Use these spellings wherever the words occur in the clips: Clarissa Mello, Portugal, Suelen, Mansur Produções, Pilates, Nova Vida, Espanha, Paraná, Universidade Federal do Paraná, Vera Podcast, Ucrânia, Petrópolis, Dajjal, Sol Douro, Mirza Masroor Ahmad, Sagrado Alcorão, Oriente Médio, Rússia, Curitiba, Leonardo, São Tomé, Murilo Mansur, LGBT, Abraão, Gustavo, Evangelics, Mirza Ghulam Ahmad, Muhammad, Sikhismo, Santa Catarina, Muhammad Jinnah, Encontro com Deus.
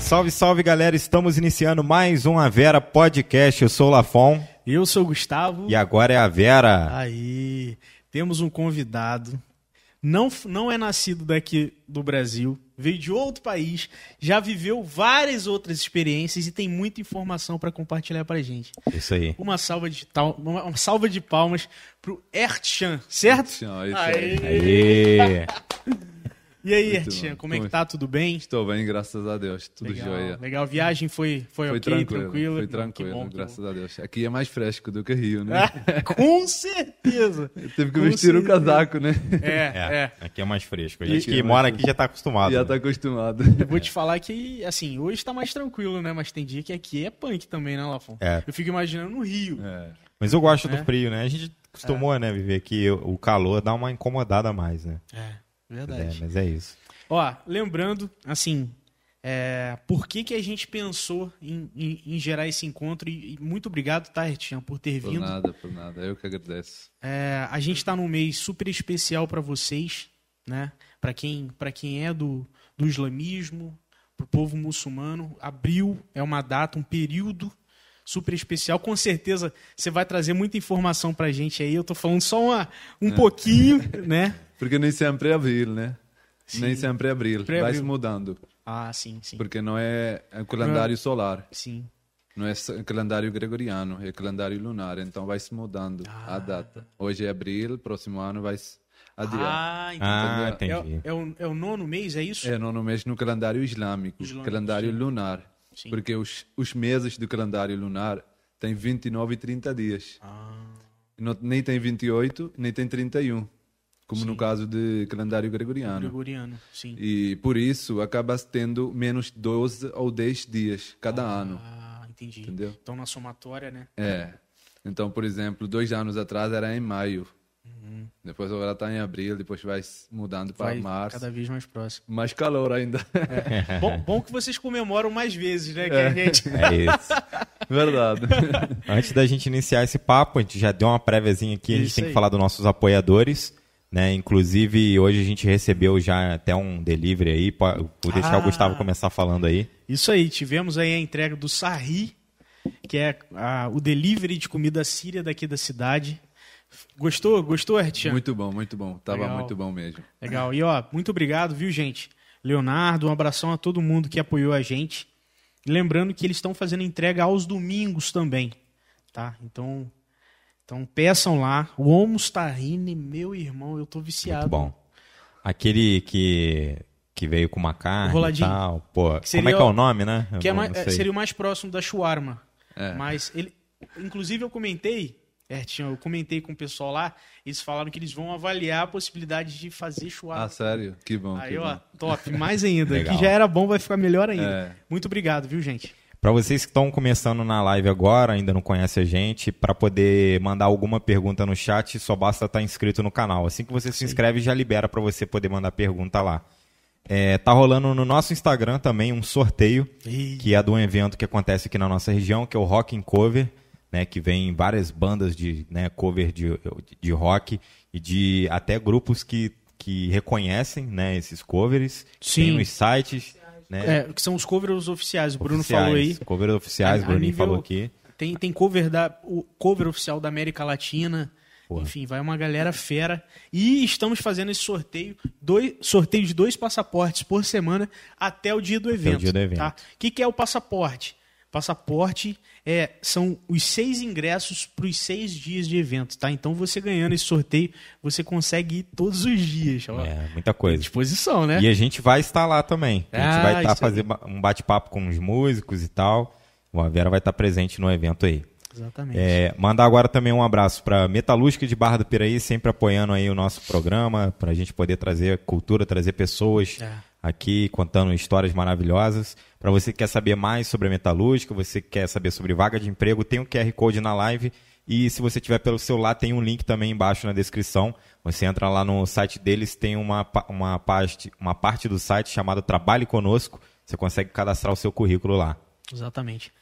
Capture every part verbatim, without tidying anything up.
Salve, salve, galera! Estamos iniciando mais um A Vera Podcast. Eu sou o Lafon. Eu sou o Gustavo. E agora é a Vera. Aí, temos um convidado. Não, não é nascido daqui do Brasil, veio de outro país, já viveu várias outras experiências e tem muita informação para compartilhar para a gente. Isso aí. Uma salva de, tal, uma, uma salva de palmas pro Ertchan, certo? Ertchan, isso aí. Aê. Aê. E aí, Ertchan, como é que tá? Tudo bem? Estou bem, graças a Deus. Tudo legal, joia. Legal, a viagem foi, foi, foi ok, tranquilo, tranquilo? Foi tranquilo, bom, graças bom. a Deus. Aqui é mais fresco do que Rio, né? Ah, com certeza! Teve que com vestir certeza. o casaco, né? É, é, é. Aqui é mais fresco. A gente e, que é mora aqui já tá acostumado. Já né? tá acostumado. Eu vou te falar que, assim, hoje tá mais tranquilo, né? Mas tem dia que aqui é punk também, né, Lafon? É. Eu fico imaginando no Rio. É. Mas eu gosto é. do frio, né? A gente acostumou, é. né, viver aqui. O calor dá uma incomodada a mais, né? É. Verdade. É, mas é isso. Ó, lembrando, assim, é, por que, que a gente pensou em, em, em gerar esse encontro? E, e muito obrigado, tá, Ertchan, por ter vindo. Por nada, por nada. Eu que agradeço. É, a gente está num mês super especial para vocês, né? Para quem, para quem é do, do islamismo, para o povo muçulmano. Abril é uma data, um período super especial. Com certeza você vai trazer muita informação para a gente aí. Eu tô falando só uma, um é. pouquinho, né? Porque nem sempre é abril, né? Sim. Nem sempre é abril. Vai se mudando. Ah, sim, sim. Porque não é o calendário solar. Sim. Não é o calendário gregoriano, é o calendário lunar. Então vai se mudando ah. a data. Hoje é abril, próximo ano vai se adiar. Ah, entendi. Ah, entendi. É, é, o, é o nono mês, é isso? É o nono mês no calendário islâmico, islâmico calendário sim. lunar. Sim. Porque os, os meses do calendário lunar tem vinte e nove e trinta dias. Ah. Não, nem tem vinte e oito, nem tem trinta e um. Como sim. no caso do calendário gregoriano. Gregoriano, sim. E por isso acaba tendo menos doze ou dez dias cada ah, ano. Ah, entendi. Entendeu? Então na somatória, né? É. Então, por exemplo, dois anos atrás era em maio. Uhum. Depois agora está em abril, depois vai mudando para março. Cada vez mais próximo. Mais calor ainda. É. bom, bom que vocês comemoram mais vezes, né? Que é. A gente... é isso. Verdade. Antes da gente iniciar esse papo, a gente já deu uma préviazinha aqui, isso a gente tem aí. que falar dos nossos apoiadores. Né? Inclusive, hoje a gente recebeu já até um delivery aí, vou deixar ah, o Gustavo começar falando aí. Isso aí, tivemos aí a entrega do Sarri, que é a, o delivery de comida síria daqui da cidade. Gostou? Gostou, Ertchan? Muito bom, muito bom. Tava Legal. muito bom mesmo. Legal. E ó, muito obrigado, viu, gente? Leonardo, um abração a todo mundo que apoiou a gente. Lembrando que eles estão fazendo entrega aos domingos também, tá? Então... Então, peçam lá. O Homus Tahine, meu irmão, eu tô viciado. Muito bom. Aquele que, que veio com uma carne e tal. Pô, que seria, como é que é o nome, né? Que é mais, seria o mais próximo da shawarma. É. Mas, ele, inclusive, eu comentei, Ertchan, eu comentei com o pessoal lá, eles falaram que eles vão avaliar a possibilidade de fazer shawarma. Ah, sério? Que bom. Aí, que ó, bom. Top. Mais ainda. Que já era bom, vai ficar melhor ainda. É. Muito obrigado, viu, gente? Para vocês que estão começando na live agora, ainda não conhecem a gente, para poder mandar alguma pergunta no chat, só basta estar inscrito no canal. Assim que você se inscreve, já libera para você poder mandar pergunta lá. É, tá rolando no nosso Instagram também um sorteio, Ih. que é de um evento que acontece aqui na nossa região, que é o Rock in Cover, né, que vem várias bandas de né, cover de, de rock e de até grupos que, que reconhecem né, esses covers. Sim. Tem nos sites... Né? É, que são os covers oficiais, o Bruno oficiais, falou aí. Covers oficiais, o Bruno falou aqui. Tem, tem cover, da, o cover oficial da América Latina. Porra. Enfim, vai uma galera fera. E estamos fazendo esse sorteio, dois, sorteio de dois passaportes por semana até o dia do evento. O dia do evento. Tá? Que, que é o passaporte? Passaporte é, são os seis ingressos para os seis dias de evento, tá? Então, você ganhando esse sorteio, você consegue ir todos os dias. Ó. É, muita coisa. Tem disposição, né? E a gente vai estar lá também. A gente ah, vai estar fazer aí. um bate-papo com os músicos e tal. O A Vera vai estar presente no evento aí. Exatamente. É, mandar agora também um abraço para Metalúrgica de Barra do Piraí, sempre apoiando aí o nosso programa, para a gente poder trazer cultura, trazer pessoas... É. Aqui contando histórias maravilhosas. Para você que quer saber mais sobre a Metalúrgica, você que quer saber sobre vaga de emprego, tem um Q R Code na live. E se você tiver pelo celular, tem um link também embaixo na descrição. Você entra lá no site deles, tem uma, uma, parte, uma parte do site chamada Trabalhe Conosco. Você consegue cadastrar o seu currículo lá. Exatamente.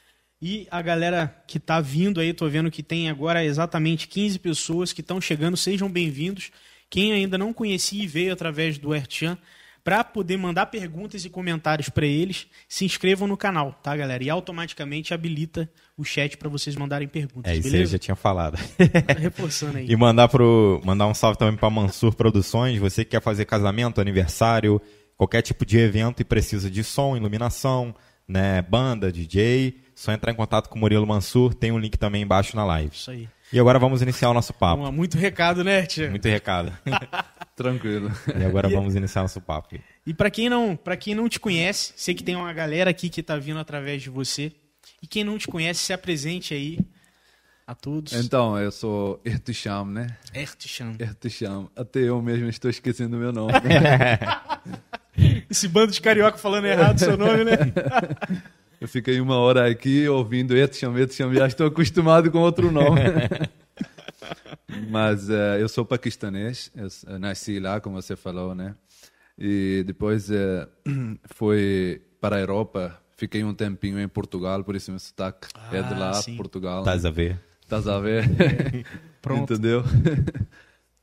E a galera que está vindo aí, estou vendo que tem agora exatamente quinze pessoas que estão chegando. Sejam bem-vindos. Quem ainda não conhecia e veio através do Ertchan, para poder mandar perguntas e comentários para eles, se inscrevam no canal, tá, galera? E automaticamente habilita o chat para vocês mandarem perguntas, é, beleza? É, isso aí eu já tinha falado. Reforçando aí. E mandar, pro, mandar um salve também para Mansur Produções. Você que quer fazer casamento, aniversário, qualquer tipo de evento e precisa de som, iluminação, né, banda, D J, só entrar em contato com o Murilo Mansur. Tem um link também embaixo na live. Isso aí. E agora vamos iniciar o nosso papo. Muito recado, né, tia? Muito recado. Tranquilo. E agora vamos iniciar o nosso papo. E para quem não, para quem não te conhece, sei que tem uma galera aqui que está vindo através de você. E quem não te conhece, se apresente aí a todos. Então, eu sou Ertusham, né? Ertusham. Ertusham. Até eu mesmo estou esquecendo o meu nome. Esse bando de carioca falando errado o seu nome, né? Eu fiquei uma hora aqui ouvindo Ertchan, Ertchan, já estou acostumado com outro nome. Mas uh, eu sou paquistanês, eu, eu nasci lá, como você falou, né? E depois uh, fui para a Europa, fiquei um tempinho em Portugal, por isso meu sotaque ah, é de lá, sim. Portugal. Estás a ver. Estás a ver. Pronto. Entendeu?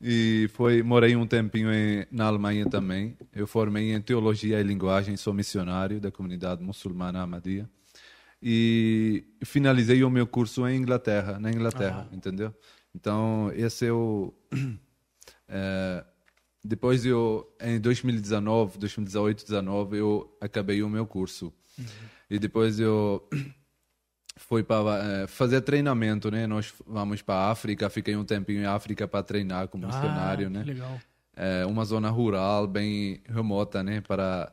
E foi, morei um tempinho em, na Alemanha também. Eu formei em Teologia e Linguagem, sou missionário da comunidade muçulmana Ahmadia. E finalizei o meu curso em Inglaterra, na Inglaterra, ah. entendeu? Então, esse é o... É, depois, eu, em dois mil e dezenove, dois mil e dezoito, dois mil e dezenove, eu acabei o meu curso. Uhum. E depois eu... Foi para fazer treinamento, né? Nós vamos para a África, fiquei um tempinho em África para treinar como missionário, ah, né? Legal. É uma zona rural bem remota, né? Para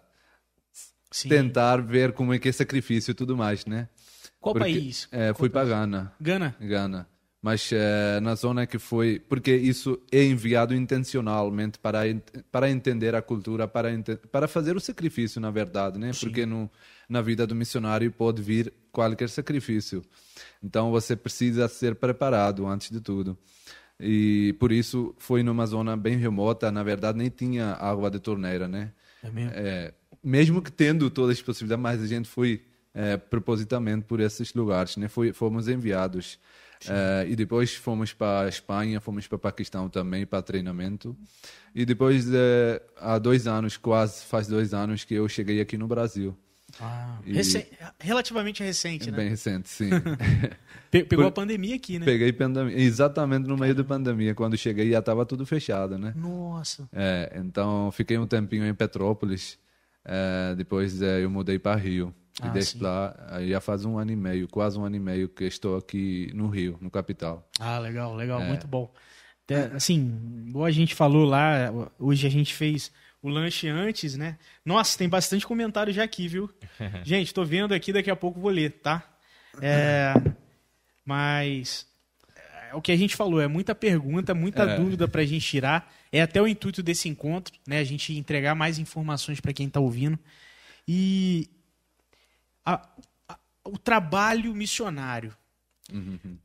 Sim. tentar ver como é que é sacrifício e tudo mais, né? Qual porque, país? É, Qual fui para Gana. Gana? Gana. Mas é, na zona que foi... Porque isso é enviado intencionalmente para, para entender a cultura, para, para fazer o sacrifício, na verdade, né? Sim. Porque no... na vida do missionário pode vir qualquer sacrifício. Então, você precisa ser preparado antes de tudo. E por isso, foi numa zona bem remota. Na verdade, nem tinha água de torneira, né? É mesmo? É, mesmo que tendo todas as possibilidades, mas a gente foi é, propositamente por esses lugares, né? Foi, fomos enviados. É, e depois fomos para a Espanha, fomos para o Paquistão também, para treinamento. E depois, é, há dois anos, quase faz dois anos, que eu cheguei aqui no Brasil. Ah, e... recen... relativamente recente, é né? Bem recente, sim. Pegou Por... a pandemia aqui, né? Peguei pandemia, exatamente no meio Caramba. da pandemia. Quando cheguei já estava tudo fechado, né? Nossa. É, então fiquei um tempinho em Petrópolis. É, depois é, eu mudei para Rio ah, e desde sim. lá já faz um ano e meio, quase um ano e meio que estou aqui no Rio, no capital. Ah, legal, legal, é. muito bom. Até, assim, igual a gente falou lá, hoje a gente fez o lanche antes, né? Nossa, tem bastante comentário já aqui, viu? Gente, tô vendo aqui, daqui a pouco vou ler, tá? É, mas é o que a gente falou, é muita pergunta, muita é. dúvida pra gente tirar. É até o intuito desse encontro, né? A gente entregar mais informações para quem tá ouvindo. E a, a, o trabalho missionário. Uhum.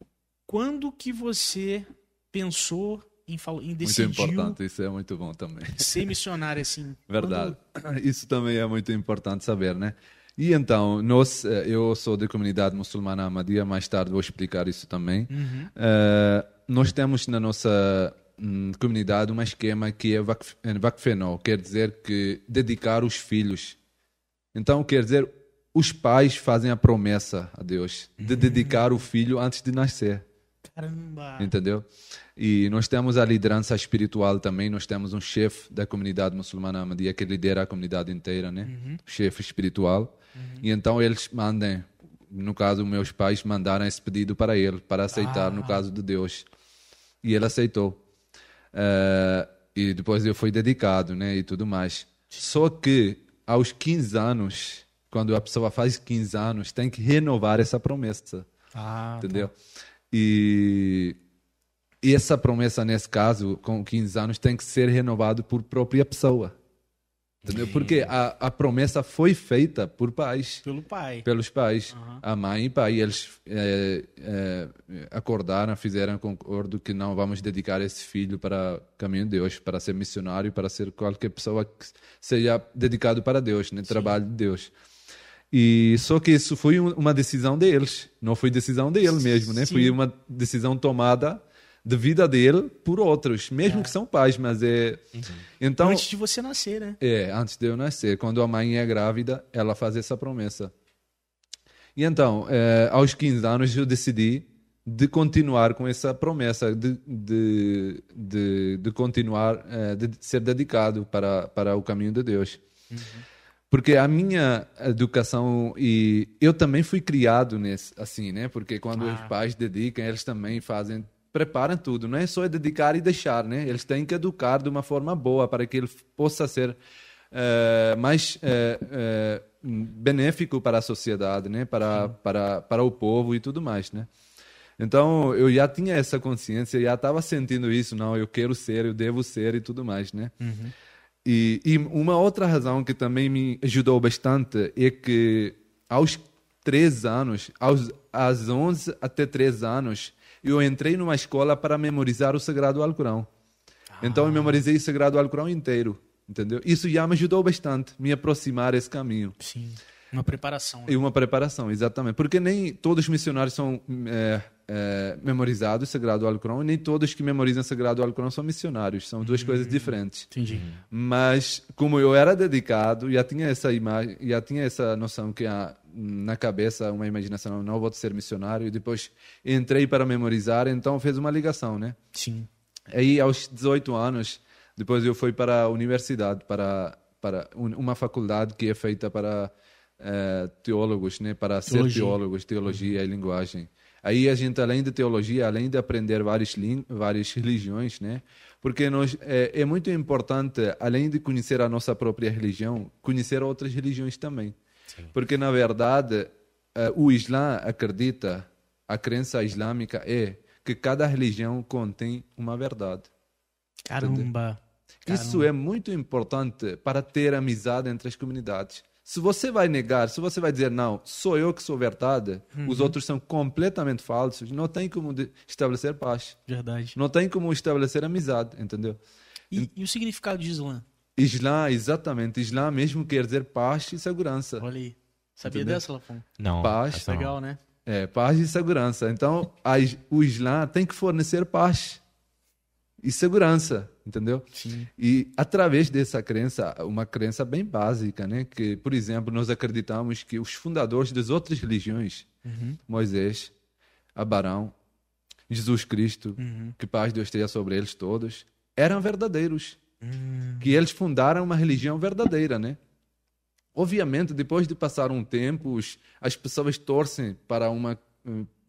Quando que você pensou... Muito importante, isso é muito bom também. Ser missionário, assim. Verdade. Quando... Isso também é muito importante saber, né? E então, nós, eu sou da comunidade muçulmana Ahmadia, mais tarde vou explicar isso também. Uhum. Uh, nós temos na nossa um, comunidade um esquema que é vakf, vakfenol, quer dizer que dedicar os filhos. Então, quer dizer, os pais fazem a promessa a Deus de uhum. dedicar o filho antes de nascer. Caramba! Entendeu? E nós temos a liderança espiritual também, nós temos um chefe da comunidade muçulmana Ahmadia que lidera a comunidade inteira, né? Uhum. Chefe espiritual. Uhum. E então eles mandam, no caso meus pais mandaram esse pedido para ele, para aceitar ah. no caso de Deus. E ele aceitou. Uh, e depois eu fui dedicado, né? E tudo mais. Só que aos quinze anos, quando a pessoa faz quinze anos, tem que renovar essa promessa. Ah, entendeu? Tá. E essa promessa, nesse caso, com quinze anos, tem que ser renovada por própria pessoa. Entendeu? Porque a, a promessa foi feita por pais. Pelo pai. Pelos pais. Uhum. A mãe e o pai. Eles é, é, acordaram, fizeram concordo que não vamos dedicar esse filho para o caminho de Deus, para ser missionário, para ser qualquer pessoa que seja dedicado para Deus, né? Trabalho de Deus. E só que isso foi uma decisão deles. Não foi decisão dele mesmo, né? Sim. Foi uma decisão tomada de vida dele por outros, mesmo é. que são pais, mas é... Uhum. Então, antes de você nascer, né? É, antes de eu nascer. Quando a mãe é grávida, ela faz essa promessa. E então, é, aos quinze anos, eu decidi de continuar com essa promessa, de, de, de, de continuar, é, de ser dedicado para, para o caminho de Deus. Uhum. Porque a minha educação, e eu também fui criado nesse, assim, né? Porque quando ah. os pais dedicam, eles também fazem... preparam tudo, não é só dedicar e deixar, né? Eles têm que educar de uma forma boa para que ele possa ser uh, mais uh, uh, benéfico para a sociedade, né? Para, para, para o povo e tudo mais, né? Então, eu já tinha essa consciência, já estava sentindo isso, não, eu quero ser, eu devo ser e tudo mais, né? Uhum. E, e uma outra razão que também me ajudou bastante é que aos três anos, aos, aos onze até três anos, eu entrei numa escola para memorizar o Sagrado Alcorão. Ah. Então, eu memorizei o Sagrado Alcorão inteiro, entendeu? Isso já me ajudou bastante, me aproximar desse caminho. Sim, uma preparação. Né? E uma preparação, exatamente. Porque nem todos os missionários são é, é, memorizados o Sagrado Alcorão, e nem todos que memorizam o Sagrado Alcorão são missionários. São duas hum, coisas diferentes. Entendi. Mas, como eu era dedicado, já tinha essa imagem, já tinha essa noção que a... na cabeça, uma imaginação, não vou ser missionário, e depois entrei para memorizar, então fez uma ligação, né? Sim. Aí, aos dezoito anos, depois eu fui para a universidade, para, para uma faculdade que é feita para uh, teólogos, né? Para teologia. Ser teólogos, teologia uhum. e linguagem. Aí a gente, além de teologia, além de aprender várias, ling- várias religiões, né? Porque nós, é, é muito importante, além de conhecer a nossa própria religião, conhecer outras religiões também. Porque, na verdade, o Islã acredita, a crença islâmica é que cada religião contém uma verdade. Caramba! Caramba. Isso é muito importante para ter amizade entre as comunidades. Se você vai negar, se você vai dizer, não, sou eu que sou verdade, uhum. os outros são completamente falsos, não tem como estabelecer paz. Verdade. Não tem como estabelecer amizade, entendeu? E, e o significado de Islã? Islã, exatamente. Islã mesmo quer dizer paz e segurança. Olha aí. Sabia Entendeu? Dessa, Lafon? Não. Paz. Não. Legal, né? É, paz e segurança. Então, a, o Islã tem que fornecer paz e segurança, entendeu? Sim. E através dessa crença, uma crença bem básica, né? Que, por exemplo, nós acreditamos que os fundadores das outras religiões, uhum. Moisés, Abraão, Jesus Cristo, uhum. que paz de Deus esteja sobre eles todos, eram verdadeiros. Que eles fundaram uma religião verdadeira, né? Obviamente, depois de passar um tempo, os, as pessoas torcem para uma...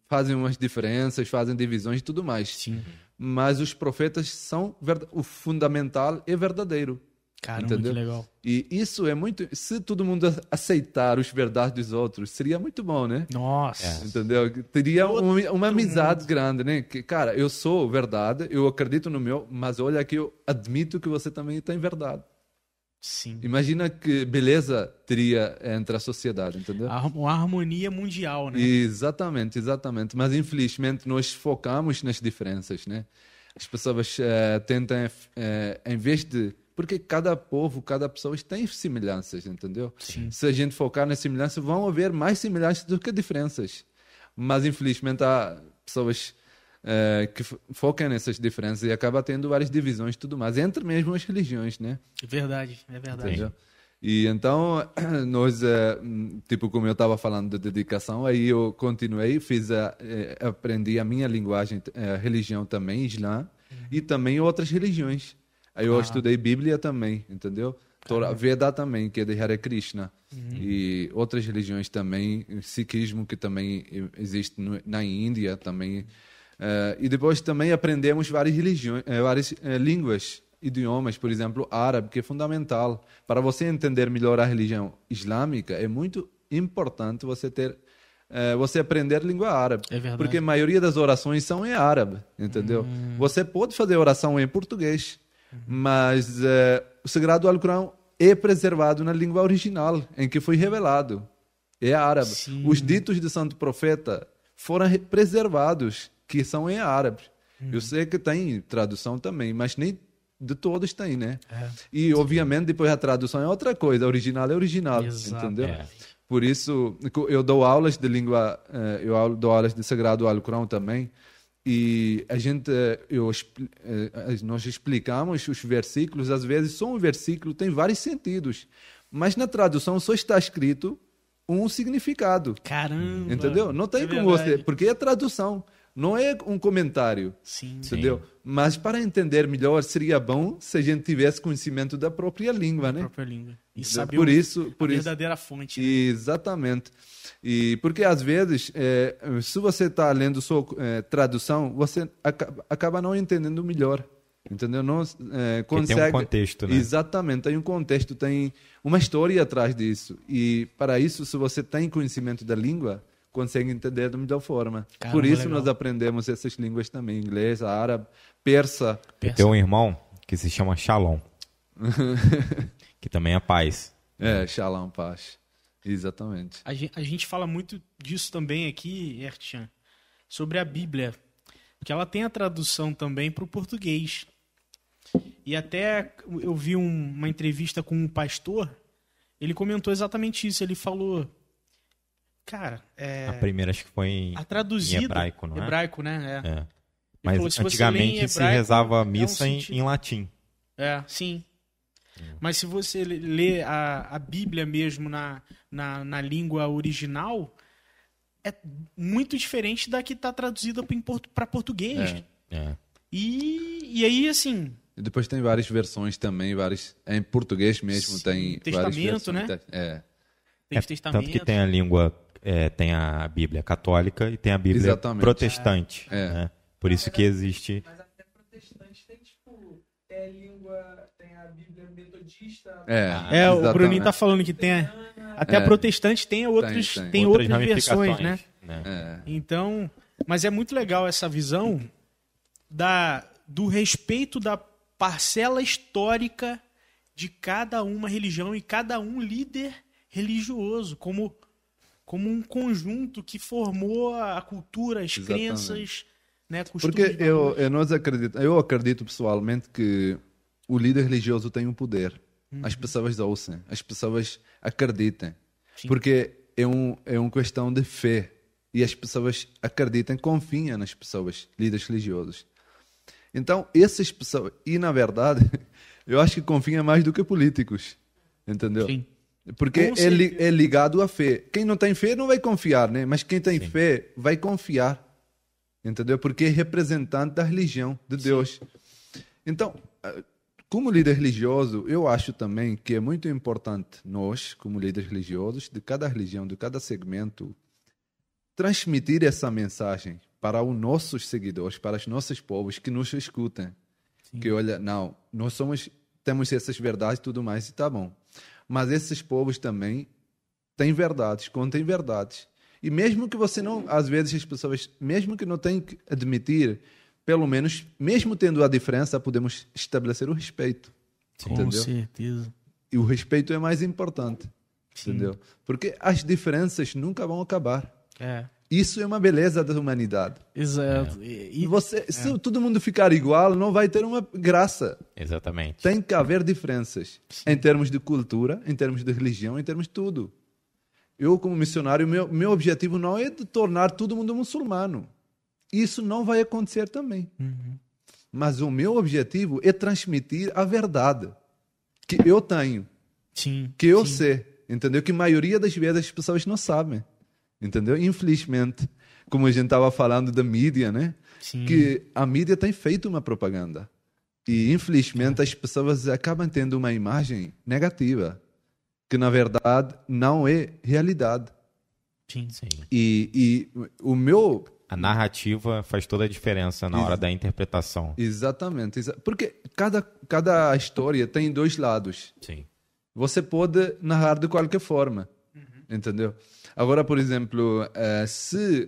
fazem umas diferenças, fazem divisões e tudo mais. Sim. Mas os profetas são... o fundamental é verdadeiro. Caramba, entendeu? Que legal. E isso é muito... se todo mundo aceitar os verdades dos outros, seria muito bom, né? Nossa! É. Entendeu? Teria um, uma amizade mundo. Grande, né? Que, cara, eu sou verdade, eu acredito no meu, mas olha aqui, eu admito que você também tem verdade. Sim. Imagina que beleza teria entre a sociedade, entendeu? Uma harmonia mundial, né? Exatamente, exatamente. Mas, infelizmente, nós focamos nas diferenças, né? As pessoas uh, tentam, uh, em vez de... porque cada povo, cada pessoa tem semelhanças, entendeu? Sim. Se a gente focar nas semelhanças, vão haver mais semelhanças do que diferenças. Mas, infelizmente, há pessoas é, que focam nessas diferenças e acabam tendo várias divisões e tudo mais, entre mesmo as religiões, né? É verdade, é verdade. Entendeu? E então, nós, tipo, como eu estava falando de dedicação, aí eu continuei, fiz a, aprendi a minha linguagem, a religião também, Islã, uhum. e também outras religiões. Aí eu ah. estudei Bíblia também, entendeu? Torá, Veda também, que é de Hare Krishna. Uhum. E outras religiões também, Sikhismo, que também existe no, na Índia também. Uhum. Uh, e depois também aprendemos várias religiões, várias uh, línguas, idiomas, por exemplo, árabe, que é fundamental. Para você entender melhor a religião islâmica, é muito importante você ter... você aprender língua árabe. É verdade. Porque a maioria das orações são em árabe, entendeu? Uhum. Você pode fazer oração em português, mas uh, o Sagrado Alcorão e preservado na língua original em que foi revelado. É árabe. Sim. Os ditos do santo profeta foram preservados, que são em árabe. Uhum. Eu sei que tem tradução também, mas nem de todos tem, né? É. E, sim, obviamente, depois a tradução é outra coisa. Original é original, exato, entendeu? É. Por isso, eu dou aulas de língua, eu dou aulas de Sagrado Alcorão também, e a gente, eu, nós explicamos os versículos, às vezes só um versículo tem vários sentidos, mas na tradução só está escrito um significado. Caramba! Entendeu? Não tem é como verdade. Você... Porque é tradução, não é um comentário. Sim. Entendeu? Sim. Mas para entender melhor, seria bom se a gente tivesse conhecimento da própria língua, da né? Da própria língua. E saber por isso, por a verdadeira isso. fonte. Né? Exatamente. E porque, às vezes, é, se você está lendo sua é, tradução, você acaba, acaba não entendendo melhor. Entendeu? Não é, consegue... Tem um contexto, né? Exatamente. Tem um contexto, tem uma história atrás disso. E, para isso, se você tem conhecimento da língua, consegue entender da melhor forma. Caramba, por isso, legal. Nós aprendemos essas línguas também. Inglês, árabe, persa. persa. Tem um irmão que se chama Shalom. Que também é paz. É, Shalom, paz. Exatamente. A gente, a gente fala muito disso também aqui, Ertchan, sobre a Bíblia, que ela tem a tradução também para o português. E até eu vi um, uma entrevista com um pastor, ele comentou exatamente isso, ele falou... Cara, é... A primeira acho que foi em, a traduzida, em hebraico, não é? Hebraico, né? É. É. Mas falou, se antigamente hebraico, se rezava a missa é um em, em latim. É, sim. Mas se você lê a, a Bíblia mesmo na, na, na língua original, é muito diferente da que está traduzida para português. É, é. E, e aí, assim... E depois tem várias versões também, várias, em português mesmo, sim, tem várias versões. Testamento, né? É. Tem é, testamento. Tanto que tem a língua, é, tem a Bíblia católica e tem a Bíblia, exatamente, protestante. É. Né? É. Por isso que existe... Mas até protestante tem, tipo, é língua... A Bíblia metodista... É, é o Bruninho tá falando que tem... A, até é. a protestante tem, outros, tem, tem. tem outras, outras versões, né? É. Então... Mas é muito legal essa visão da, do respeito da parcela histórica de cada uma religião e cada um líder religioso, como, como um conjunto que formou a cultura, as, exatamente, crenças, né, costumes. Porque eu, eu, nós acredito, eu acredito pessoalmente que o líder religioso tem um poder. Uhum. As pessoas ouçam, as pessoas acreditam. Sim. Porque é um é uma questão de fé. E as pessoas acreditam, confiam nas pessoas, líderes religiosos. Então, essas pessoas... E, na verdade, eu acho que confiam mais do que políticos. Entendeu? Sim. Porque é, li, é ligado à fé. Quem não tem fé não vai confiar, né? Mas quem tem, sim, fé vai confiar. Entendeu? Porque é representante da religião, de Deus. Sim. Então... Como líder religioso, eu acho também que é muito importante nós, como líderes religiosos, de cada religião, de cada segmento, transmitir essa mensagem para os nossos seguidores, para os nossos povos que nos escutem. Sim. Que olha, não, nós somos, temos essas verdades e tudo mais, e tá bom. Mas esses povos também têm verdades, contem verdades. E mesmo que você não, às vezes as pessoas, mesmo que não tenham que admitir, pelo menos, mesmo tendo a diferença, podemos estabelecer o respeito. Com, entendeu? Certeza. E o respeito é mais importante. Sim. Entendeu? Porque as diferenças nunca vão acabar. É. Isso é uma beleza da humanidade. Exato. É. E você, se é. todo mundo ficar igual, não vai ter uma graça. Exatamente. Tem que haver diferenças. Sim. Em termos de cultura, em termos de religião, em termos de tudo. Eu, como missionário, meu, meu objetivo não é de tornar todo mundo muçulmano. Isso não vai acontecer também. Uhum. Mas o meu objetivo é transmitir a verdade que eu tenho, sim, que eu, sim, sei, entendeu? Que a maioria das vezes as pessoas não sabem, entendeu? Infelizmente, como a gente estava falando da mídia, né? Sim. Que a mídia tem feito uma propaganda e, infelizmente, as pessoas acabam tendo uma imagem negativa que, na verdade, não é realidade. Sim, sim. E, e o meu... A narrativa faz toda a diferença na hora da interpretação. Exatamente. Porque cada, cada história tem dois lados. Sim. Você pode narrar de qualquer forma. Uhum. Entendeu? Agora, por exemplo, se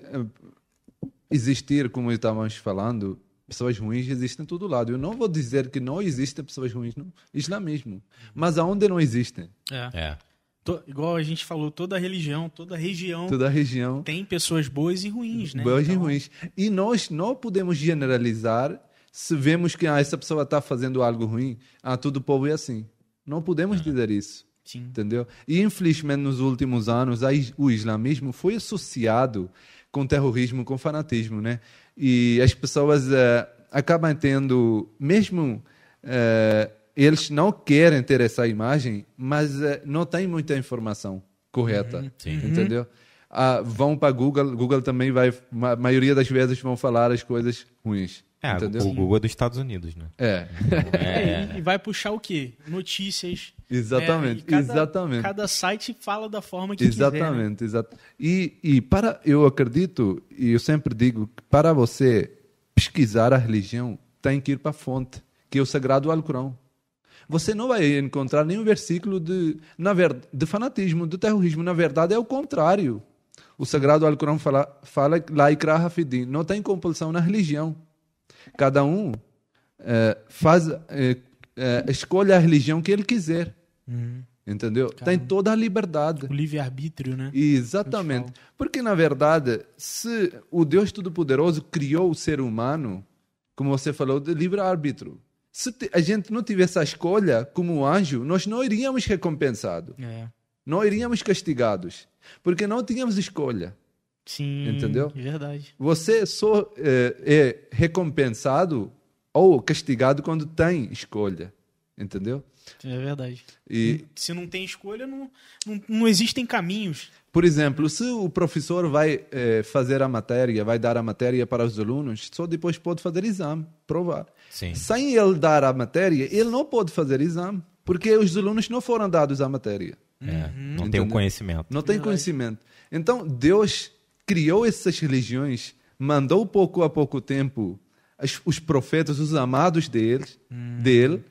existir, como estávamos falando, Pessoas ruins existem em todo lado. Eu não vou dizer que não existem pessoas ruins no islamismo, mas aonde não existem. É. é. Tô, igual a gente falou, toda religião, toda região, toda região tem pessoas boas e ruins, né? Boas então... e ruins. E nós não podemos generalizar se vemos que ah, essa pessoa está fazendo algo ruim, ah, todo povo é assim. Não podemos ah. dizer isso. Sim. Entendeu? E infelizmente nos últimos anos o islamismo foi associado com terrorismo, com fanatismo, né? E as pessoas uh, acabam tendo, mesmo uh, eles não querem ter essa imagem, mas uh, não tem muita informação correta, Sim. entendeu? Uh, vão para Google, Google também vai, a maioria das vezes vão falar as coisas ruins. É, entendeu? O Google é dos Estados Unidos, né? É. é. E, e vai puxar o quê? Notícias. Exatamente, é, cada, exatamente. Cada site fala da forma que exatamente, quiser. Exatamente, né? E, e para, eu acredito, e eu sempre digo, que para você pesquisar a religião, tem que ir para a fonte, que é o Sagrado Alcorão. Você não vai encontrar nenhum versículo de, na ver, de fanatismo, de terrorismo. Na verdade, é o contrário. O Sagrado Alcorão fala, fala lá Ikra Hafidin, não tem compulsão na religião. Cada um é, faz, é, é, escolhe a religião que ele quiser. Uhum. Entendeu? Caramba. Tem toda a liberdade. O livre-arbítrio, né? Exatamente. Porque, na verdade, se o Deus Todo-Poderoso criou o ser humano, como você falou, de livre-arbítrio, se a gente não tivesse a escolha como anjo, nós não iríamos recompensados. É. Não iríamos castigados. Porque não tínhamos escolha. Sim, entendeu? Verdade. Você só é, é recompensado ou castigado quando tem escolha, entendeu? É verdade. E se não tem escolha, não, não, não existem caminhos. Por exemplo, se o professor vai é, fazer a matéria, vai dar a matéria para os alunos, só depois pode fazer exame, provar. Sim. Sem ele dar a matéria, ele não pode fazer exame, porque os alunos não foram dados a matéria. É, uhum. Não tem o conhecimento. Não tem verdade. Conhecimento. Então, Deus criou essas religiões, mandou pouco a pouco tempo as, os profetas, os amados deles, hum. dele,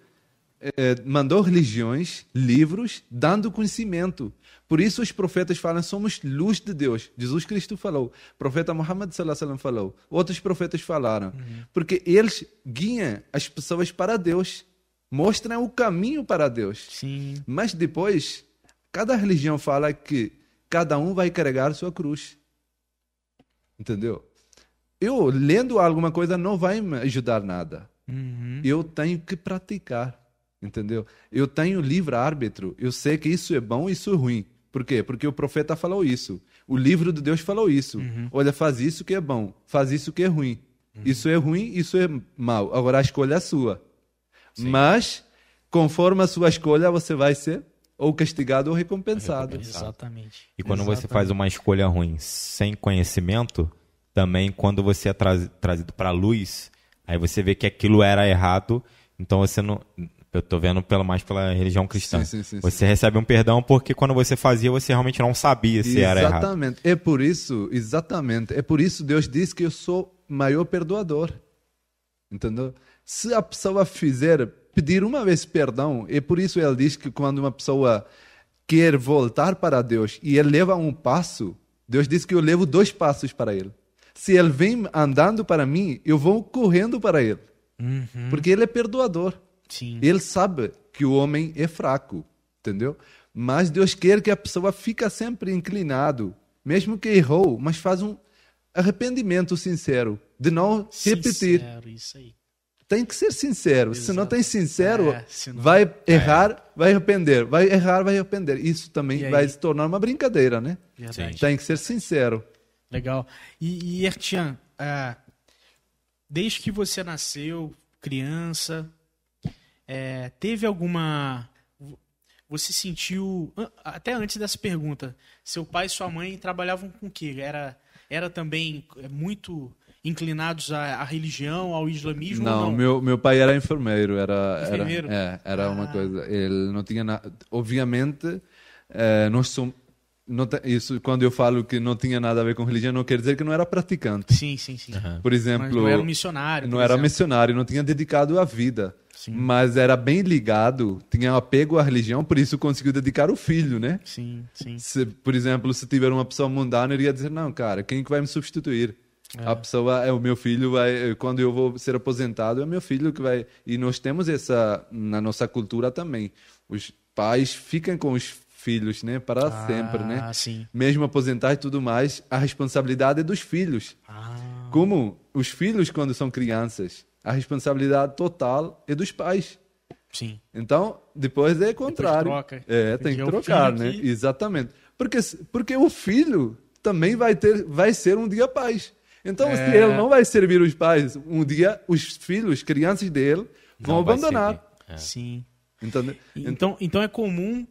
eh, mandou religiões, livros, dando conhecimento. Por isso os profetas falam, somos luz de Deus. Jesus Cristo falou, o profeta Muhammad Sallallahu Alaihi Wasallam falou, outros profetas falaram, hum. porque eles guiam as pessoas para Deus, mostram o caminho para Deus. Sim. Mas depois, cada religião fala que cada um vai carregar sua cruz. Entendeu? Eu, lendo alguma coisa, não vai me ajudar nada. Uhum. Eu tenho que praticar, entendeu? Eu tenho livre-árbitro. Eu sei que isso é bom e isso é ruim. Por quê? Porque o profeta falou isso. O livro de Deus falou isso. Uhum. Olha, faz isso que é bom, faz isso que é ruim. Uhum. Isso é ruim, isso é mal. Agora a escolha é sua. Sim. Mas, conforme a sua escolha, você vai ser ou castigado ou recompensado. recompensado. Exatamente. E quando Exatamente. Você faz uma escolha ruim sem conhecimento, também quando você é tra- trazido para a luz, aí você vê que aquilo era errado, então você não... Eu estou vendo pelo, mais pela religião cristã. Sim, sim, sim, você sim. recebe um perdão porque quando você fazia, você realmente não sabia se exatamente. Era errado. Exatamente. É por isso, exatamente. É por isso Deus disse que eu sou maior perdoador. Entendeu? Se a pessoa fizer... pedir uma vez perdão, e por isso ele diz que quando uma pessoa quer voltar para Deus e ele leva um passo, Deus diz que eu levo dois passos para ele. Se ele vem andando para mim, eu vou correndo para ele. Uhum. Porque ele é perdoador. Sim. Ele sabe que o homem é fraco, entendeu? Mas Deus quer que a pessoa fica sempre inclinado, mesmo que errou, mas faz um arrependimento sincero, de não repetir. Sincero, isso aí. Tem que ser sincero. Exato. Se não tem sincero, é, não... vai errar, é. vai arrepender. Vai errar, vai arrepender. Isso também vai se tornar uma brincadeira, né? Verdade. Tem que ser sincero. Legal. E, e Ertchan, ah, desde que você nasceu, criança, é, teve alguma... Você sentiu... Até antes dessa pergunta, seu pai e sua mãe trabalhavam com o quê? Era, era também muito... inclinados à, à religião, ao islamismo? Não, não? Meu, meu pai era enfermeiro. Era, enfermeiro? Era, é, era ah. uma coisa. Ele não tinha nada. Obviamente, é, nós somos. Não, isso, quando eu falo que não tinha nada a ver com religião, não quer dizer que não era praticante. Sim, sim, sim. Uhum. Por exemplo. Mas não era um missionário. Não exemplo. Era missionário, não tinha dedicado a vida. Sim. Mas era bem ligado, tinha apego à religião, por isso conseguiu dedicar o filho, né? Sim, sim. Se, por exemplo, se tiver uma pessoa mundana, iria dizer: não, cara, quem que vai me substituir? É. A pessoa é o meu filho, vai, quando eu vou ser aposentado, é meu filho que vai. E nós temos essa na nossa cultura também. Os pais ficam com os filhos, né? Para ah, sempre, né? Sim. Mesmo aposentar e tudo mais, a responsabilidade é dos filhos. Ah. Como os filhos, quando são crianças, a responsabilidade total é dos pais. Sim. Então, depois é contrário. Depois troca. É, tem que trocar, né? Aqui. Exatamente. Porque, porque o filho também vai, ter, vai ser um dia pai. Então, é... se ele não vai servir os pais, um dia os filhos, crianças dele, vão não abandonar. É. Sim. Então, então, então é comum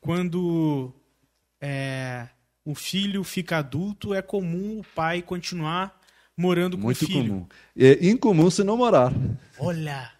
quando é, o filho fica adulto, é comum o pai continuar morando com muito o filho. Muito comum. É incomum se não morar. Olha!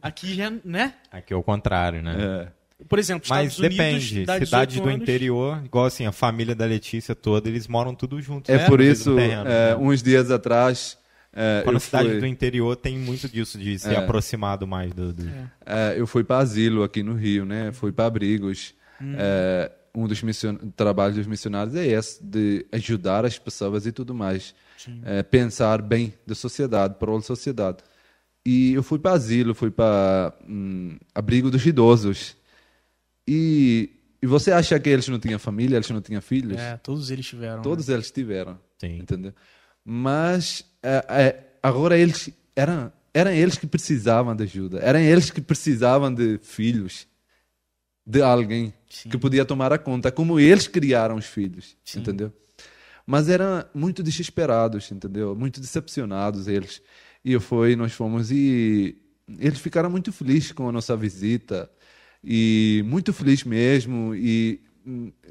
Aqui já, né? Aqui é o contrário, né? É. Por exemplo, Estados Unidos... Mas depende, cidades do interior, igual assim, a família da Letícia toda, eles moram tudo junto. É, né? Por isso, terreno, é, né? Uns dias atrás... É, quando a cidade fui... do interior tem muito disso, de se é. aproximado mais do... do... É. É, eu fui para asilo aqui no Rio, né? Fui para abrigos. Hum. É, um dos mission... trabalhos dos missionários é esse, de ajudar as pessoas e tudo mais. É, pensar bem da sociedade, para a sociedade. E eu fui para asilo, fui para hum, abrigo dos idosos. E, e você acha que eles não tinham família, eles não tinham filhos? É, todos eles tiveram. Todos né? eles tiveram, sim. Entendeu? Mas é, é, agora eles eram, eram eles que precisavam de ajuda, eram eles que precisavam de filhos, de alguém sim. que podia tomar a conta, como eles criaram os filhos, sim. entendeu? Mas eram muito desesperados, entendeu? Muito decepcionados eles. E eu fui, nós fomos e eles ficaram muito felizes com a nossa visita e muito felizes mesmo. E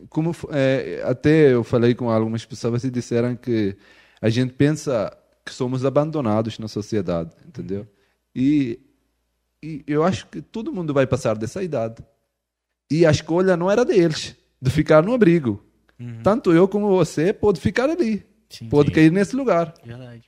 como é, até eu falei com algumas pessoas e disseram que a gente pensa que somos abandonados na sociedade, entendeu? E, e eu acho que todo mundo vai passar dessa idade. E a escolha não era deles, de ficar no abrigo. Uhum. Tanto eu como você pode ficar ali, sim, pode sim. cair nesse lugar. Verdade.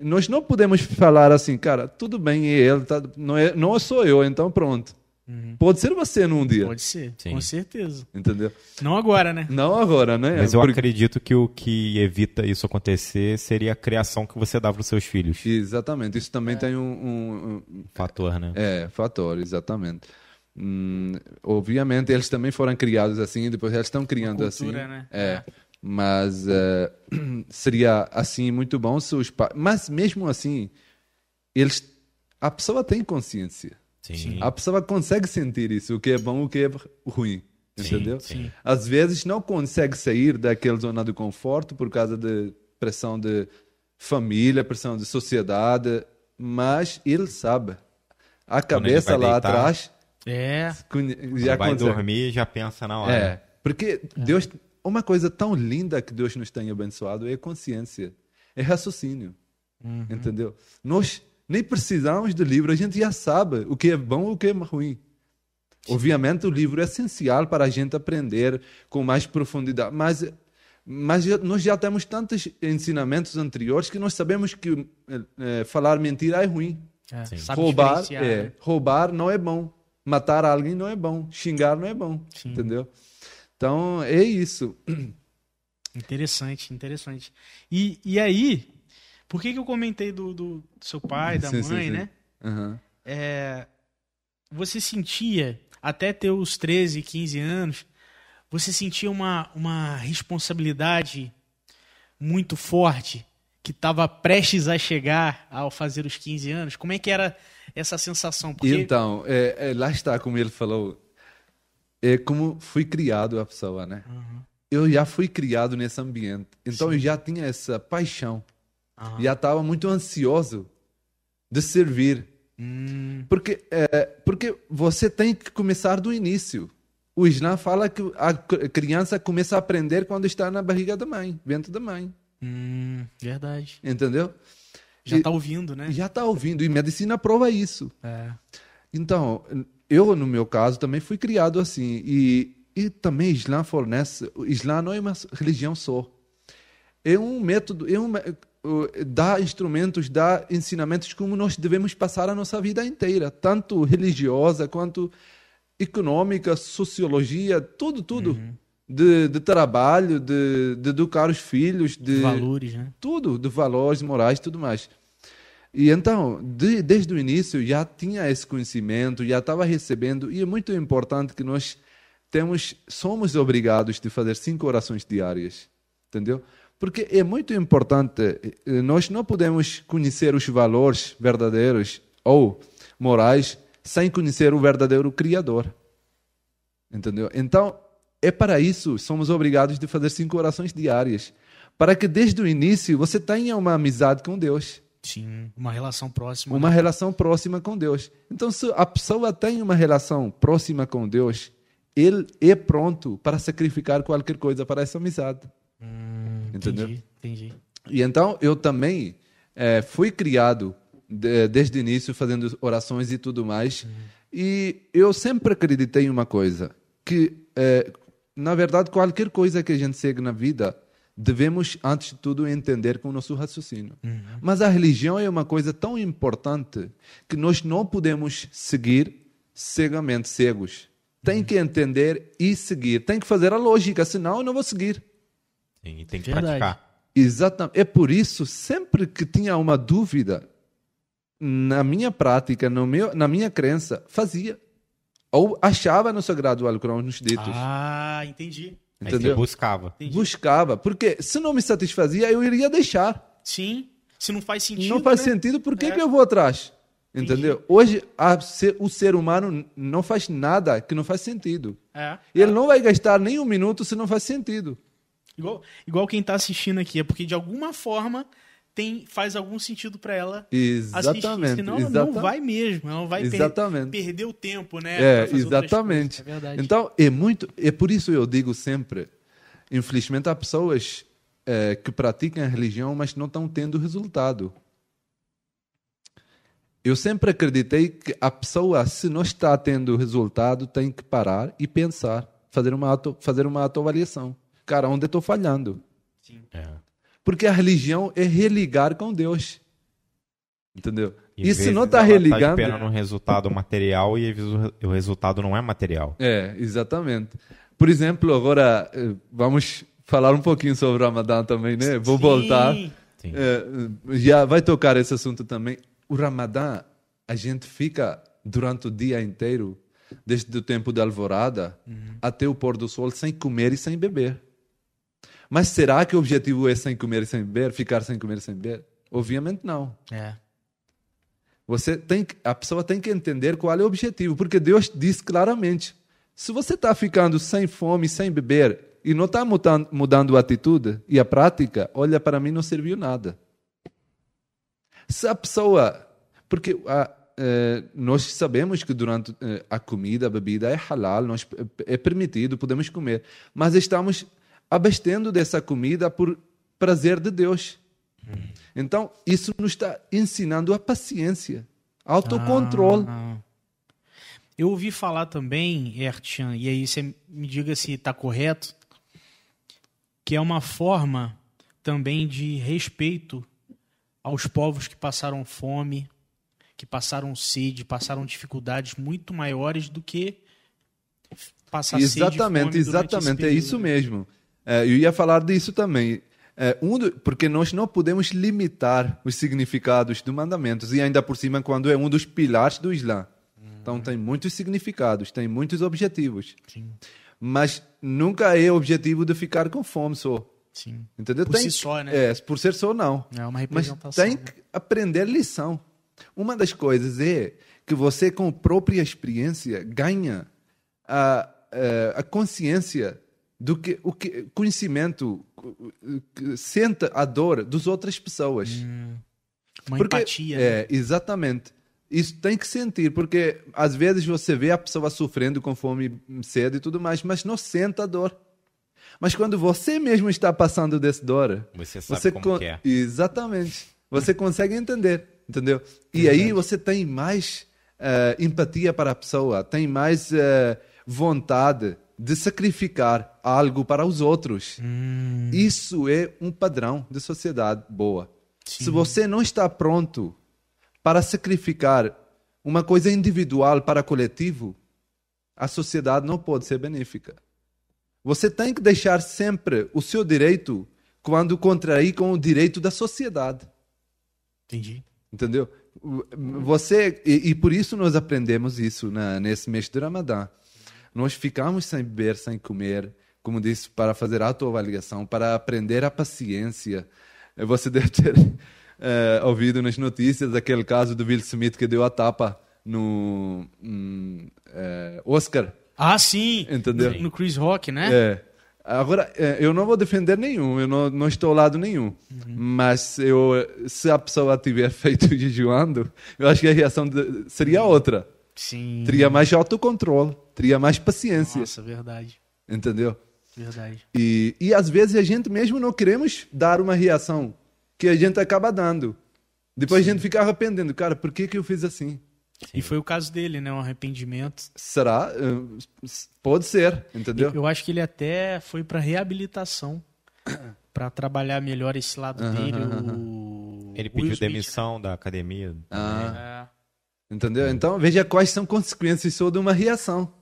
Nós não podemos falar assim, cara, tudo bem, ele tá, não, é, não sou eu, então pronto. Uhum. Pode ser você num dia. Pode ser, sim. com certeza. Entendeu? Não agora, né? Não agora, né? Mas eu Porque... acredito que o que evita isso acontecer seria a criação que você dá para os seus filhos. Exatamente, isso também é. tem um, um, um... fator, né? É, fator, exatamente. Hum, obviamente eles também foram criados assim, depois eles estão criando uma cultura, assim. Né? É. Mas é, seria assim muito bom se os pais... Mas mesmo assim, eles... a pessoa tem consciência. Sim. A pessoa consegue sentir isso, o que é bom, o que é ruim, entendeu? Sim, sim. Às vezes não consegue sair daquela zona de conforto por causa da pressão de família, pressão de sociedade, mas ele sabe. A cabeça lá deitar, atrás... É. Já vai consegue. Dormir já pensa na hora. É, porque é. Deus, uma coisa tão linda que Deus nos tem abençoado é a consciência, é raciocínio, uhum. entendeu? Nós... nem precisamos do livro, a gente já sabe o que é bom e o que é ruim. Sim. Obviamente o livro é essencial para a gente aprender com mais profundidade, mas, mas nós já temos tantos ensinamentos anteriores que nós sabemos que é, falar mentira é ruim. É. Roubar, é, roubar não é bom, matar alguém não é bom, xingar não é bom, sim. entendeu? Então é isso. Interessante, interessante. E, e aí... Por que que eu comentei do, do seu pai, da sim, mãe, sim, sim. né? Uhum. É, você sentia, até ter os treze, quinze anos, você sentia uma, uma responsabilidade muito forte que estava prestes a chegar ao fazer os quinze anos? Como é que era essa sensação? Porque... Então, é, é, lá está, como ele falou, é como fui criado a pessoa, né? Uhum. Eu já fui criado nesse ambiente, então sim. eu já tinha essa paixão. Uhum. Já estava muito ansioso de servir. Hum. Porque, é, porque você tem que começar do início. O Islã fala que a criança começa a aprender quando está na barriga da mãe, dentro da mãe. Hum, verdade. Entendeu? Já está ouvindo, né? Já está ouvindo. E medicina prova isso. É. Então, eu, no meu caso, também fui criado assim. E, e também o Islã fornece... O Islã não é uma religião só. É um método... É uma, dá instrumentos, dá ensinamentos como nós devemos passar a nossa vida inteira, tanto religiosa quanto econômica, sociologia, tudo, tudo. Uhum. de, de trabalho, de, de educar os filhos, de valores, né? Tudo, de valores morais e tudo mais. E então, de, desde o início, já tinha esse conhecimento, já estava recebendo, e é muito importante que nós temos, somos obrigados de fazer cinco orações diárias, entendeu? Porque é muito importante, nós não podemos conhecer os valores verdadeiros ou morais sem conhecer o verdadeiro Criador, entendeu? Então, é para isso, somos obrigados de fazer cinco orações diárias, para que desde o início você tenha uma amizade com Deus. Sim, uma relação próxima. Uma né? relação próxima com Deus. Então, se a pessoa tem uma relação próxima com Deus, ele é pronto para sacrificar qualquer coisa para essa amizade. Hum, entendeu? Entendi, entendi. E então, eu também é, fui criado de, desde o início, fazendo orações e tudo mais. Hum. E eu sempre acreditei em uma coisa, que, é, na verdade, qualquer coisa que a gente segue na vida, devemos, antes de tudo, entender com o nosso raciocínio. Uhum. Mas a religião é uma coisa tão importante que nós não podemos seguir cegamente, cegos. Tem uhum. que entender e seguir. Tem que fazer a lógica, senão eu não vou seguir. E tem que Verdade. praticar. Exatamente. É por isso, sempre que tinha uma dúvida, na minha prática, no meu, na minha crença, fazia. Ou achava no Sagrado Alcorão, nos ditos. Ah, entendi. Entendeu? Aí buscava. Entendi. Buscava. Porque se não me satisfazia, eu iria deixar. Sim. Se não faz sentido. Não faz né? sentido, por que, é. que eu vou atrás? Entendeu? Entendi. Hoje, a ser, o ser humano não faz nada que não faz sentido. É. Ele é. não vai gastar nem um minuto se não faz sentido. Igual, igual quem está assistindo aqui. É porque, de alguma forma, tem, faz algum sentido para ela exatamente, assistir. Senão ela não vai mesmo. Ela não vai per- perder o tempo, né? É, exatamente. Coisas, é então, é muito... É por isso eu digo sempre, infelizmente, há pessoas é, que praticam a religião, mas não estão tendo resultado. Eu sempre acreditei que a pessoa, se não está tendo resultado, tem que parar e pensar, fazer uma, auto, fazer uma autoavaliação. Cara, onde eu estou falhando? Sim. É. Porque a religião é religar com Deus. Entendeu? E, e se não está religando... Está esperando um resultado material e o resultado não é material. É, exatamente. Por exemplo, agora vamos falar um pouquinho sobre o Ramadã também, né? Vou Sim. voltar. Sim. É, já vai tocar esse assunto também. O Ramadã, a gente fica durante o dia inteiro, desde o tempo da alvorada uhum. até o pôr do sol, sem comer e sem beber. Mas será que o objetivo é sem comer e sem beber? Ficar sem comer e sem beber? Obviamente não. É. Você tem que, a pessoa tem que entender qual é o objetivo, porque Deus diz claramente, se você está ficando sem fome, sem beber, e não está mudando, mudando a atitude e a prática, olha, para mim não serviu nada. Se a pessoa... Porque... A, Uh, nós sabemos que durante uh, a comida, a bebida é halal, nós, é permitido, podemos comer, mas estamos abastecendo dessa comida por prazer de Deus. Hum. Então, isso nos está ensinando a paciência, autocontrole. Ah, eu ouvi falar também, Ertchan, e aí você me diga se está correto, que é uma forma também de respeito aos povos que passaram fome, que passaram sede, passaram dificuldades muito maiores do que passar exatamente, sede e fome. Exatamente, é isso mesmo. É, eu ia falar disso também. É, um do, porque nós não podemos limitar os significados dos mandamentos, e ainda por cima quando é um dos pilares do Islã. Hum. Então tem muitos significados, tem muitos objetivos. Sim. Mas nunca é objetivo de ficar com fome só. Sim. Entendeu? Por tem, si só, né? É, por ser só, não. É uma representação. Mas tem né? que aprender lição. Uma das coisas é que você, com a própria experiência, ganha a, a consciência do que o que, conhecimento, que senta a dor das outras pessoas. Hum, uma porque, empatia. É, né? Exatamente. Isso tem que sentir, porque às vezes você vê a pessoa sofrendo com fome, sede e tudo mais, mas não senta a dor. Mas quando você mesmo está passando dessa dor... Você sabe você como con- que é. Exatamente. Você consegue entender. Entendeu? E é aí você tem mais uh, empatia para a pessoa, tem mais uh, vontade de sacrificar algo para os outros. Hum. Isso é um padrão de sociedade boa. Sim. Se você não está pronto para sacrificar uma coisa individual para coletivo, a sociedade não pode ser benéfica. Você tem que deixar sempre o seu direito quando contrair com o direito da sociedade. Entendi. Entendeu? Você, e, e por isso nós aprendemos isso na, nesse mês de Ramadã. Nós ficamos sem beber, sem comer, como disse, para fazer autoavaliação, para aprender a paciência. Você deve ter uh, ouvido nas notícias aquele caso do Will Smith que deu a tapa no um, uh, Oscar. Ah, sim! Entendeu? No Chris Rock, né? É. Agora, eu não vou defender nenhum, eu não, não estou ao lado nenhum. Uhum. Mas eu, se a pessoa tiver feito jejuando, eu acho que a reação de, seria outra. Sim. Teria mais autocontrole, teria mais paciência. Nossa, verdade. Entendeu? Verdade. E, e às vezes a gente mesmo não queremos dar uma reação que a gente acaba dando. Depois Sim. a gente fica arrependendo. Cara, por que, que eu fiz assim? Sim. E foi o caso dele, né? Um arrependimento. Será? Pode ser, entendeu? Eu acho que ele até foi para reabilitação, para trabalhar melhor esse lado uh-huh, dele. Uh-huh. O... Ele pediu Will demissão Smith, né? da academia. Ah. É. Entendeu? Então veja quais são consequências só de uma reação.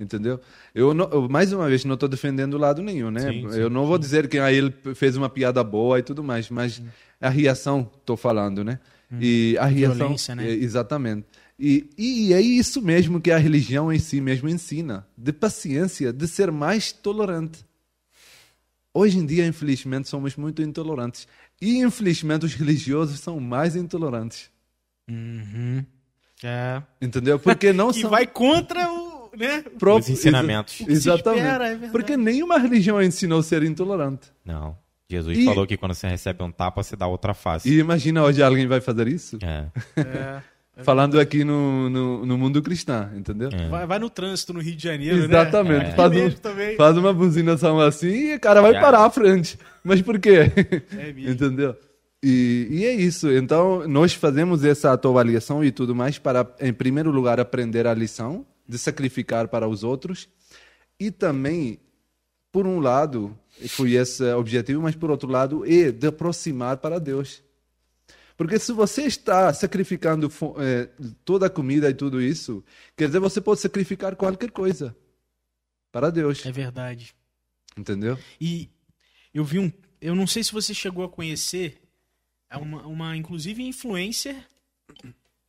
Entendeu? Eu, não, eu mais uma vez não estou defendendo lado nenhum, né? Sim, sim, eu não sim. vou dizer que aí ele fez uma piada boa e tudo mais, mas hum. a reação estou falando, né? E a reação, violência, né? Exatamente. E, e é isso mesmo que a religião em si mesmo ensina, de paciência, de ser mais tolerante. Hoje em dia, infelizmente, somos muito intolerantes. E, infelizmente, os religiosos são mais intolerantes. Uhum. É. Entendeu? Porque não e são... vai contra o, né? Pro... os ensinamentos. Ex- exatamente. Espera, é porque nenhuma religião ensinou a ser intolerante. Não. Jesus e... falou que quando você recebe um tapa, você dá outra face. E imagina hoje alguém vai fazer isso? É. é Falando aqui no, no, no mundo cristão, entendeu? É. Vai, vai no trânsito no Rio de Janeiro, Exatamente. Né? É. Faz, um, faz uma buzinação assim e o cara vai é. parar à frente. Mas por quê? É mesmo. Entendeu? E, e é isso. Então, nós fazemos essa autoavaliação e tudo mais para, em primeiro lugar, aprender a lição de sacrificar para os outros. E também, por um lado... foi esse o objetivo, mas por outro lado é de aproximar para Deus, porque se você está sacrificando eh, toda a comida e tudo isso, quer dizer, você pode sacrificar qualquer coisa para Deus. É verdade. Entendeu? E eu vi um, eu não sei se você chegou a conhecer, é uma, uma inclusive influencer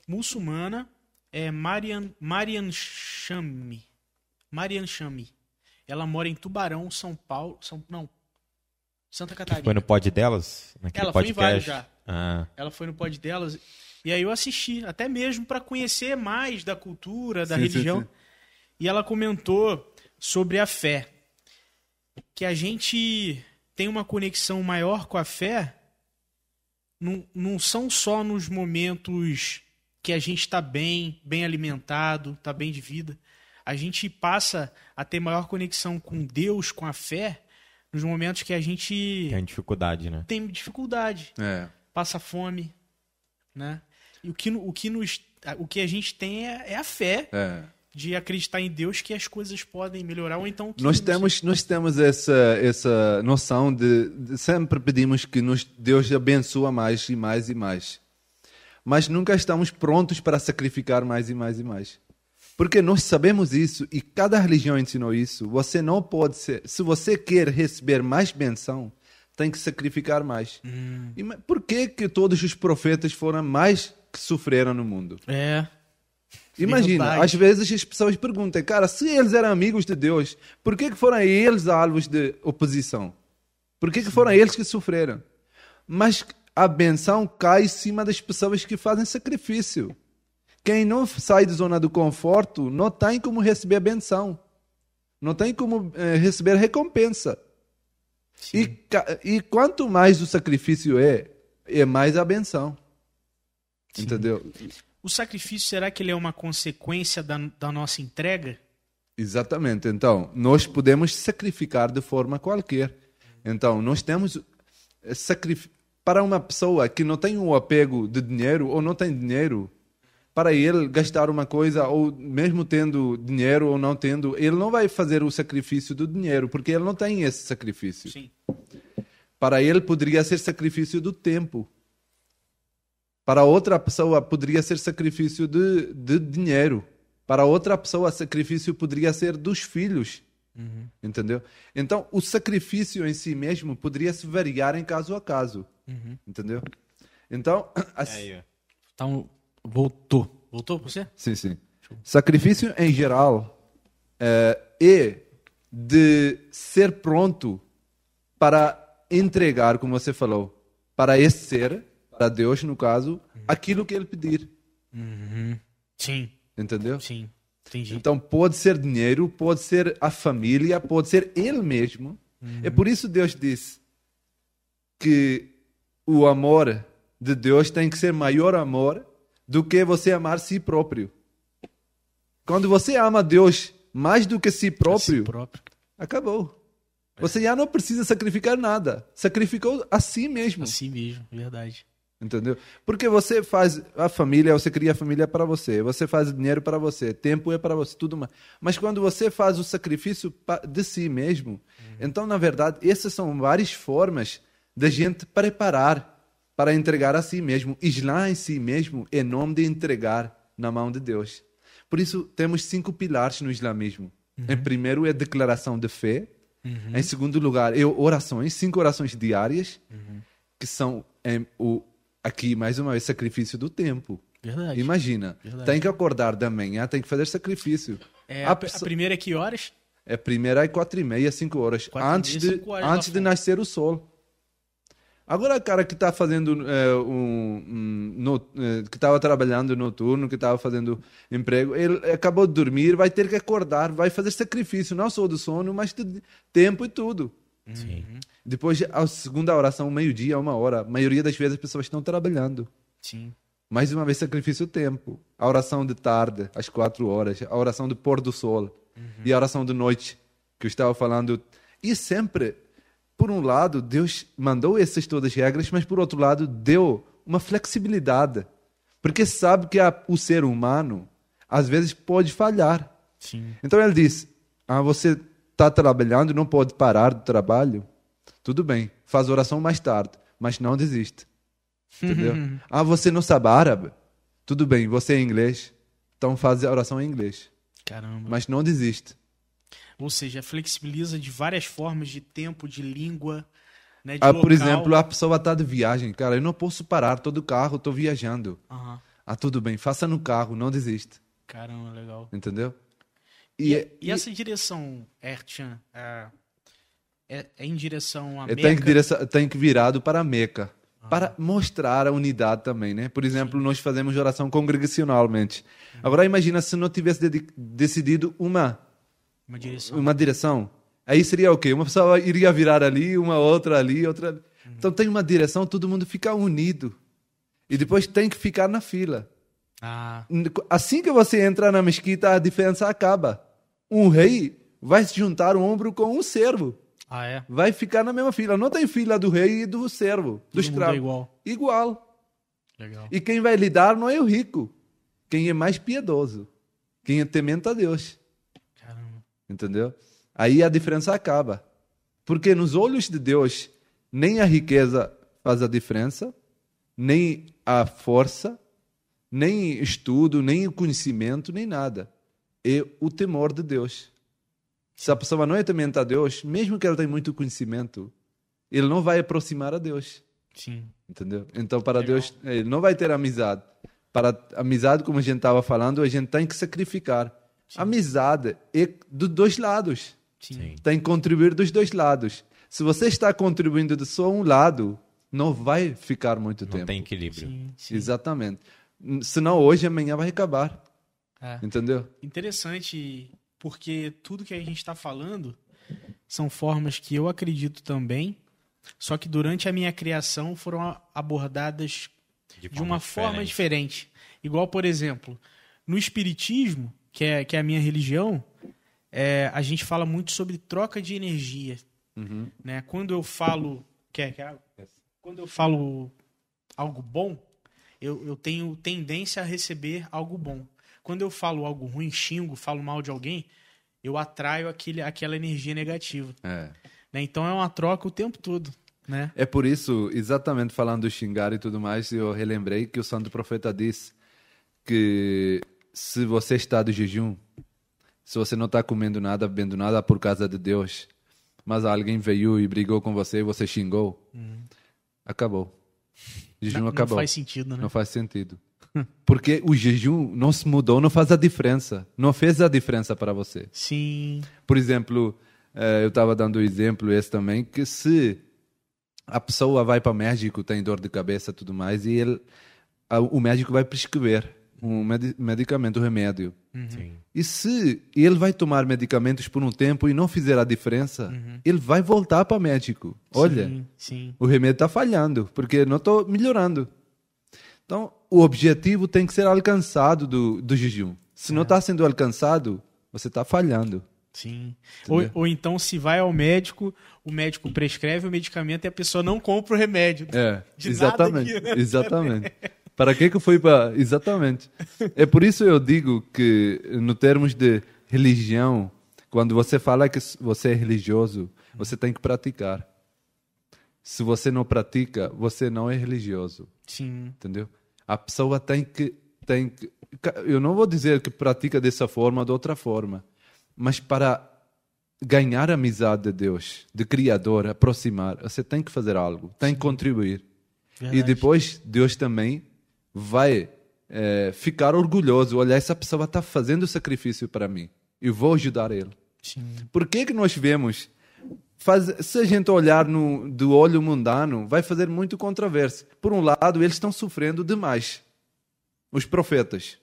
muçulmana, é Marian, Marian Shami Marian Shami. Ela mora em Tubarão, São Paulo... São, não, Santa Catarina. Que foi no pod delas? Ela foi em vários já. Ah. Ela foi no pod delas. E aí eu assisti, até mesmo para conhecer mais da cultura, da sim, religião. Sim, sim. E ela comentou sobre a fé. Que a gente tem uma conexão maior com a fé. Não, não são só nos momentos que a gente está bem, bem alimentado, está bem de vida. A gente passa a ter maior conexão com Deus, com a fé, nos momentos que a gente... Tem dificuldade, né? Tem dificuldade. É. Passa fome, né? E o que, o que, nos, o que a gente tem é, é a fé é. de acreditar em Deus que as coisas podem melhorar, ou então... Que nós, temos, nós temos essa, essa noção de, de... Sempre pedimos que nos, Deus abençoa mais e mais e mais. Mas nunca estamos prontos para sacrificar mais e mais e mais. Porque nós sabemos isso e cada religião ensinou isso. Você não pode ser... Se você quer receber mais benção, tem que sacrificar mais. Hum. E por que que todos os profetas foram mais que sofreram no mundo? É. Imagina, às vezes as pessoas perguntam, cara, se eles eram amigos de Deus, por que que foram eles alvos de oposição? Por que que foram eles que sofreram? Mas a benção cai em cima das pessoas que fazem sacrifício. Quem não sai da zona do conforto não tem como receber a benção. Não tem como eh, receber recompensa. E, e quanto mais o sacrifício é, é mais a benção. Sim. Entendeu? O sacrifício, será que ele é uma consequência da, da nossa entrega? Exatamente. Então, nós podemos sacrificar de forma qualquer. Então, nós temos sacrif... para uma pessoa que não tem um apego de dinheiro ou não tem dinheiro, para ele gastar uma coisa, ou mesmo tendo dinheiro ou não tendo, ele não vai fazer o sacrifício do dinheiro, porque ele não tem esse sacrifício. Sim. Para ele poderia ser sacrifício do tempo. Para outra pessoa poderia ser sacrifício de, de dinheiro. Para outra pessoa, sacrifício poderia ser dos filhos. Uhum. Entendeu? Então, o sacrifício em si mesmo poderia-se variar em caso a caso. Uhum. Entendeu? Então, assim... então, voltou. Voltou para você? Sim, sim. Sacrifício em geral uh, é de ser pronto para entregar, como você falou, para esse ser, para Deus no caso, uhum. aquilo que ele pedir. Uhum. Sim. Entendeu? Sim. Entendi. Então pode ser dinheiro, pode ser a família, pode ser ele mesmo. Uhum. É por isso Deus disse que o amor de Deus tem que ser maior amor do que você amar si próprio. Quando você ama Deus mais do que si próprio, si próprio. Acabou. É. Você já não precisa sacrificar nada. Sacrificou a si mesmo. A si mesmo, verdade. Entendeu? Porque você faz a família, você cria a família para você, você faz dinheiro para você, tempo é para você, tudo mais. Mas quando você faz o sacrifício de si mesmo, uhum. então, na verdade, essas são várias formas da gente preparar para entregar a si mesmo. Islã em si mesmo é nome de entregar na mão de Deus. Por isso, temos cinco pilares no islamismo. Uhum. Em primeiro é declaração de fé. Uhum. Em segundo lugar, é orações, cinco orações diárias, uhum. que são em, o... Aqui, mais uma vez, sacrifício do tempo. Verdade. Imagina. Verdade. Tem que acordar da manhã, tem que fazer sacrifício. É, a, a, p- a primeira é que horas? É a primeira é quatro e meia, cinco horas. Antes, meia, de, cinco horas antes de nascer o sol. Agora, o cara que está fazendo é, um, um no, é, que estava trabalhando noturno, que estava fazendo emprego, ele acabou de dormir, vai ter que acordar, vai fazer sacrifício, não só do sono, mas do tempo e tudo. Sim. Uhum. Depois, a segunda oração, meio-dia, uma hora. A maioria das vezes as pessoas estão trabalhando. Sim. Mais uma vez, sacrifício o tempo. A oração de tarde, às quatro horas. A oração do pôr do sol. Uhum. E a oração de noite, que eu estava falando. E sempre, por um lado, Deus mandou essas todas as regras, mas por outro lado, deu uma flexibilidade. Porque sabe que a, o ser humano, às vezes, pode falhar. Sim. Então, ele diz, ah, você está trabalhando, não pode parar do trabalho. Tudo bem, faz oração mais tarde, mas não desiste. Entendeu? Ah, você não sabe árabe? Tudo bem, você é inglês, então faz a oração em inglês. Caramba. Mas não desiste. Ou seja, flexibiliza de várias formas, de tempo, de língua, né, de ah, local. Por exemplo, a pessoa está de viagem. Cara, eu não posso parar, estou do carro, estou viajando. Uhum. Ah, tudo bem, faça no carro, não desiste. Caramba, legal. Entendeu? E, e, e essa e... direção, Ertchan, é... É, é em direção a Meca? Tem que, direc- tem que virado para a Meca. Ah. Para mostrar a unidade também, né? Por exemplo, nós fazemos oração congregacionalmente. Uhum. Agora, imagina se não tivesse de- decidido uma, uma, direção. uma direção. Aí seria o quê? Uma pessoa iria virar ali, uma outra ali, outra ali. Uhum. Então, tem uma direção, todo mundo fica unido. E depois tem que ficar na fila. Ah. Assim que você entrar na mesquita, a diferença acaba. Um rei vai se juntar o ombro com um servo. Ah, é? Vai ficar na mesma fila. Não tem fila do rei e do servo, do escravo. É igual. Igual. Legal. E quem vai lidar não é o rico. Quem é mais piedoso. Quem é temente a Deus. Caramba. Entendeu? Aí a diferença acaba. Porque nos olhos de Deus, nem a riqueza faz a diferença, nem a força, nem estudo, nem o conhecimento, nem nada. É o temor de Deus. Se a pessoa não é temente a Deus, mesmo que ela tenha muito conhecimento, ele não vai aproximar a Deus. Sim. Entendeu? Então, para Legal. Deus, ele não vai ter amizade. Para amizade, como a gente estava falando, a gente tem que sacrificar. Sim. Amizade é dos dois lados. Sim. Tem que contribuir dos dois lados. Se você está contribuindo de só um lado, não vai ficar muito não tempo. Não tem equilíbrio. Sim, sim. Exatamente. Senão hoje, amanhã vai acabar. É. Entendeu? Interessante... Porque tudo que a gente está falando são formas que eu acredito também, só que durante a minha criação foram abordadas de, de uma forma diferente. Igual, por exemplo, no Espiritismo, que é, que é a minha religião, é, a gente fala muito sobre troca de energia. Uhum. Né? Quando eu falo... Quer, quer, quando eu falo algo bom, eu, eu tenho tendência a receber algo bom. Quando eu falo algo ruim, xingo, falo mal de alguém, eu atraio aquele, aquela energia negativa. É. Né? Então é uma troca o tempo todo. Né? É por isso, exatamente falando do xingar e tudo mais, eu relembrei que o santo profeta disse que se você está de jejum, Se você não está comendo nada, bebendo nada por causa de Deus, mas alguém veio e brigou com você e você xingou, uhum. acabou. O jejum não, acabou. Não faz sentido, né? Não faz sentido. Porque o jejum não se mudou, não faz a diferença. Não fez a diferença para você. Sim. Por exemplo, eu estava dando um exemplo esse também, que se a pessoa vai para o médico, tem dor de cabeça e tudo mais, e ele, o médico vai prescrever um medicamento, um remédio. Uhum. Sim. E se ele vai tomar medicamentos por um tempo e não fizer a diferença, uhum. ele vai voltar para o médico. Olha, sim, sim. o remédio está falhando, porque não estou melhorando. Então, o objetivo tem que ser alcançado do, do jejum. Se é. não está sendo alcançado, você está falhando. Sim. Ou, ou então, se vai ao médico, o médico prescreve o medicamento e a pessoa não compra o remédio. É, de exatamente. Nada aqui, né? Exatamente. Para que que foi para... Exatamente. É por isso eu digo que, no termos de religião, quando você fala que você é religioso, você tem que praticar. Se você não pratica, você não é religioso. Sim. Entendeu? A pessoa tem que, tem que... Eu não vou dizer que pratica dessa forma ou de outra forma. Mas para ganhar a amizade de Deus, de Criador, aproximar, você tem que fazer algo, tem Sim. que contribuir. Verdade. E depois Deus também vai é, ficar orgulhoso. Olha, essa pessoa está fazendo sacrifício para mim. Eu vou ajudar ele. Sim. Por que que nós vemos... Faz, se a gente olhar no, do olho mundano, vai fazer muito controvérsia. Por um lado, eles estão sofrendo demais. Os profetas.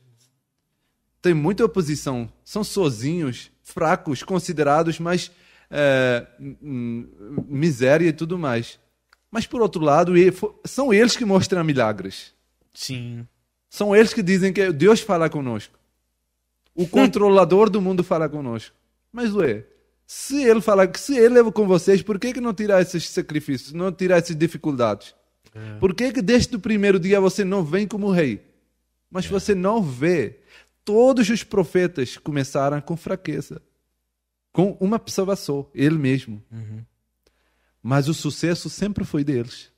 Tem muita oposição. São sozinhos, fracos, considerados mais é, miséria e tudo mais. Mas, por outro lado, são eles que mostram milagres. Sim. São eles que dizem que Deus fala conosco. O controlador do mundo fala conosco. Mas, ué, se ele falar que se ele é com vocês, por que que não tirar esses sacrifícios, não tirar essas dificuldades? É. Por que que desde o primeiro dia você não vem como rei? Mas é. você não vê. Todos os profetas começaram com fraqueza. Com uma pessoa só, ele mesmo. Uhum. Mas o sucesso sempre foi deles.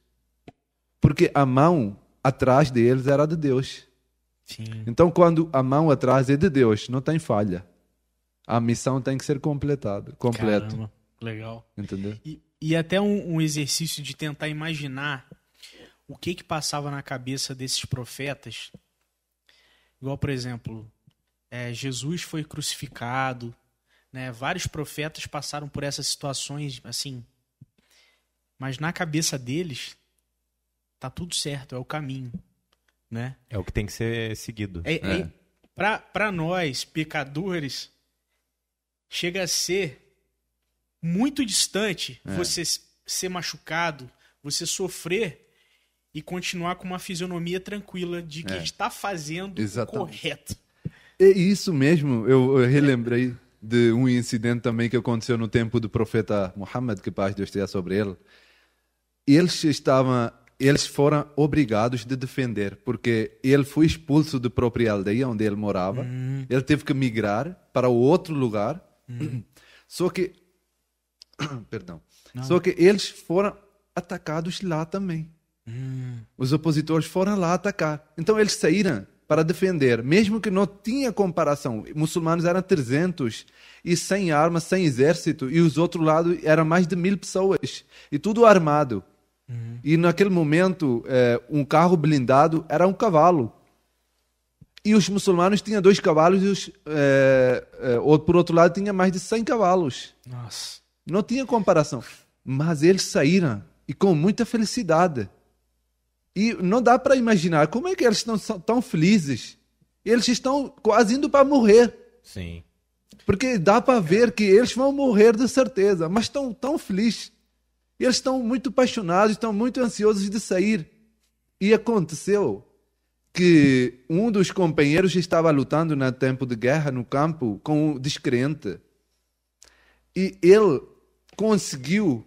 Porque a mão atrás deles era de Deus. Sim. Então, quando a mão atrás é de Deus, não tem falha. A missão tem que ser completada. Completo. Caramba, legal. Entendeu? E, e até um, um exercício de tentar imaginar o que que passava na cabeça desses profetas. Igual, por exemplo, é, Jesus foi crucificado, né? Vários profetas passaram por essas situações, assim. Mas na cabeça deles, tá tudo certo, é o caminho, né? É o que tem que ser seguido. É, é. é pra, pra nós, pecadores, chega a ser muito distante é. você ser machucado, você sofrer e continuar com uma fisionomia tranquila de que é. está fazendo Exatamente. o correto. É isso mesmo. Eu, eu relembrei de um incidente também que aconteceu no tempo do profeta Muhammad, que paz de Deus tenha sobre ele. Eles estavam, eles foram obrigados de defender, porque ele foi expulso da própria aldeia onde ele morava. Hum. Ele teve que migrar para outro lugar. Hum. Só que, perdão, Não. só que eles foram atacados lá também. Hum. Os opositores foram lá atacar. Então eles saíram para defender, mesmo que não tinha comparação. Muçulmanos eram trezentos e sem armas, sem exército, e os outros lados eram mais de mil pessoas e tudo armado. Hum. E naquele momento eh, um carro blindado era um cavalo e os muçulmanos tinham dois cavalos e os, eh, eh, por outro lado tinha mais de cem cavalos. Nossa. Não tinha comparação, mas eles saíram e com muita felicidade. E não dá para imaginar como é que eles estão tão felizes. Eles estão quase indo para morrer. Sim. Porque dá para ver que eles vão morrer de certeza, mas estão tão felizes. Eles estão muito apaixonados, estão muito ansiosos de sair. E aconteceu que um dos companheiros estava lutando no tempo de guerra no campo com um descrente. E ele conseguiu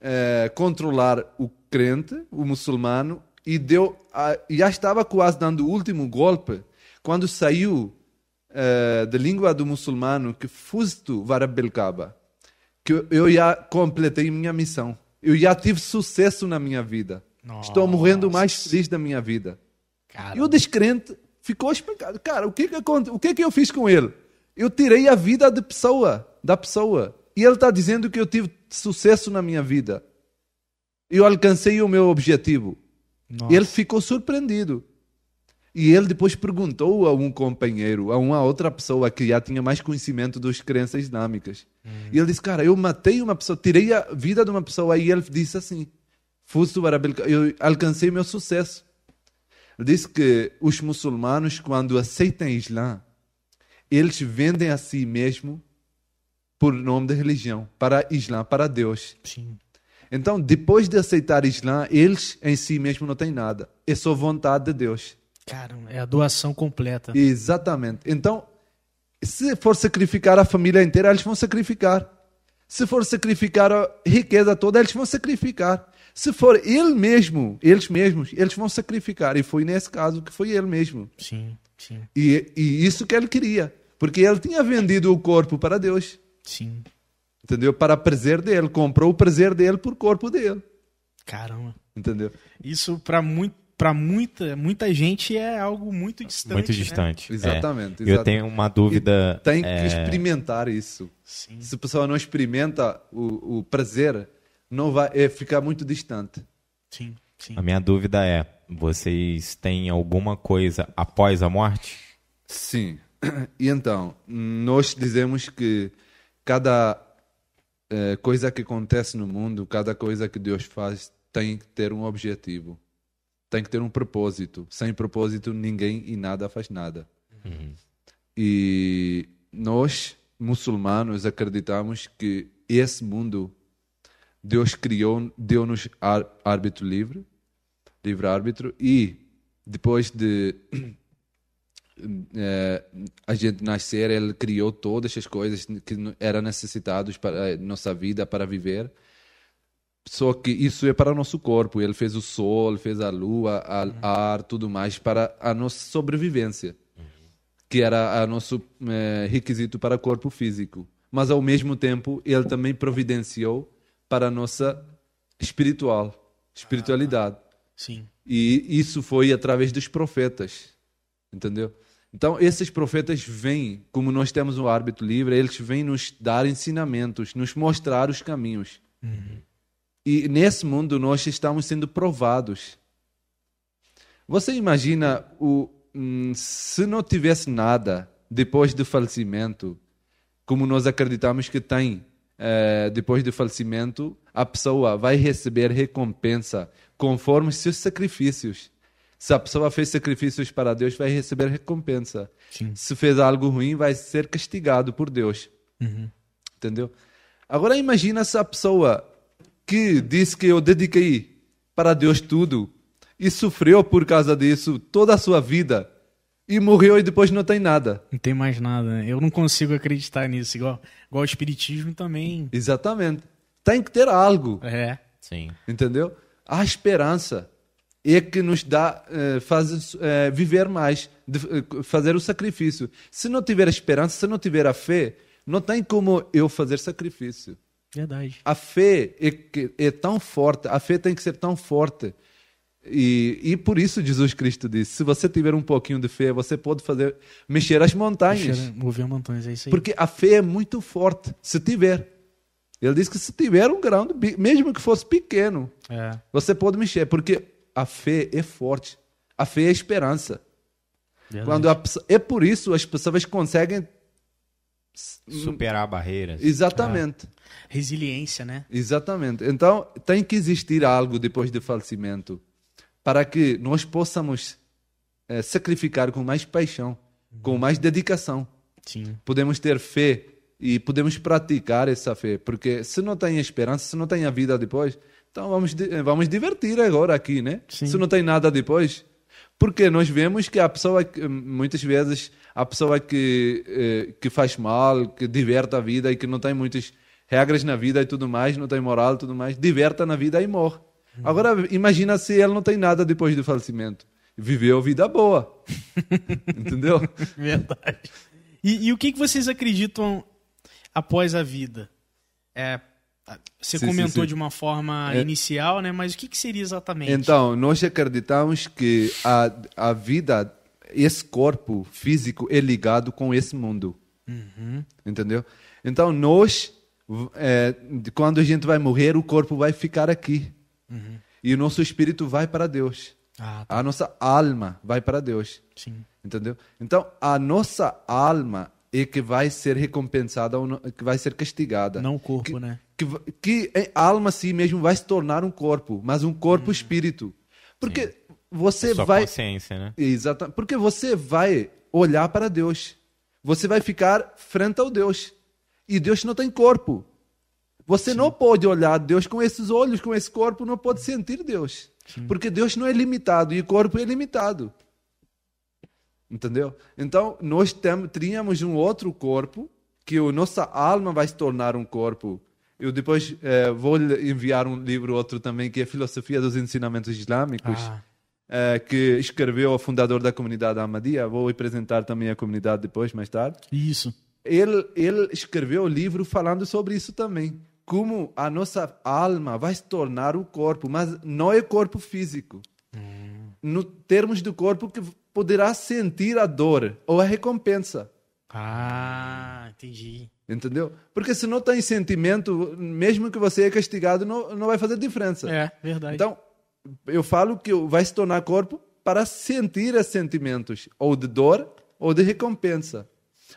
é, controlar o crente, o muçulmano, e deu, já estava quase dando o último golpe quando saiu uh, da língua do muçulmano que fustu varabelkaba, que eu já completei minha missão, eu já tive sucesso na minha vida. Nossa. Estou morrendo mais feliz da minha vida. Cara. E o descrente ficou espantado. Cara, o que que, o que que eu fiz com ele? Eu tirei a vida de pessoa, da pessoa. E ele está dizendo que eu tive sucesso na minha vida. Eu alcancei o meu objetivo. Nossa. Ele ficou surpreendido. E ele depois perguntou a um companheiro, a uma outra pessoa que já tinha mais conhecimento das crenças islâmicas. Hum. E ele disse, cara, eu matei uma pessoa, tirei a vida de uma pessoa. E ele disse assim, eu alcancei meu sucesso. Ele disse que os muçulmanos, quando aceitam o Islã, eles vendem a si mesmo por nome da religião, para Islã, para Deus. Sim. Então, depois de aceitar o Islã, eles em si mesmo não têm nada. É só vontade de Deus. Cara, é a doação completa. Exatamente. Então, se for sacrificar a família inteira, eles vão sacrificar. Se for sacrificar a riqueza toda, eles vão sacrificar. Se for ele mesmo, eles mesmos, eles vão sacrificar. E foi nesse caso que foi ele mesmo. Sim, sim. E, e isso que ele queria. Porque ele tinha vendido o corpo para Deus. Sim. Entendeu? Para o prazer dele. Comprou o prazer dele por corpo dele. Caramba. Entendeu? Isso para muito. Para muita, muita gente é algo muito distante. Muito distante. Né? Exatamente, é. exatamente. Eu tenho uma dúvida... E tem que é... experimentar isso. Sim. Se a pessoa não experimenta o, o prazer, não vai é ficar muito distante. Sim, sim. A minha dúvida é, vocês têm alguma coisa após a morte? Sim. E então, nós dizemos que cada eh, coisa que acontece no mundo, cada coisa que Deus faz, tem que ter um objetivo. Tem que ter um propósito. Sem propósito, ninguém e nada faz nada. Uhum. E nós, muçulmanos, acreditamos que esse mundo, Deus criou, deu-nos árbitro livre, livre-árbitro, e depois de é, a gente nascer, Ele criou todas as coisas que eram necessitadas para a nossa vida, para viver. Só que isso é para o nosso corpo. Ele fez o sol, ele fez a lua, a uhum. ar, tudo mais, para a nossa sobrevivência, uhum. que era o nosso é, requisito para o corpo físico. Mas, ao mesmo tempo, ele também providenciou para a nossa espiritual, espiritualidade. Ah, sim. E isso foi através dos profetas, entendeu? Então, esses profetas vêm, como nós temos um árbitro livre, eles vêm nos dar ensinamentos, nos mostrar os caminhos. Uhum. E nesse mundo nós estamos sendo provados. Você imagina, o, se não tivesse nada depois do falecimento, como nós acreditamos que tem, é, depois do falecimento, a pessoa vai receber recompensa conforme seus sacrifícios. Se a pessoa fez sacrifícios para Deus, vai receber recompensa. Sim. Se fez algo ruim, vai ser castigado por Deus. Uhum. Entendeu? Agora imagina se a pessoa... que disse que eu dediquei para Deus tudo e sofreu por causa disso toda a sua vida e morreu e depois não tem nada. Não tem mais nada, né? Eu não consigo acreditar nisso, igual, igual o Espiritismo também. Exatamente. Tem que ter algo. É, sim. Entendeu? A esperança é que nos dá é, faz, é, viver mais, de, é, fazer o sacrifício. Se não tiver a esperança, se não tiver a fé, não tem como eu fazer sacrifício. Verdade. A fé é, é tão forte, a fé tem que ser tão forte. E, e por isso Jesus Cristo disse, se você tiver um pouquinho de fé, você pode fazer mexer as montanhas. Mexer, mover montanhas, é isso aí. Porque a fé é muito forte, se tiver. Ele disse que se tiver um grão, mesmo que fosse pequeno, é. você pode mexer, porque a fé é forte. A fé é esperança. Quando a, é por isso as pessoas conseguem superar barreiras. Exatamente. Ah. Resiliência, né? Exatamente. Então, tem que existir algo depois do falecimento para que nós possamos é, sacrificar com mais paixão, com mais dedicação. Sim. Podemos ter fé e podemos praticar essa fé, porque se não tem esperança, se não tem a vida depois, então vamos, vamos divertir agora aqui, né? Sim. Se não tem nada depois... Porque nós vemos que a pessoa, muitas vezes, a pessoa que, que faz mal, que diverte a vida e que não tem muitas regras na vida e tudo mais, não tem moral e tudo mais, diverte na vida e morre. Uhum. Agora, imagina se ele não tem nada depois do falecimento. Viveu vida boa. Entendeu? Verdade. E, e o que vocês acreditam após a vida? É... Você sim, comentou sim, sim. de uma forma é. inicial, né? Mas o que, que seria exatamente? Então, nós acreditamos que a, a vida, esse corpo físico é ligado com esse mundo. Uhum. Entendeu? Então nós, é, quando a gente vai morrer, o corpo vai ficar aqui. Uhum. E o nosso espírito vai para Deus. Ah, tá. A nossa alma vai para Deus. Sim. Entendeu? Então a nossa alma é que vai ser recompensada, ou não, que vai ser castigada. Não o corpo, que, né? Que, que a alma si mesmo vai se tornar um corpo, mas um corpo uhum. espírito. Porque Sim. você só vai... consciência, né? Exatamente. Porque você vai olhar para Deus. Você vai ficar frente ao Deus. E Deus não tem corpo. Você Sim. não pode olhar Deus com esses olhos, com esse corpo, não pode sentir Deus. Sim. Porque Deus não é limitado e o corpo é limitado. Entendeu? Então, nós tem, tínhamos um outro corpo, que a nossa alma vai se tornar um corpo. Eu depois eh, vou enviar um livro, outro também, que é Filosofia dos Ensinamentos Islâmicos, ah. eh, que escreveu o fundador da comunidade Ahmadia. Vou apresentar também a comunidade depois, mais tarde. Isso. Ele, ele escreveu o livro falando sobre isso também. Como a nossa alma vai se tornar o corpo, mas não é corpo físico. Hum. No termos do corpo que poderá sentir a dor ou a recompensa. Ah, entendi. Entendeu? Porque se não tem sentimento, mesmo que você é castigado, não, não vai fazer diferença. É, verdade. Então, eu falo que vai se tornar corpo para sentir os sentimentos, ou de dor, ou de recompensa.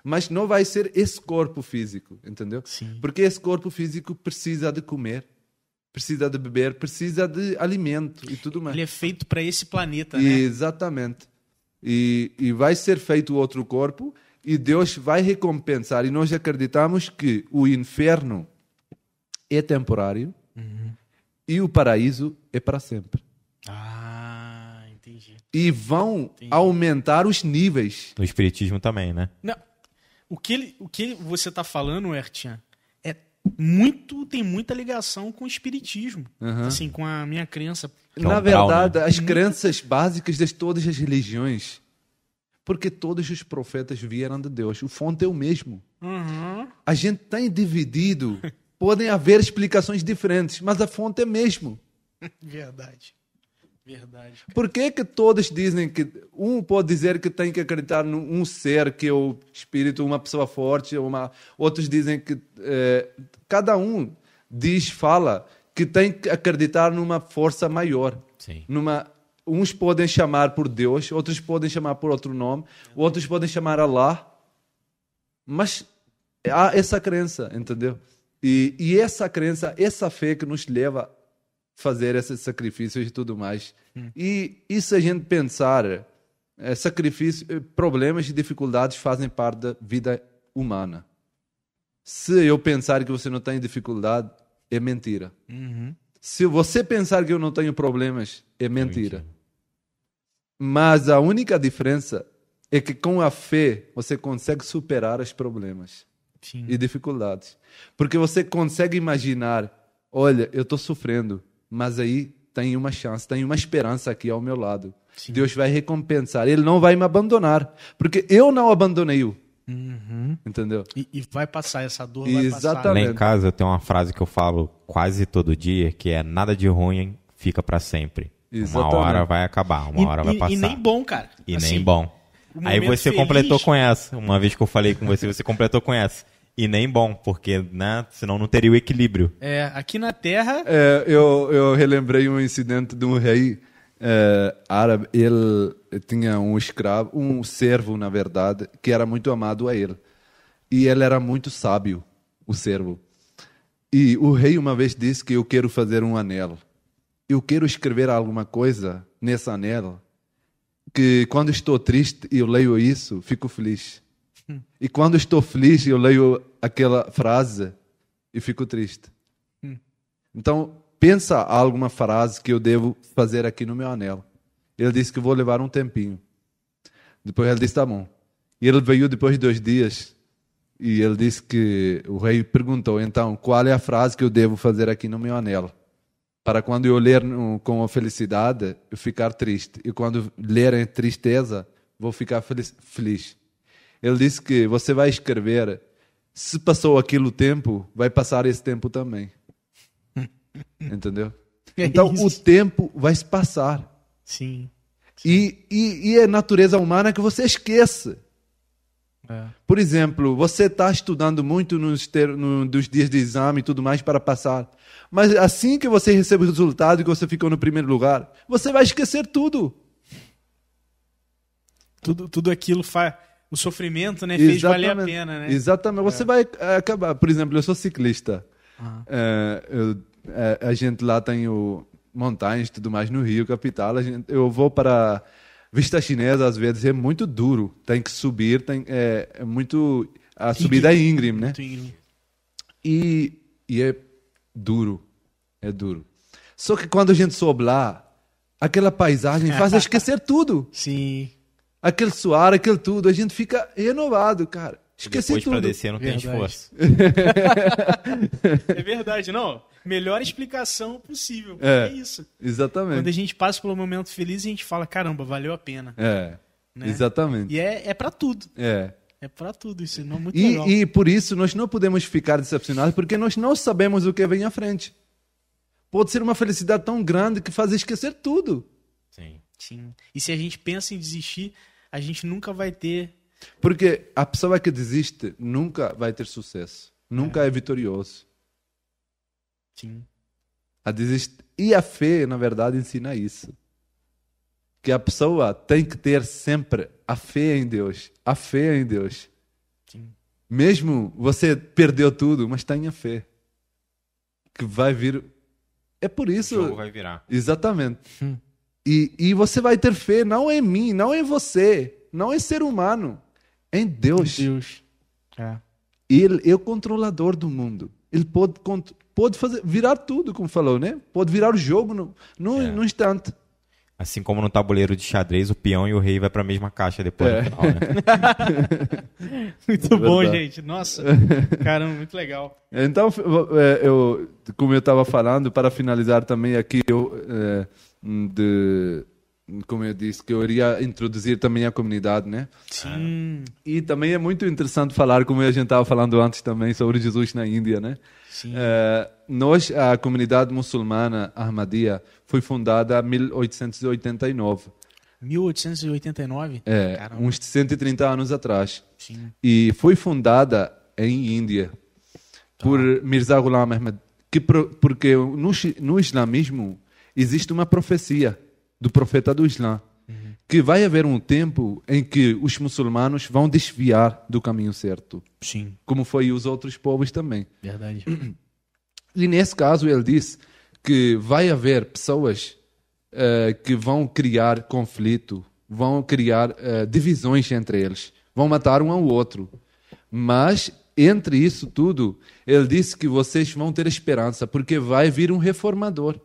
Mas não vai ser esse corpo físico, entendeu? Sim. Porque esse corpo físico precisa de comer, precisa de beber, precisa de alimento e tudo mais. Ele é feito para esse planeta, né? Exatamente. E, e vai ser feito outro corpo e Deus vai recompensar. E nós acreditamos que o inferno é temporário uhum. e o paraíso é para sempre. Ah, entendi. E vão entendi. aumentar os níveis. No espiritismo também, né? Não. O que, ele, o que você está falando, Ertchan, é muito, tem muita ligação com o espiritismo, uhum. assim, com a minha crença. Na verdade, as crenças básicas de todas as religiões, porque todos os profetas vieram de Deus. O fonte é o mesmo. Uhum. A gente tem dividido, podem haver explicações diferentes, mas a fonte é mesmo. Verdade. Verdade. Cara. Por que que todos dizem que... Um pode dizer que tem que acreditar num ser, que é o espírito, uma pessoa forte, uma... outros dizem que... Eh, cada um diz, fala... que tem que acreditar numa força maior. Sim. Numa, uns podem chamar por Deus, outros podem chamar por outro nome, outros podem chamar Allah. Mas há essa crença, entendeu? E, e essa crença, essa fé que nos leva a fazer esses sacrifícios e tudo mais. Hum. E, e se a gente pensar, é, sacrifício, problemas e dificuldades fazem parte da vida humana. Se eu pensar que você não tem dificuldade, é mentira. Uhum. Se você pensar que eu não tenho problemas, é mentira. Entendi. Mas a única diferença é que com a fé você consegue superar os problemas Sim. e dificuldades. Porque você consegue imaginar, olha, eu estou sofrendo, mas aí tem uma chance, tem uma esperança aqui ao meu lado. Sim. Deus vai recompensar, Ele não vai me abandonar, porque eu não abandonei-o. Uhum. Entendeu? E, e vai passar essa dor. Exatamente. Vai passar. Lá em casa tem uma frase que eu falo quase todo dia, que é: nada de ruim fica pra sempre. Exatamente. Uma hora vai acabar, uma e, hora vai passar. E nem bom, cara. E assim, nem bom. Aí você feliz... completou com essa. Uma vez que eu falei com você, você completou com essa. E nem bom, porque né, senão não teria o equilíbrio. É, aqui na Terra. É, eu, eu relembrei um incidente de um rei é, árabe. Ele tinha um escravo, um servo, na verdade, que era muito amado a ele. E ele era muito sábio, o servo. E o rei uma vez disse que eu quero fazer um anel. Eu quero escrever alguma coisa nesse anel que quando estou triste e eu leio isso, fico feliz. Hum. E quando estou feliz, eu leio aquela frase e fico triste. Hum. Então, pensa alguma frase que eu devo fazer aqui no meu anel. Ele disse que vou levar um tempinho. Depois ele disse, tá bom. E ele veio depois de dois dias. E ele disse que... O rei perguntou, então, qual é a frase que eu devo fazer aqui no meu anel? Para quando eu ler com a felicidade, eu ficar triste. E quando ler em tristeza, vou ficar feliz. Ele disse que você vai escrever... Se passou aquilo tempo, vai passar esse tempo também. Entendeu? Então, o tempo vai se passar. Sim. Sim. E, e, e é a natureza humana que você esquece. É. Por exemplo, você está estudando muito nos, ter, no, dos dias de exame e tudo mais para passar, mas assim que você recebe o resultado e que você ficou no primeiro lugar, você vai esquecer tudo. Tudo, tudo aquilo faz... O sofrimento, né, fez valer a pena, né? Exatamente. Você é. vai acabar... Por exemplo, eu sou ciclista. Uhum. É, eu, é, a gente lá tem o montanhas e tudo mais no Rio, capital. A gente, eu vou para... Vista Chinesa, às vezes, é muito duro. Tem que subir, tem, é, é muito... A subida é íngreme, né? Muito íngreme. E, e é duro. É duro. Só que quando a gente sobe lá, aquela paisagem faz esquecer tudo. Sim. Aquele suar, aquele tudo. A gente fica renovado, cara. Esqueci depois tudo. Depois pra descer não tem esforço. É verdade, não? Melhor explicação possível. É, é isso. Exatamente. Quando a gente passa pelo momento feliz, a gente fala, caramba, valeu a pena. É, né? Exatamente. E é, é pra tudo. É. É pra tudo, isso não é muito e, legal. E por isso nós não podemos ficar decepcionados, porque nós não sabemos o que vem à frente. Pode ser uma felicidade tão grande que faz esquecer tudo. Sim. Sim. E se a gente pensa em desistir, a gente nunca vai ter... Porque a pessoa que desiste nunca vai ter sucesso. Nunca é, é vitorioso. Sim. A desist... E a fé, na verdade, ensina isso. Que a pessoa tem que ter sempre a fé em Deus. A fé em Deus. Sim. Mesmo você perdeu tudo, mas tenha fé. Que vai vir... É por isso... O jogo vai virar. Exatamente. Hum. E, e você vai ter fé não em mim, não em você, não em ser humano. Em Deus. Em Deus. É. Ele é o controlador do mundo. Ele pode, pode fazer, virar tudo, como falou, né? Pode virar o jogo no, no, é. no instante. Assim como no tabuleiro de xadrez, o peão e o rei vai para a mesma caixa depois é. no final, né? Muito é bom, gente. Nossa, caramba, muito legal. Então, eu, como eu estava falando, para finalizar também aqui, eu, de... como eu disse, que eu iria introduzir também a comunidade, né? Sim. E também é muito interessante falar, como a gente estava falando antes também, sobre Jesus na Índia, né? Sim. Uh, nós, a comunidade muçulmana Ahmadia, foi fundada em mil oitocentos e oitenta e nove. mil oitocentos e oitenta e nove? É, caramba. Uns cento e trinta anos atrás. Sim. E foi fundada em Índia tá. por Mirza Ghulam Ahmad, que pro, porque no, no islamismo existe uma profecia do profeta do Islã, uhum. que vai haver um tempo em que os muçulmanos vão desviar do caminho certo. Sim. Como foi os outros povos também. Verdade. E nesse caso ele diz que vai haver pessoas uh, que vão criar conflito, vão criar uh, divisões entre eles, vão matar um ao outro. Mas entre isso tudo, ele disse que vocês vão ter esperança, porque vai vir um reformador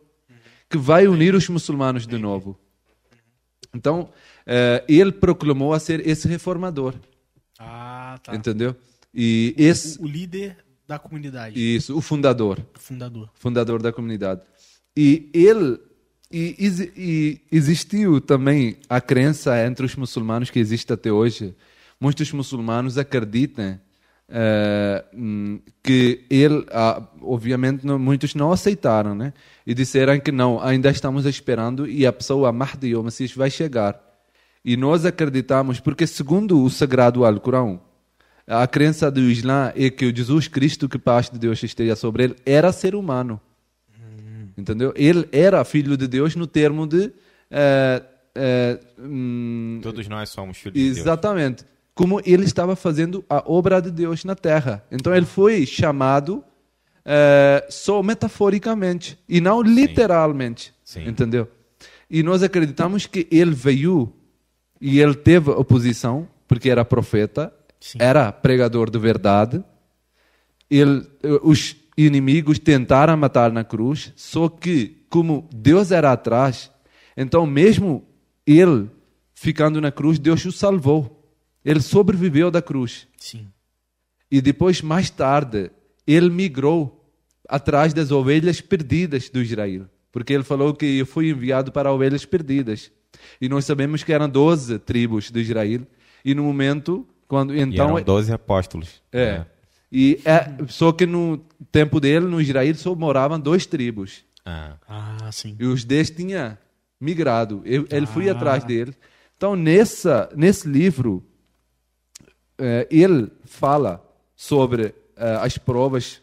que vai unir os muçulmanos de novo. Então, uh, ele proclamou a ser esse reformador. Ah, tá. Entendeu? E o, esse, o líder da comunidade. Isso, o fundador. O fundador. Fundador da comunidade. E ele... E, e, e existiu também a crença entre os muçulmanos que existe até hoje. Muitos muçulmanos acreditam Uh, que ele, uh, obviamente, não, muitos não aceitaram, né? E disseram que não, ainda estamos esperando e a pessoa, a Mahdi, o Messias, vai chegar. E nós acreditamos, porque segundo o Sagrado Alcorão, a crença do Islã é que o Jesus Cristo, que paz de Deus esteja sobre ele, era ser humano. Hum. Entendeu? Ele era filho de Deus no termo de... Uh, uh, um, Todos nós somos filhos de Deus. Exatamente. Como ele estava fazendo a obra de Deus na terra. Então ele foi chamado é, só metaforicamente e não literalmente. Sim. Sim. Entendeu? E nós acreditamos que ele veio e ele teve oposição, porque era profeta, sim, era pregador de verdade. Ele, os inimigos tentaram matar na cruz, só que como Deus era atrás, então mesmo ele ficando na cruz, Deus o salvou. Ele sobreviveu da cruz. Sim. E depois, mais tarde, ele migrou atrás das ovelhas perdidas do Israel. Porque ele falou que eu fui enviado para ovelhas perdidas. E nós sabemos que eram doze tribos do Israel. E no momento... quando então e eram doze apóstolos. É. é. E é, só que no tempo dele, no Israel, só moravam duas tribos. Ah, ah sim. E os dez tinham migrado. Ele ah. foi atrás dele. Então, nessa, nesse livro... eh, ele fala sobre eh, as provas,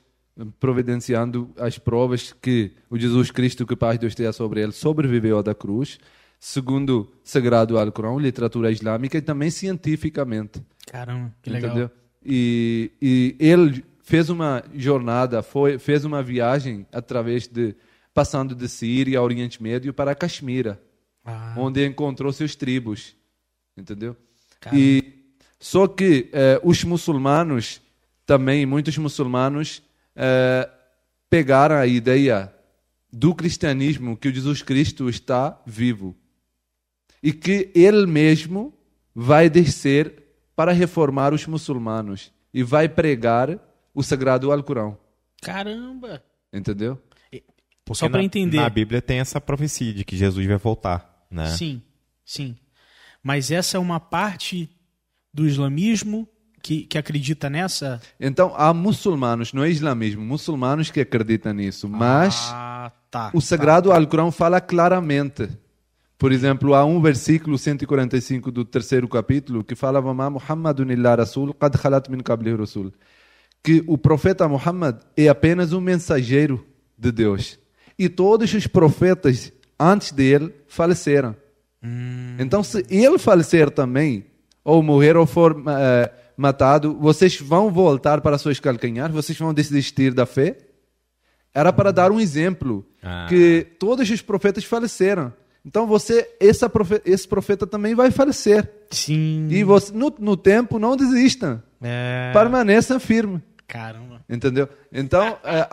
providenciando as provas que o Jesus Cristo, que paz de Deus tenha sobre ele, sobreviveu à da cruz, segundo Sagrado Alcorão, literatura islâmica e também cientificamente. Caramba, que legal. Entendeu? E, e ele fez uma jornada, foi, fez uma viagem através de, passando de Síria, Oriente Médio para Caxemira, ah. onde encontrou seus tribos, entendeu? Caramba. E só que eh, os muçulmanos também, muitos muçulmanos eh, pegaram a ideia do cristianismo que o Jesus Cristo está vivo e que ele mesmo vai descer para reformar os muçulmanos e vai pregar o Sagrado Alcorão. Caramba! Entendeu? Porque só para entender. Na Bíblia tem essa profecia de que Jesus vai voltar, né? Sim, sim. Mas essa é uma parte do islamismo que, que acredita nessa? Então, há muçulmanos, não é islamismo, muçulmanos que acreditam nisso, mas ah, tá, o Sagrado tá, tá. Alcorão fala claramente. Por exemplo, há um versículo cento e quarenta e cinco do terceiro capítulo que fala Muhammadun illa rasul qad khalat min qablihi rasul, que o profeta Muhammad é apenas um mensageiro de Deus e todos os profetas antes dele faleceram. Hum. Então, se ele falecer também, ou morrer ou for uh, matado, vocês vão voltar para seus calcanhares, vocês vão desistir da fé? Era para dar um exemplo ah. que todos os profetas faleceram. Então você, essa profe, esse profeta também vai falecer. Sim. E você, no, no tempo, não desistam. É. Permaneçam firmes. Caramba. Entendeu? Então a,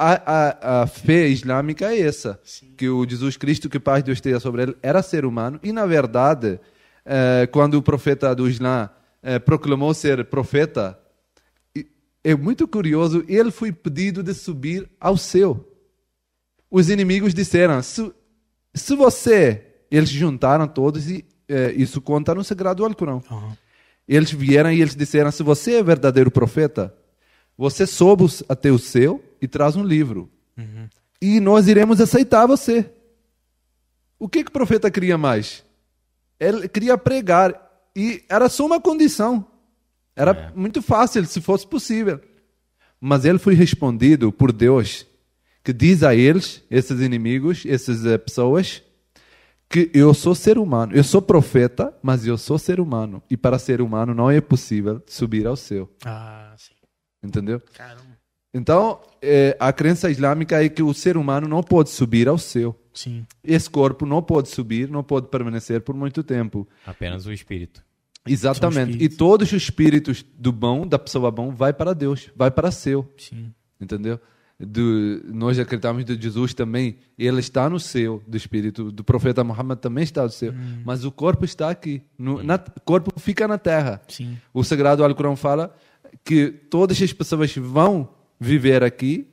a, a fé islâmica é essa. Sim. Que o Jesus Cristo, que paz de Deus tenha sobre ele, era ser humano. E na verdade, é, quando o profeta do Islã é, proclamou ser profeta, é muito curioso, ele foi pedido de subir ao céu. Os inimigos disseram, se, se você... Eles juntaram todos e é, isso conta no Sagrado Alcorão. Uhum. Eles vieram e eles disseram, se você é verdadeiro profeta, você sobe até o céu e traz um livro. Uhum. E nós iremos aceitar você. O que, que o profeta queria mais? Ele queria pregar e era só uma condição. Era é. muito fácil, se fosse possível. Mas ele foi respondido por Deus, que diz a eles, esses inimigos, essas pessoas, que eu sou ser humano. Eu sou profeta, mas eu sou ser humano. E para ser humano não é possível subir ao céu. Ah, sim. Entendeu? Caramba. Então, é, a crença islâmica é que o ser humano não pode subir ao céu. Sim. Esse corpo não pode subir, não pode permanecer por muito tempo. Apenas o espírito. Exatamente. E todos os espíritos do bom, da pessoa bom, vai para Deus, vai para o céu. Sim. Entendeu? Do, nós acreditamos de Jesus também, ele está no céu do espírito, do profeta Muhammad também está no céu, hum. mas o corpo está aqui, no, na, o corpo fica na terra. Sim. O Sagrado Alcorão fala que todas as pessoas vão viver aqui,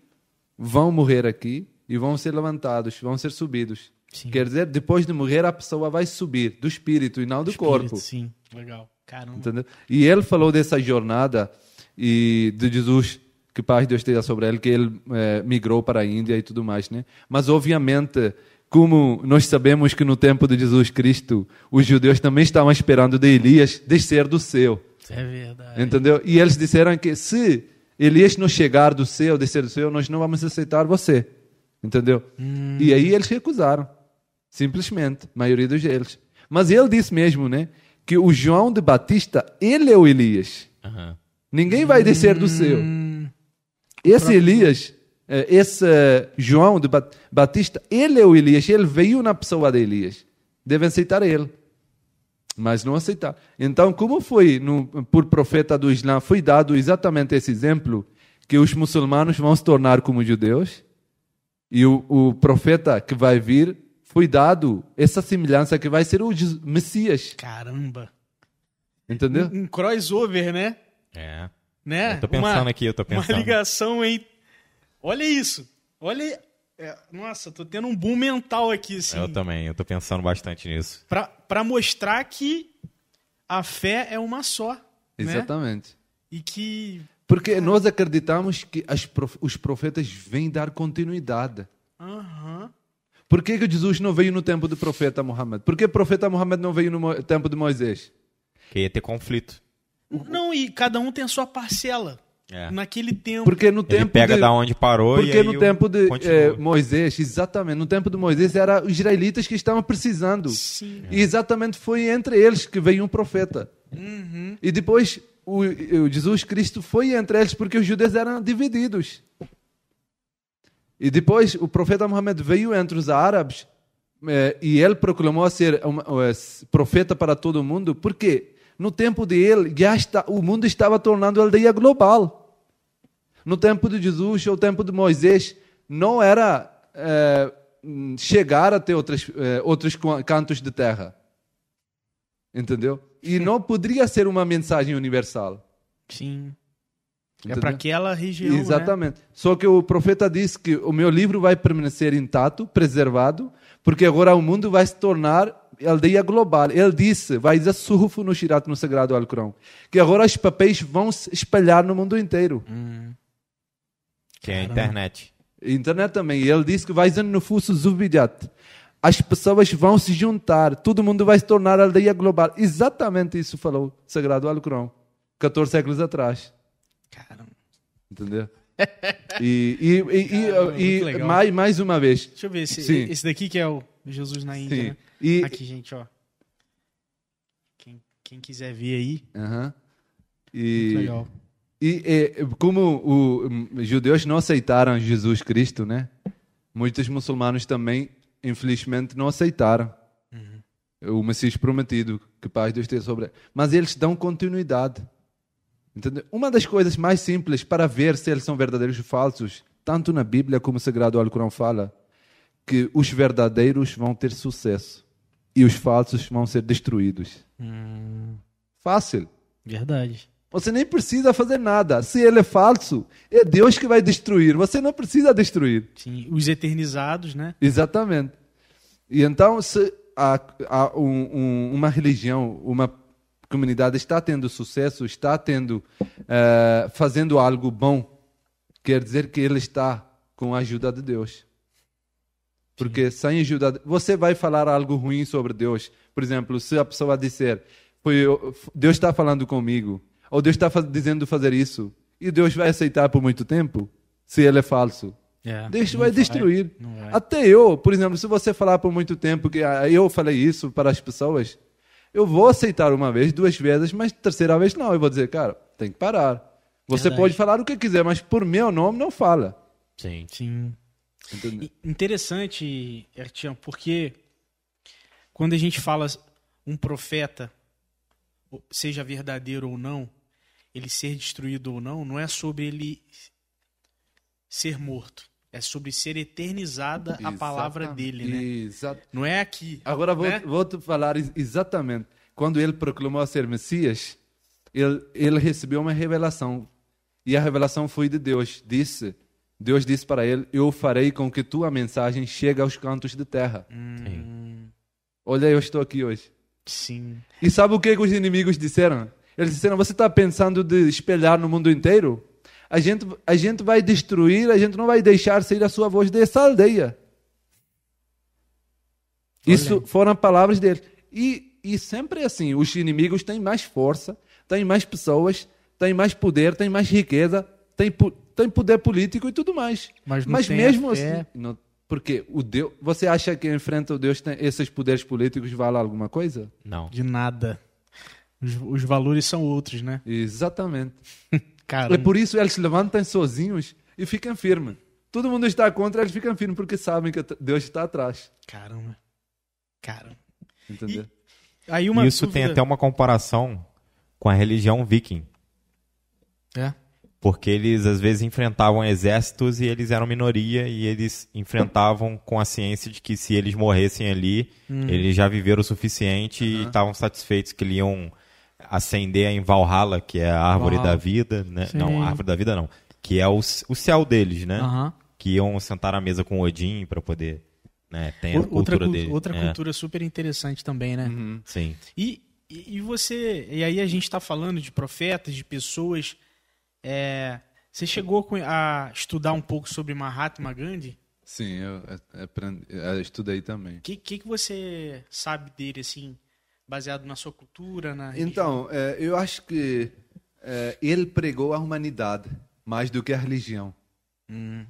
vão morrer aqui e vão ser levantados, vão ser subidos. Sim. Quer dizer, depois de morrer, a pessoa vai subir do espírito e não do espírito, corpo. Sim, legal. Caramba. Entendeu? E ele falou dessa jornada e de Jesus, que paz de Deus tenha sobre ele, que ele é, migrou para a Índia e tudo mais, né? Mas, obviamente, como nós sabemos que no tempo de Jesus Cristo, os judeus também estavam esperando de Elias descer do céu. Isso é verdade. Entendeu? E eles disseram que se Elias não chegar do céu, descer do céu, nós não vamos aceitar você. Entendeu? Hum. E aí eles recusaram. Simplesmente, a maioria deles. Mas ele disse mesmo, né, que o João de Batista, ele é o Elias. Uhum. Ninguém vai descer do céu. Esse Elias, esse João de Batista, ele é o Elias, ele veio na pessoa de Elias. Devem aceitar ele, mas não aceitar. Então, como foi, no, por profeta do Islã, foi dado exatamente esse exemplo, que os muçulmanos vão se tornar como judeus, e o, o profeta que vai vir, foi dado essa semelhança que vai ser o Messias. Caramba! Entendeu? Um, um crossover, né? É. Né? Eu tô pensando uma, aqui, eu tô pensando. Uma ligação, hein? Olha isso. Olha... É, nossa, tô tendo um boom mental aqui, assim. Eu também, eu tô pensando bastante nisso. Pra, pra mostrar que a fé é uma só. Exatamente. Né? E que... Porque nós acreditamos que as prof... os profetas vêm dar continuidade. Aham. Uhum. Por que, que Jesus não veio no tempo do profeta Muhammad? Por que o profeta Muhammad não veio no tempo de Moisés? Porque ia ter conflito. Não, e cada um tem a sua parcela. É. Naquele tempo. Porque no tempo. Ele pega de... da onde parou Porque e aí no tempo de é, Moisés, exatamente. No tempo de Moisés, eram os israelitas que estavam precisando. Sim. É. E exatamente foi entre eles que veio um profeta. Uhum. E depois, o, o Jesus Cristo foi entre eles porque os judeus eram divididos. E depois, o profeta Muhammad veio entre os árabes é, e ele proclamou ser uma, uma, profeta para todo mundo. Por quê? No tempo dele, já está, o mundo estava tornando a aldeia global. No tempo de Jesus, ou tempo de Moisés, não era é, chegar até outras, é, outros cantos de terra. Entendeu? E não poderia ser uma mensagem universal. Sim. Entendeu? É para aquela região. Exatamente. Né? Só que o profeta disse que o meu livro vai permanecer intacto, preservado, porque agora o mundo vai se tornar aldeia global. Ele disse, vai dizer surfo no Shirat, no Sagrado Alcorão, que agora os papéis vão se espalhar no mundo inteiro. Hum. Que é a internet. Internet também. Ele disse que vai dizer no fuso zubidat. As pessoas vão se juntar. Todo mundo vai se tornar aldeia global. Exatamente isso falou Sagrado Alcorão, catorze séculos atrás. Caramba. Entendeu? E, e, e, Caramba, e, e mais, mais uma vez. Deixa eu ver esse, esse daqui que é o Jesus na Índia, né? E... Aqui, gente, ó. Quem, quem quiser ver aí. Uhum. E... Muito legal. E, e como os judeus não aceitaram Jesus Cristo, né? Muitos muçulmanos também, infelizmente, não aceitaram. Uhum. O Messias prometido, que paz Deus tenha sobre ele. Mas eles dão continuidade. Entendeu? Uma das coisas mais simples para ver se eles são verdadeiros ou falsos, tanto na Bíblia como o Sagrado Alcorão fala, que os verdadeiros vão ter sucesso e os falsos vão ser destruídos. Hum. Fácil. Verdade. Você nem precisa fazer nada. Se ele é falso, é Deus que vai destruir. Você não precisa destruir. Sim, os eternizados, né? Exatamente. E então, se há, há um, um, uma religião, uma comunidade está tendo sucesso, está tendo, uh, fazendo algo bom, quer dizer que ele está com a ajuda de Deus. Porque sem ajuda, você vai falar algo ruim sobre Deus. Por exemplo, se a pessoa disser, Deus está falando comigo, ou Deus está dizendo fazer isso, e Deus vai aceitar por muito tempo, se ele é falso. É, Deus vai destruir. Vai, vai. Até eu, por exemplo, se você falar por muito tempo que eu falei isso para as pessoas, eu vou aceitar uma vez, duas vezes, mas terceira vez não. Eu vou dizer, cara, tem que parar. Você Verdade. Pode falar o que quiser, mas por meu nome não fala. Sim, sim. Entendi. Interessante, Ertchan, porque quando a gente fala um profeta, seja verdadeiro ou não, ele ser destruído ou não, não é sobre ele ser morto, é sobre ser eternizada a palavra dele, né? Exato. Não é aqui. Agora vou, né? vou te falar exatamente. Quando ele proclamou ser Messias, ele, ele recebeu uma revelação, e a revelação foi de Deus. Disse... Deus disse para ele, eu farei com que tua mensagem chegue aos cantos de terra. Sim. Olha, eu estou aqui hoje. Sim. E sabe o que os inimigos disseram? Eles disseram, você está pensando de espelhar no mundo inteiro? A gente, a gente vai destruir, a gente não vai deixar sair a sua voz dessa aldeia. Olha. Isso foram palavras deles. E, e sempre assim, os inimigos têm mais força, têm mais pessoas, têm mais poder, têm mais riqueza, têm... Po- tem poder político e tudo mais. Mas, não Mas tem mesmo assim... Não, porque o Deus, você acha que enfrenta o Deus tem esses poderes políticos vale alguma coisa? Não. De nada. Os, os valores são outros, né? Exatamente. Caramba. É por isso eles se levantam sozinhos e ficam firmes. Todo mundo está contra, eles ficam firmes porque sabem que Deus está atrás. Caramba. Caramba. Entendeu? E, aí uma isso dúvida... tem até uma comparação com a religião viking. É. Porque eles, às vezes, enfrentavam exércitos e eles eram minoria e eles enfrentavam com a ciência de que se eles morressem ali, hum. eles já viveram o suficiente uhum. e estavam satisfeitos que eles iam ascender em Valhalla, que é a árvore Valhalla. Da vida, né? Sim. Não, a árvore da vida não. Que é o, o céu deles, né? Uhum. Que iam sentar à mesa com Odin para poder... Né? Tem a outra cultura cu- deles. Outra é. Cultura super interessante também, né? Uhum. Sim. E, e você... E aí a gente está falando de profetas, de pessoas... É, você chegou a estudar um pouco sobre Mahatma Gandhi? Sim, eu, aprendi, eu estudei também. O que, que, que você sabe dele, assim, baseado na sua cultura? Na... Então, é, eu acho que eh, ele pregou a humanidade mais do que a religião. Hum.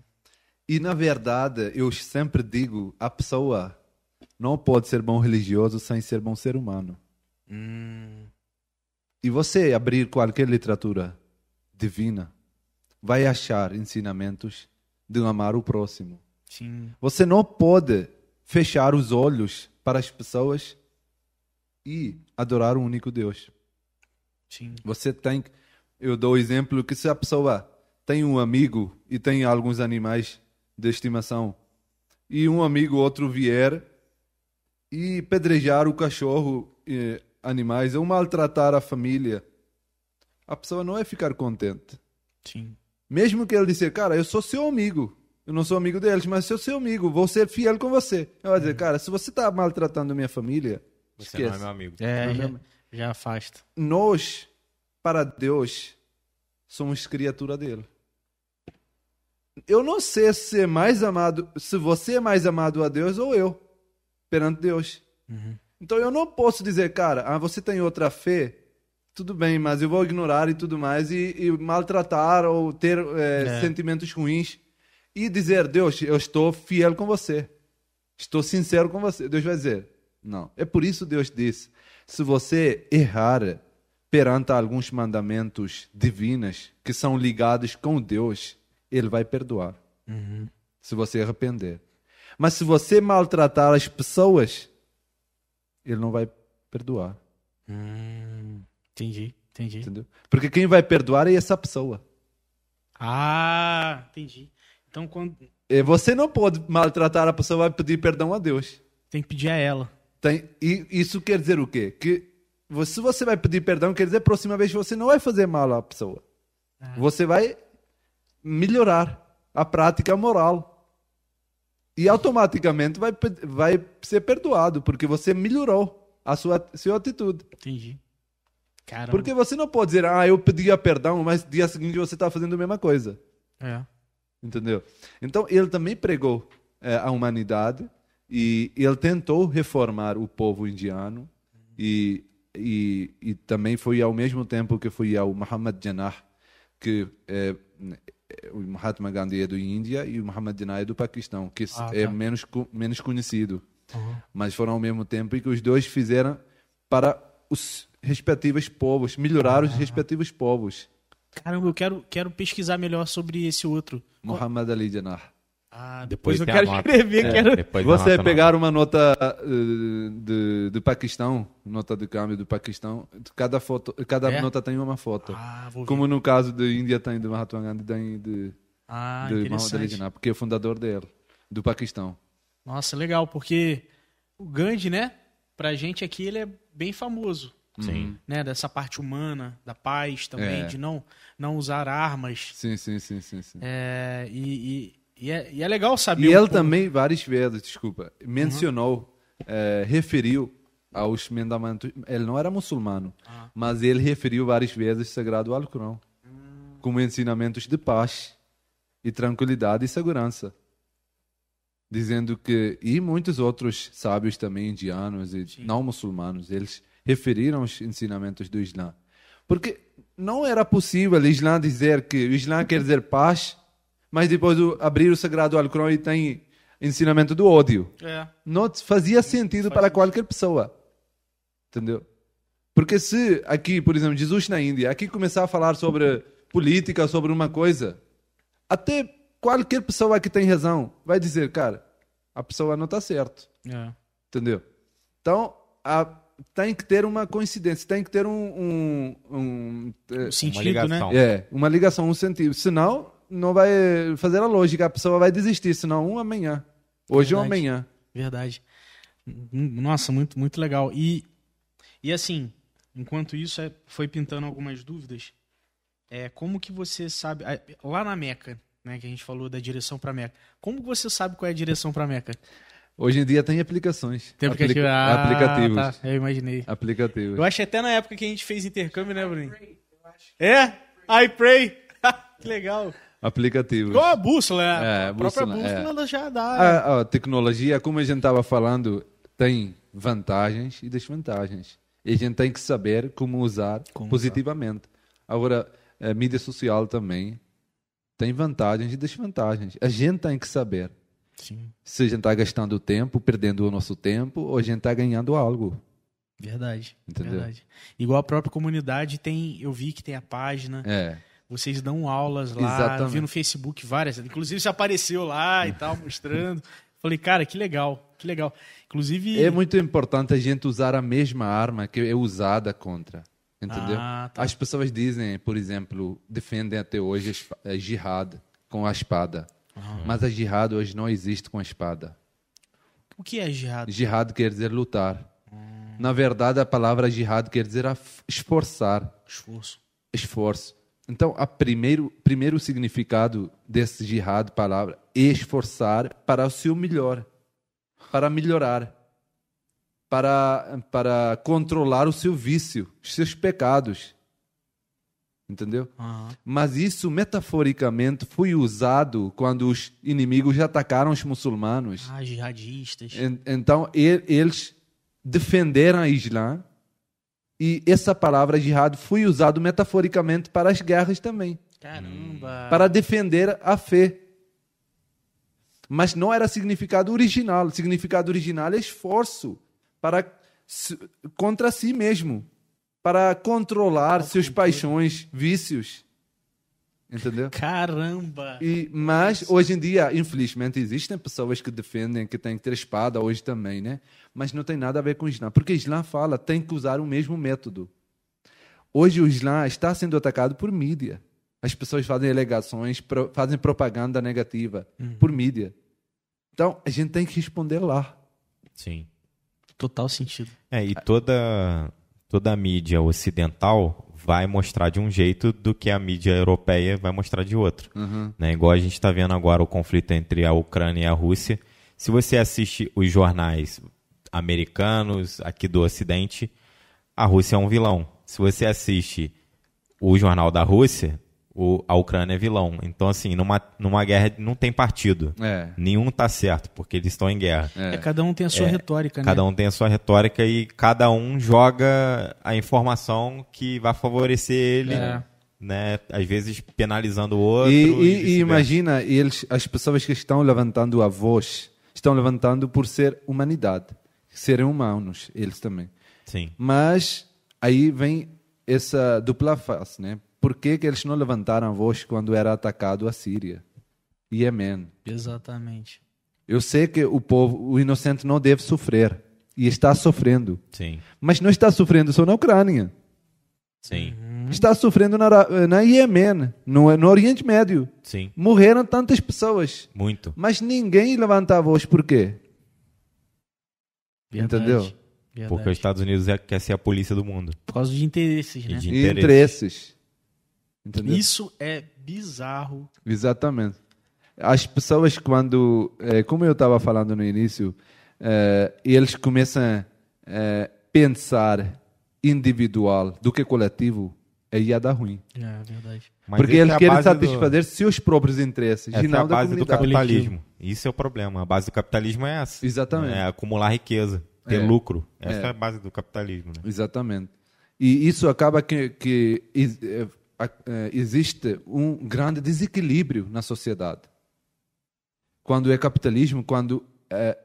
E, na verdade, eu sempre digo, a pessoa não pode ser bom religioso sem ser bom ser humano. Hum. E você abrir qualquer literatura divina, vai achar ensinamentos de amar o próximo. Sim. Você não pode fechar os olhos para as pessoas e adorar o único Deus. Sim. Você tem... Eu dou o exemplo que se a pessoa tem um amigo e tem alguns animais de estimação e um amigo ou outro vier e pedrejar o cachorro, eh, animais, ou maltratar a família, a pessoa não vai ficar contente. Sim. Mesmo que ele disser, cara, eu sou seu amigo, eu não sou amigo deles, mas sou seu amigo, vou ser fiel com você. Eu vou dizer, cara, se você está maltratando minha família, você esquece. Não é meu amigo. É, é já, meu... já afasta. Nós, para Deus, somos criatura dele. Eu não sei se é mais amado, se você é mais amado a Deus ou eu, perante Deus. Uhum. Então eu não posso dizer, cara, ah, você tem outra fé, tudo bem, mas eu vou ignorar e tudo mais, e, e maltratar ou ter é, é. sentimentos ruins e dizer, Deus, eu estou fiel com você, estou sincero com você. Deus vai dizer, não. É por isso Deus disse, se você errar perante alguns mandamentos divinos que são ligados com Deus, ele vai perdoar, uhum. se você arrepender. Mas se você maltratar as pessoas, ele não vai perdoar. Hum, entendi, entendi. Entendeu? Porque quem vai perdoar é essa pessoa. Ah, entendi. Então, quando... Você não pode maltratar a pessoa, vai pedir perdão a Deus. Tem que pedir a ela. Tem, e isso quer dizer o quê? Que se você vai pedir perdão, quer dizer, próxima vez você não vai fazer mal à pessoa. Ah. Você vai melhorar a prática moral. E automaticamente vai, vai ser perdoado, porque você melhorou a sua, sua atitude. Entendi. Caramba. Porque você não pode dizer, ah, eu pedia perdão, mas dia seguinte você está fazendo a mesma coisa. É. Entendeu? Então, ele também pregou é, a humanidade e ele tentou reformar o povo indiano e, e, e também foi ao mesmo tempo que foi ao Muhammad Jinnah, que... É, o Mahatma Gandhi é do Índia e o Muhammad Jinnah é do Paquistão, que ah, tá. é menos, menos conhecido. Uhum. Mas foram ao mesmo tempo e que os dois fizeram para os respectivos povos, melhorar ah. os respectivos povos. Caramba, eu quero, quero pesquisar melhor sobre esse outro. Muhammad Ali Jinnah. Ah, depois, depois eu quero nota. escrever. É. Quero... Depois você pegar uma nota uh, de, do Paquistão, nota de câmbio do Paquistão, cada, foto, cada é? nota tem uma foto. Ah, Como no caso da Índia tem do Mahatma Gandhi, tem de, ah, de Muhammad Ali Jinnah, porque é o fundador dele, do Paquistão. Nossa, legal, porque o Gandhi, né, pra gente aqui, ele é bem famoso. Sim. Né, dessa parte humana, da paz também, é. de não, não usar armas. Sim, sim, sim. sim, sim. É, e... e... E é, e é legal saber... E um ele pouco. também, várias vezes, desculpa, mencionou, uhum. eh, referiu aos mandamentos... Ele não era muçulmano, ah. mas ele referiu várias vezes o Sagrado Alcorão hum. como ensinamentos de paz e tranquilidade e segurança. Dizendo que... E muitos outros sábios também, indianos e Sim. não muçulmanos, eles referiram os ensinamentos do Islã. Porque não era possível o Islã dizer que... O Islã quer dizer paz... Mas depois de abrir o Sagrado Alcorão e tem ensinamento do ódio. É. Não fazia sentido Faz para sentido. qualquer pessoa. Entendeu? Porque se aqui, por exemplo, Jesus na Índia, aqui começar a falar sobre política, sobre uma coisa, até qualquer pessoa que tem razão vai dizer, cara, a pessoa não está certo. É. Entendeu? Então, a, tem que ter uma coincidência, tem que ter um... um, um, um sentido, uma ligação. Né? É, uma ligação, um sentido. Senão... Não vai fazer a lógica, a pessoa vai desistir, senão um amanhã. Hoje verdade, ou amanhã. Verdade. Nossa, muito, muito legal. E, e assim, enquanto isso, foi pintando algumas dúvidas. É, como que você sabe... Lá na Meca, né, que a gente falou da direção para Meca. Como que você sabe qual é a direção para Meca? Hoje em dia tem aplicações. Tem aplicativo. Aplica... Ah, aplicativos. Tá, eu imaginei. Aplicativos. Eu acho que até na época que a gente fez intercâmbio, né, Bruno? É? I pray. Que legal. Aplicativo. Igual a bússola, né? É, a bússola, própria bússola é. já dá. É. A, a tecnologia, como a gente estava falando, tem vantagens e desvantagens. E a gente tem que saber como usar como positivamente. Usar. Agora, a mídia social também tem vantagens e desvantagens. A gente tem que saber. Sim. Se a gente está gastando tempo, perdendo o nosso tempo, ou a gente está ganhando algo. Verdade. Entendeu? Verdade. Igual a própria comunidade tem, eu vi que tem a página. É. Vocês dão aulas lá. Exatamente. Eu vi no Facebook várias. Inclusive, você apareceu lá e tal, mostrando. Falei, cara, que legal, que legal. Inclusive... É muito importante a gente usar a mesma arma que é usada contra. Entendeu? Ah, tá. As pessoas dizem, por exemplo, defendem até hoje a jihad com a espada. Ah. Mas a jihad hoje não existe com a espada. O que é jihad? Jihad quer dizer lutar. Hum. Na verdade, a palavra jihad quer dizer esforçar. Esforço. Esforço. Então, o primeiro, primeiro significado desse jihad, palavra, é esforçar para o seu melhor, para melhorar, para, para controlar o seu vício, os seus pecados. Entendeu? Uhum. Mas isso, metaforicamente, foi usado quando os inimigos atacaram os muçulmanos. Ah, jihadistas. Então, eles defenderam a Islã. E essa palavra jihad foi usada metaforicamente para as guerras também. Caramba! Para defender a fé. Mas não era significado original. O significado original é esforço para, contra si mesmo. Para controlar ah, seus entendi. paixões, vícios. Entendeu? Caramba! E, mas hoje em dia, infelizmente, existem pessoas que defendem que tem que ter espada hoje também, né? Mas não tem nada a ver com o Islã. Porque o Islã fala, tem que usar o mesmo método. Hoje o Islã está sendo atacado por mídia. As pessoas fazem alegações, pro, fazem propaganda negativa uhum. por mídia. Então, a gente tem que responder lá. Sim. Total sentido. É, e toda, toda a mídia ocidental... vai mostrar de um jeito do que a mídia europeia vai mostrar de outro. Uhum. Né? Igual a gente está vendo agora o conflito entre a Ucrânia e a Rússia. Se você assiste os jornais americanos, aqui do Ocidente, a Rússia é um vilão. Se você assiste o jornal da Rússia, o, a Ucrânia é vilão. Então, assim, numa, numa guerra não tem partido. É. Nenhum está certo, porque eles estão em guerra. É. É, cada um tem a sua é, retórica, né? Cada um tem a sua retórica e cada um joga a informação que vai favorecer ele, é. né? Às vezes penalizando o outro. E, e, e imagina, eles, as pessoas que estão levantando a voz, estão levantando por ser humanidade. Serem humanos, eles também. Sim. Mas aí vem essa dupla face, né? Por que, que eles não levantaram a voz quando era atacado a Síria e Iêmen? Exatamente. Eu sei que o povo, o inocente, não deve sofrer. E está sofrendo. Sim. Mas não está sofrendo só na Ucrânia. Sim. Está sofrendo na, na Iêmen, no, no Oriente Médio. Sim. Morreram tantas pessoas. Muito. Mas ninguém levanta a voz. Por quê? Verdade. Entendeu? Verdade. Porque os Estados Unidos quer ser a polícia do mundo. Por causa de interesses, né? E de interesses. E interesses. Entendeu? Isso é bizarro. Exatamente. As pessoas quando, é, como eu estava falando no início, é, eles começam a é, pensar individual do que coletivo, aí ia dar ruim. É verdade. Mas porque eles é querem satisfazer do... seus próprios interesses. É, e não é a base do capitalismo. Isso é o problema. A base do capitalismo é essa. Exatamente. É acumular riqueza, ter é. lucro. Essa é. é a base do capitalismo. Né? Exatamente. E isso acaba que... que existe um grande desequilíbrio na sociedade. Quando é capitalismo, quando é,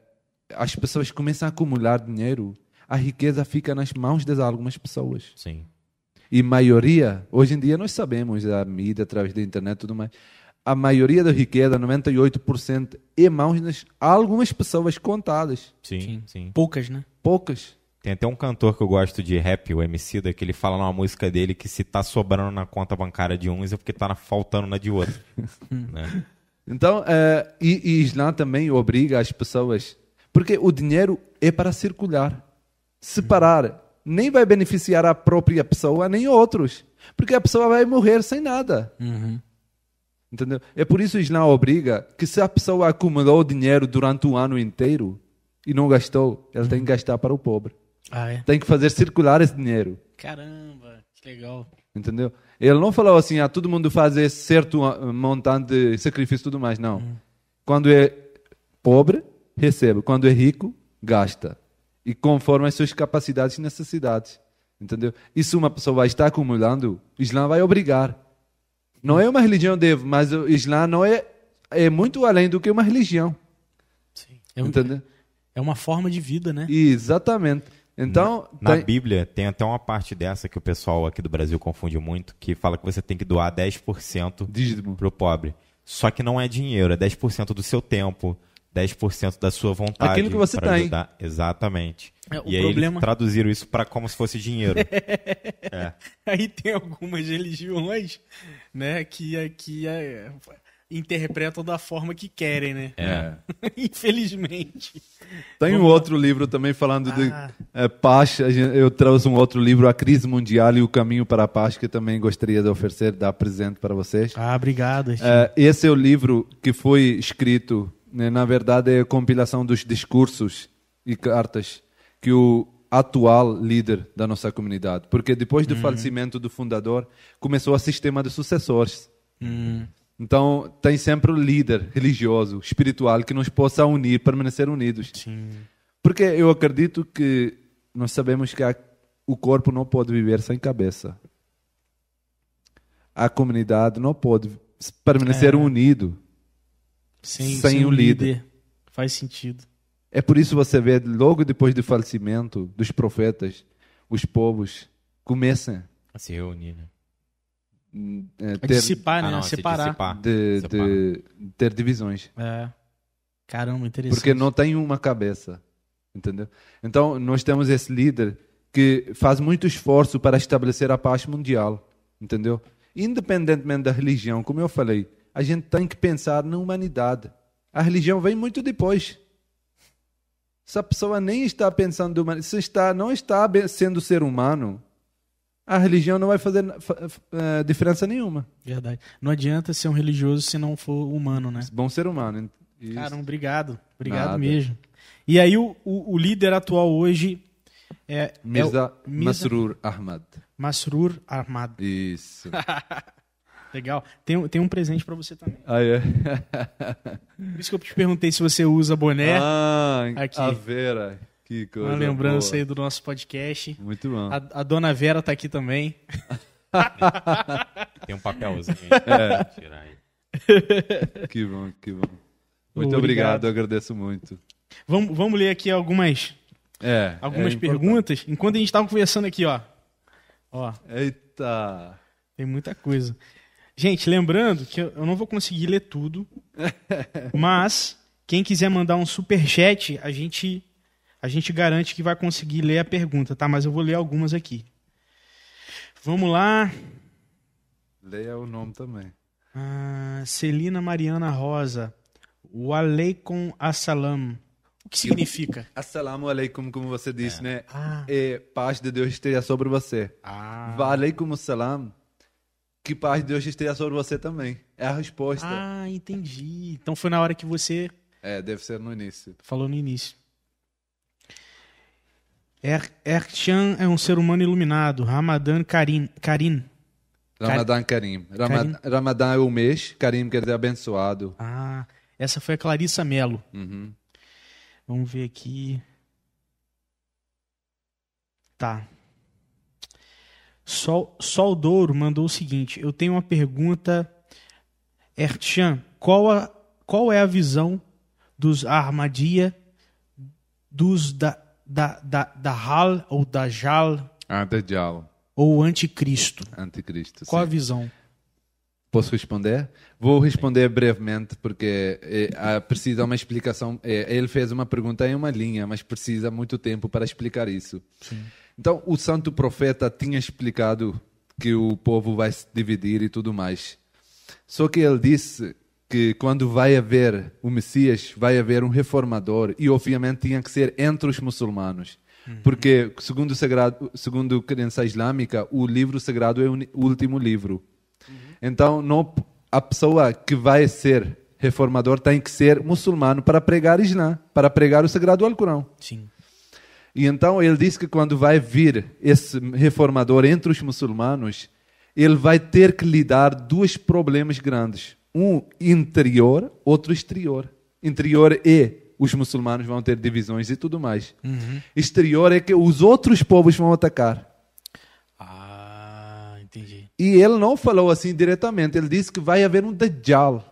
as pessoas começam a acumular dinheiro, a riqueza fica nas mãos de algumas pessoas. Sim. E maioria, hoje em dia nós sabemos, a mídia, através da internet e tudo mais, a maioria da riqueza, noventa e oito por cento, é mãos de algumas pessoas contadas. Sim, sim, sim. Poucas, né? Poucas. Tem até um cantor que eu gosto de rap, o Emicida, que ele fala numa música dele que se tá sobrando na conta bancária de uns é porque tá faltando na de outro. Né? Então, é, e, e Islã também obriga as pessoas, porque o dinheiro é para circular. Separar nem vai beneficiar a própria pessoa nem outros, porque a pessoa vai morrer sem nada. Uhum. Entendeu? É por isso o Islã obriga que se a pessoa acumulou dinheiro durante o ano inteiro e não gastou, ela uhum. tem que gastar para o pobre. Ah, é? Tem que fazer circular esse dinheiro. Caramba, que legal. Entendeu? Ele não falou assim, ah, todo mundo faz esse certo montante de sacrifício e tudo mais, não. Uhum. Quando é pobre, recebe. Quando é rico, gasta. E conforme as suas capacidades e necessidades. Entendeu? E se uma pessoa está acumulando, o Islã vai obrigar. Não é uma religião, deve, mas o Islã não é, é muito além do que uma religião. Sim. É, um, é uma forma de vida, né? Exatamente. Então, na, tem... na Bíblia tem até uma parte dessa que o pessoal aqui do Brasil confunde muito, que fala que você tem que doar dez por cento para o pobre. Só que não é dinheiro, é dez por cento do seu tempo, dez por cento da sua vontade. Aquilo que você tem. Ajudar. Exatamente. É, o e aí problema... eles traduziram isso para como se fosse dinheiro. É. Aí tem algumas religiões, né, que, que é, interpretam da forma que querem, né? É. Infelizmente. Tem um outro livro também falando ah. de é, paz. Eu trouxe um outro livro, A Crise Mundial e o Caminho para a Paz, que também gostaria de oferecer, dar presente para vocês. Ah, obrigado. É, esse é o livro que foi escrito, né, na verdade é a compilação dos discursos e cartas que o atual líder da nossa comunidade, porque depois do uhum. falecimento do fundador, começou o sistema de sucessores. Uhum. Então, tem sempre o líder religioso, espiritual, que nos possa unir, permanecer unidos. Sim. Porque eu acredito que nós sabemos que a, o corpo não pode viver sem cabeça. A comunidade não pode permanecer é. unida sem, sem, sem o líder. líder. Faz sentido. É por isso você vê, logo depois do falecimento dos profetas, os povos começam a se reunir, né? É, ter... dissipar, né? Ah, não, separar. Se dissipar. De, Separa. de ter divisões. É. Caramba, interessante. Porque não tem uma cabeça, entendeu? Então, nós temos esse líder que faz muito esforço para estabelecer a paz mundial, entendeu? Independentemente da religião, como eu falei, a gente tem que pensar na humanidade. A religião vem muito depois. Se a pessoa nem está pensando, se está, não está sendo ser humano, a religião não vai fazer uh, diferença nenhuma. Verdade. Não adianta ser um religioso se não for humano, né? Bom ser humano. Isso. Cara, obrigado. Obrigado Nada. mesmo. E aí o, o, o líder atual hoje é... Mirza, é o, Mirza Masroor Ahmad. Masroor Ahmad. Isso. Legal. Tem, tem um presente para você também. Ah, é? Por isso que eu te perguntei se você usa boné. Ah, aqui. A Vera. Que coisa. Uma lembrança boa aí do nosso podcast. Muito bom. A, a dona Vera tá aqui também. Tem um papelzinho. É. Tirar aí. Que bom, que bom. Muito obrigado, obrigado eu agradeço muito. Vamos, vamos ler aqui algumas, é, algumas é perguntas. Importante. Enquanto a gente estava conversando aqui, ó. ó. Eita! Tem muita coisa. Gente, lembrando que eu não vou conseguir ler tudo, mas quem quiser mandar um superchat, a gente... a gente garante que vai conseguir ler a pergunta, tá? Mas eu vou ler algumas aqui. Vamos lá. Leia o nome também. Ah, Celina Mariana Rosa. Waleikum assalam. O que significa? Assalamu alaikum, como você disse, é. né? Ah. É, paz de Deus esteja sobre você. Ah. Waleikum assalam. Que paz de Deus esteja sobre você também. É a resposta. Ah, entendi. Então foi na hora que você... É, deve ser no início. Falou no início. Er, Ertchan é um ser humano iluminado. Ramadã Karim. Karim. Ramadã Karim. Karim. Ramadã é o mês. Karim quer dizer abençoado. Ah, essa foi a Clarissa Mello. Uhum. Vamos ver aqui. Tá. Sol, Sol Douro mandou o seguinte. Eu tenho uma pergunta. Ertchan, qual, a, qual é a visão dos Ahmadia, dos da... Da, da, da Hal ou Dajjal? Ah, Dajjal. Ou Anticristo? Anticristo, sim. Qual a visão? Posso responder? Vou responder brevemente, porque é, é, precisa uma explicação. É, ele fez uma pergunta em uma linha, mas precisa muito tempo para explicar isso. Sim. Então, o santo profeta tinha explicado que o povo vai se dividir e tudo mais. Só que ele disse que quando vai haver o Messias, vai haver um reformador, e obviamente tinha que ser entre os muçulmanos. Uhum. Porque, segundo, o sagrado, segundo a crença islâmica, o livro sagrado é o último livro. Uhum. Então, não, a pessoa que vai ser reformador tem que ser muçulmano para pregar Islã, para pregar o Sagrado Alcorão. Sim. E então, ele diz que quando vai vir esse reformador entre os muçulmanos, ele vai ter que lidar com dois problemas grandes. Um interior, outro exterior. Interior é os muçulmanos vão ter divisões e tudo mais. Uhum. Exterior é que os outros povos vão atacar. E ele não falou assim diretamente, ele disse que vai haver um Dajjal.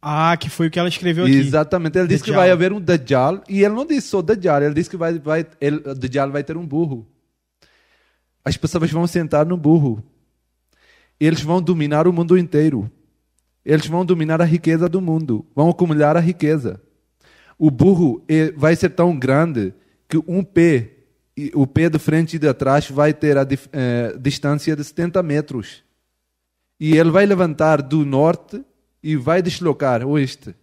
Ah, que foi o que ela escreveu aqui. Exatamente, ele disse que vai haver um Dajjal, e ele não disse só Dajjal, ele disse que vai, vai, ele, o Dajjal vai ter um burro. As pessoas vão sentar no burro. Eles vão dominar o mundo inteiro. Eles vão dominar a riqueza do mundo, vão acumular a riqueza. O burro vai ser tão grande que um pé, o pé de frente e de trás vai ter a eh, distância de setenta metros. E ele vai levantar do norte e vai deslocar oeste.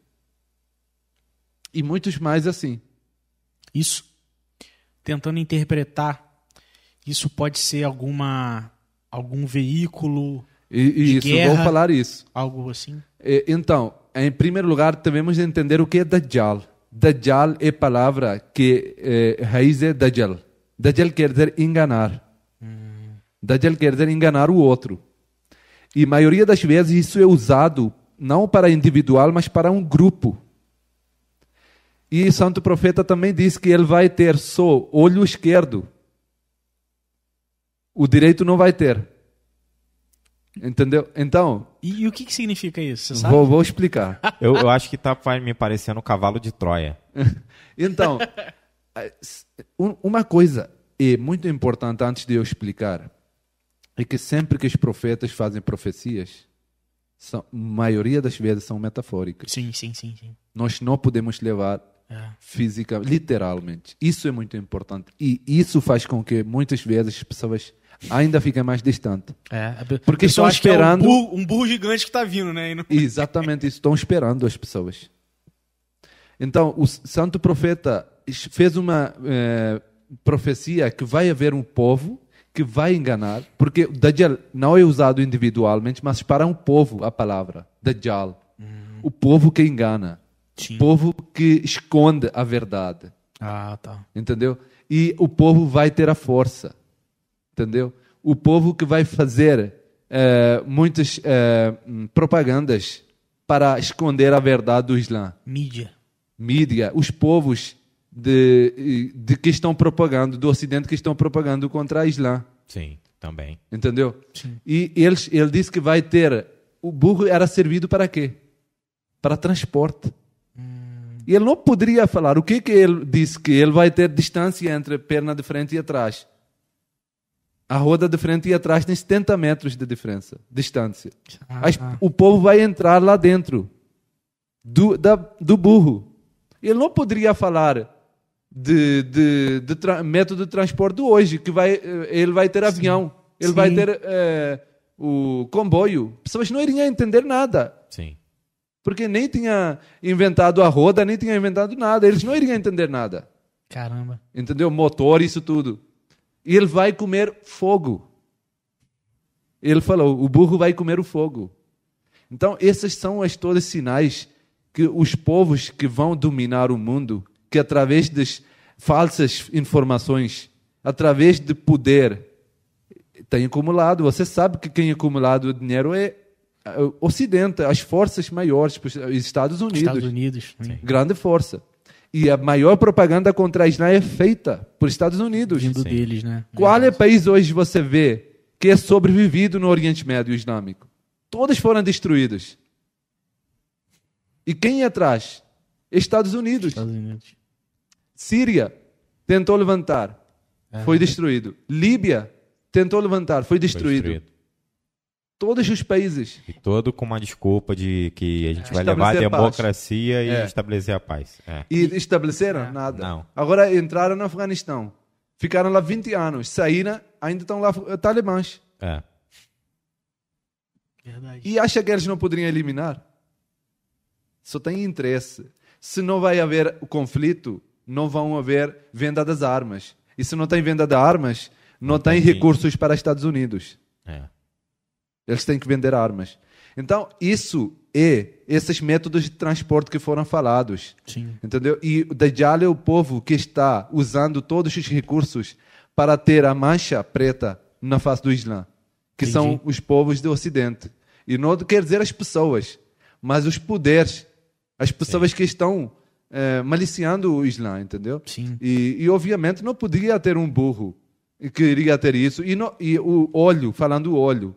E muitos mais assim. Isso, tentando interpretar, isso pode ser alguma, algum veículo... E, isso, guerra, vou falar isso. Algo assim. Então, em primeiro lugar, devemos entender o que é Dajjal. Dajjal é palavra que é, raiz é Dajjal. Dajjal quer dizer enganar. Hum. Dajjal quer dizer enganar o outro. E a maioria das vezes isso é usado não para individual, mas para um grupo. E o Santo Profeta também disse que ele vai ter só olho esquerdo. O direito não vai ter. Entendeu? Então... E, e o que, que significa isso? Você sabe? Vou, vou explicar. eu, eu acho que está me parecendo um cavalo de Troia. Então, uma coisa é muito importante antes de eu explicar é que sempre que os profetas fazem profecias, são, a maioria das vezes são metafóricas. Sim, sim, sim. sim. Nós não podemos levar é. física, literalmente. Isso é muito importante. E isso faz com que muitas vezes as pessoas... ainda fica mais distante. É, porque estão esperando... É um, burro, um burro gigante que está vindo, né? Não... Exatamente isso. Estão esperando as pessoas. Então, o santo profeta fez uma eh, profecia que vai haver um povo que vai enganar, porque Dajjal não é usado individualmente, mas para um povo a palavra, Dajjal. Hum. O povo que engana. Sim. O povo que esconde a verdade. Ah, tá. Entendeu? E o povo vai ter a força. Entendeu? O povo que vai fazer uh, muitas uh, propagandas para esconder a verdade do Islã. Mídia. Mídia. Os povos de, de que estão propagando, do Ocidente, que estão propagando contra o Islã. Sim, também. Entendeu? Sim. E eles, ele disse que vai ter... O burro era servido para quê? Para transporte. Hum. E ele não poderia falar. O que, que ele disse? Que ele vai ter distância entre a perna de frente e atrás. A roda de frente e atrás tem setenta metros de diferença, distância. Ah, As, ah. O povo vai entrar lá dentro do, da, do burro. Ele não poderia falar de, de, de tra- método de transporte hoje, que vai, ele vai ter Sim. avião, ele Sim. vai ter é, o comboio. Pessoas não iriam entender nada. Sim. Porque nem tinha inventado a roda, nem tinha inventado nada. Eles não iriam entender nada. Caramba. Entendeu? Motor, isso tudo. E ele vai comer fogo. Ele falou, o burro vai comer o fogo. Então, esses são as todos sinais que os povos que vão dominar o mundo, que através das falsas informações, através de poder, têm acumulado. Você sabe que quem acumulado o dinheiro é o Ocidente, as forças maiores, os Estados Unidos. Estados Unidos. Sim. Grande força. E a maior propaganda contra a Islã é feita por Estados Unidos. Vindo deles, né? Qual é o país hoje você vê que é sobrevivido no Oriente Médio Islâmico? Todas foram destruídas. E quem é atrás? Estados Unidos. Estados Unidos. Síria tentou levantar, é. foi destruído. Líbia tentou levantar, foi destruído. Foi destruído. Todos os países. E todo com uma desculpa de que a gente vai levar a democracia paz. e é. estabelecer a paz. É. E estabeleceram? É. Nada. Não. Agora entraram no Afeganistão. Ficaram lá vinte anos. Saíram, ainda estão lá talibãs. É. Verdade. E acha que eles não poderiam eliminar? Só tem interesse. Se não vai haver o conflito, não vão haver venda das armas. E se não tem venda das armas, não, não tem, tem recursos para os Estados Unidos. É. Eles têm que vender armas. Então, isso é esses métodos de transporte que foram falados. Sim. Entendeu? E o Dajjal é o povo que está usando todos os recursos para ter a mancha preta na face do Islã, que Entendi. são os povos do Ocidente. E não quer dizer as pessoas, mas os poderes, as pessoas Sim. que estão é, maliciando o Islã, entendeu? Sim. E, e, obviamente, não podia ter um burro queria ter isso. E, no, e o olho, falando o olho,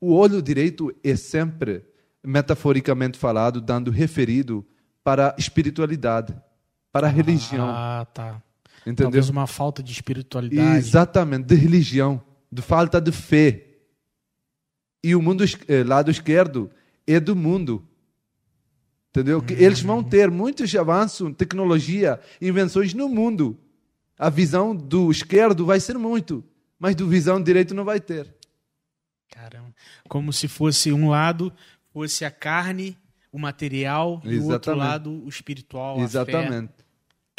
o olho direito é sempre, metaforicamente falado, dando referido para a espiritualidade, para a religião. Ah, tá. Entendeu? Talvez uma falta de espiritualidade. Exatamente, de religião, de falta de fé. E o mundo, lado esquerdo é do mundo. Entendeu? Que eles vão ter muitos avanços, tecnologia, invenções no mundo. A visão do esquerdo vai ser muito, mas do visão direito não vai ter. Caramba. Como se fosse um lado, fosse a carne, o material, e o outro lado, o espiritual, exatamente.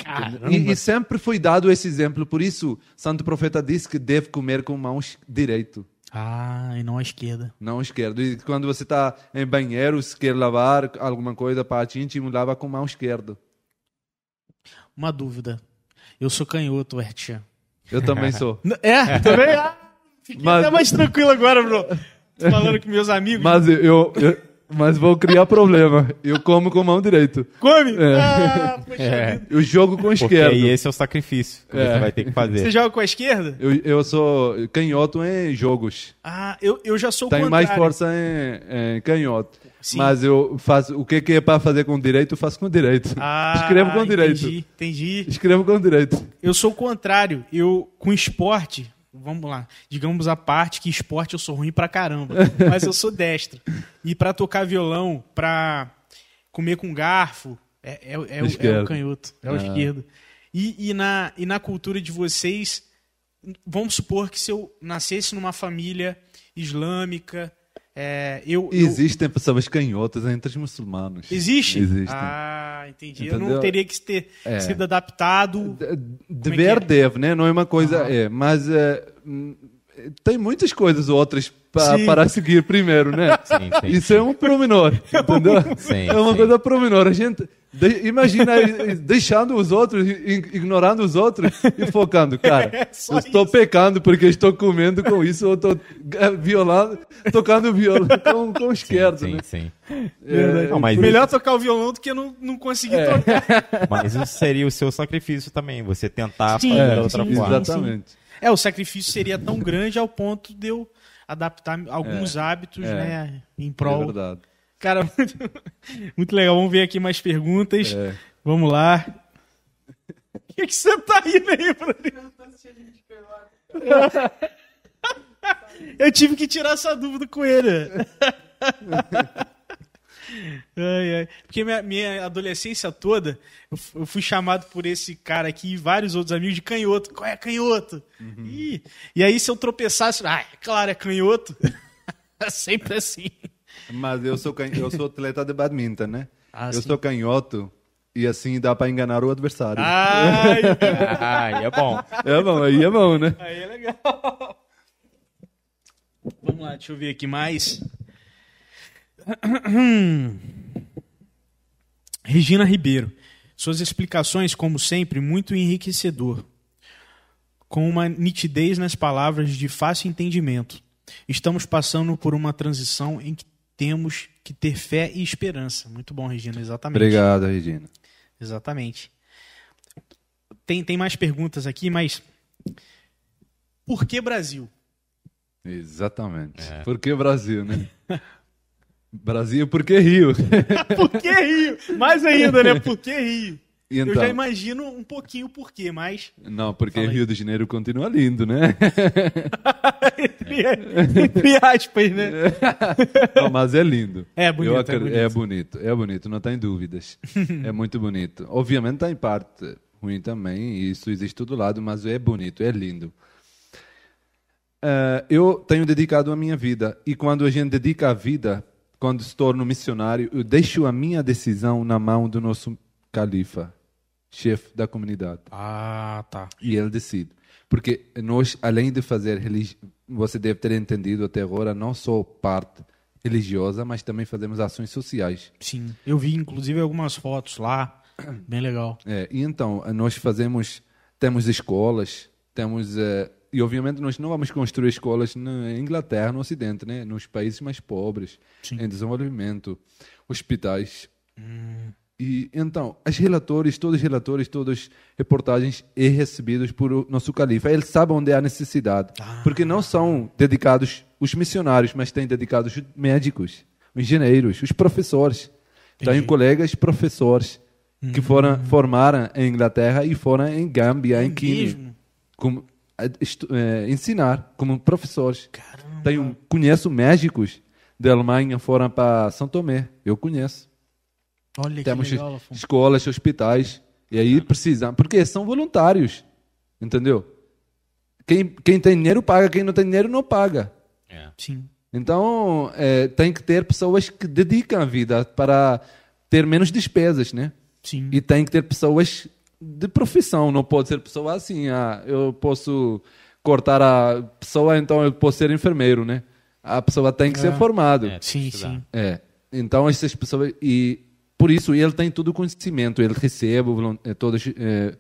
A fé. E, e sempre foi dado esse exemplo. Por isso, Santo Profeta disse que deve comer com mãos direito. Ah, e não à esquerda. Não à esquerda. E quando você está em banheiro, se quer lavar alguma coisa, parte íntima, lava com mão esquerda. Uma dúvida. Eu sou canhoto, Ertchan. Eu também sou. É? Também? Ah, fiquei mas... até mais tranquilo agora, bro. Tô falando com meus amigos. Mas eu, eu mas vou criar problema. Eu como com mão direita. Come? É. Ah, poxa é. Eu jogo com a esquerda. E esse é o sacrifício que é. Você vai ter que fazer. Você joga com a esquerda? Eu, eu sou canhoto em jogos. Ah, eu, eu já sou tenho contrário. Tem mais força em, em canhoto. Sim. Mas eu faço o que, que é para fazer com o direito, eu faço com o direito. Ah, escrevo com o direito. Entendi, entendi. Escrevo com o direito. Eu sou o contrário. Eu, com esporte, vamos lá, digamos a parte que esporte eu sou ruim pra caramba, mas eu sou destro. E pra tocar violão, pra comer com garfo, é, é, é, o, é o canhoto, é o ah. esquerdo. E, e, na, e na cultura de vocês, vamos supor que se eu nascesse numa família islâmica... É, eu, existem eu... pessoas canhotas entre os muçulmanos. Existe? Existem. Ah, entendi. Entendeu? Eu não teria que ter é. sido adaptado. Dever é deve, é? Né? Não é uma coisa. Ah. É, mas é, tem muitas coisas outras pa, para seguir primeiro, né? Sim, sim, isso sim. É um promenor. Entendeu? Sim, é uma sim. coisa promenor. A gente de, imagina deixando os outros, ignorando os outros e focando. Cara, é, eu estou isso. pecando porque estou comendo com isso, ou estou violando, tocando violão com, com o esquerdo. Sim, né? sim. sim. É, não, mas melhor isso... tocar o violão do que não, não conseguir é. tocar. Mas isso seria o seu sacrifício também, você tentar sim, fazer é, outra sim, forma. Exatamente. É, o sacrifício seria tão grande ao ponto de eu adaptar alguns é, hábitos, é, né, em prol. É verdade. Cara, muito, muito legal. Vamos ver aqui mais perguntas. É. Vamos lá. O que, que você tá rindo aí, Bruno? Eu tive que tirar essa dúvida com ele. Ai, ai. Porque minha, minha adolescência toda eu, eu fui chamado por esse cara aqui e vários outros amigos de canhoto. Qual é canhoto? Uhum. Ih, e aí se eu tropeçasse, ah, claro, é canhoto. É sempre assim. Mas eu sou, can... eu sou atleta de badminton, né? Ah, eu sim. sou canhoto e assim dá para enganar o adversário. Ai, ai, é bom. É bom, aí é bom, né? Aí é legal. Vamos lá, deixa eu ver aqui mais. Regina Ribeiro, suas explicações, como sempre, muito enriquecedor, com uma nitidez nas palavras de fácil entendimento. Estamos passando por uma transição em que temos que ter fé e esperança. Muito bom, Regina, exatamente. Obrigado, Regina. Exatamente. Tem, tem mais perguntas aqui, mas por que Brasil? Exatamente. É. Por que Brasil, né? Brasil, por que Rio? Por que Rio? Mais ainda, né? Por que Rio? Então, eu já imagino um pouquinho por quê, mas... Não, porque Rio de Janeiro continua lindo, né? entre, entre aspas, né? Não, mas é lindo. É bonito, eu acredito, é bonito. É bonito, é bonito, não tem dúvidas. É muito bonito. Obviamente tem parte ruim também, isso existe do lado, mas é bonito, é lindo. Uh, eu tenho dedicado a minha vida, e quando a gente dedica a vida... Quando se torno missionário, eu deixo a minha decisão na mão do nosso califa, chefe da comunidade. Ah, tá. E ele decide. Porque nós, além de fazer religião, você deve ter entendido até agora, não só parte religiosa, mas também fazemos ações sociais. Sim, eu vi inclusive algumas fotos lá, bem legal. É, e então, nós fazemos, temos escolas, temos... Uh, E, obviamente, nós não vamos construir escolas na Inglaterra, no Ocidente, né? Nos países mais pobres, sim, em desenvolvimento, hospitais. Hum. E então, as relatórios, todos os relatórios, todas as reportagens é recebidos por nosso califa. Ele sabe onde há necessidade, ah. porque não são dedicados os missionários, mas têm dedicados os médicos, os engenheiros, os professores. Entendi. Tenho colegas professores hum. que foram, formaram em Inglaterra e foram em Gâmbia, é em Quínia, como, é, ensinar como professores. Tenho, conheço médicos da Alemanha, foram para São Tomé, eu conheço. Olha, temos legal, escolas, hospitais, e aí precisam, porque são voluntários, entendeu? Quem, quem tem dinheiro paga, quem não tem dinheiro não paga. É. Sim. Então, é, tem que ter pessoas que dedicam a vida para ter menos despesas, né? Sim. E tem que ter pessoas de profissão, não pode ser pessoa assim, ah, eu posso cortar a pessoa, então eu posso ser enfermeiro, né? A pessoa tem que é. ser formada. É, sim, sim. É. Então, essas pessoas... E, por isso, ele tem todo o conhecimento, ele recebe todas as eh,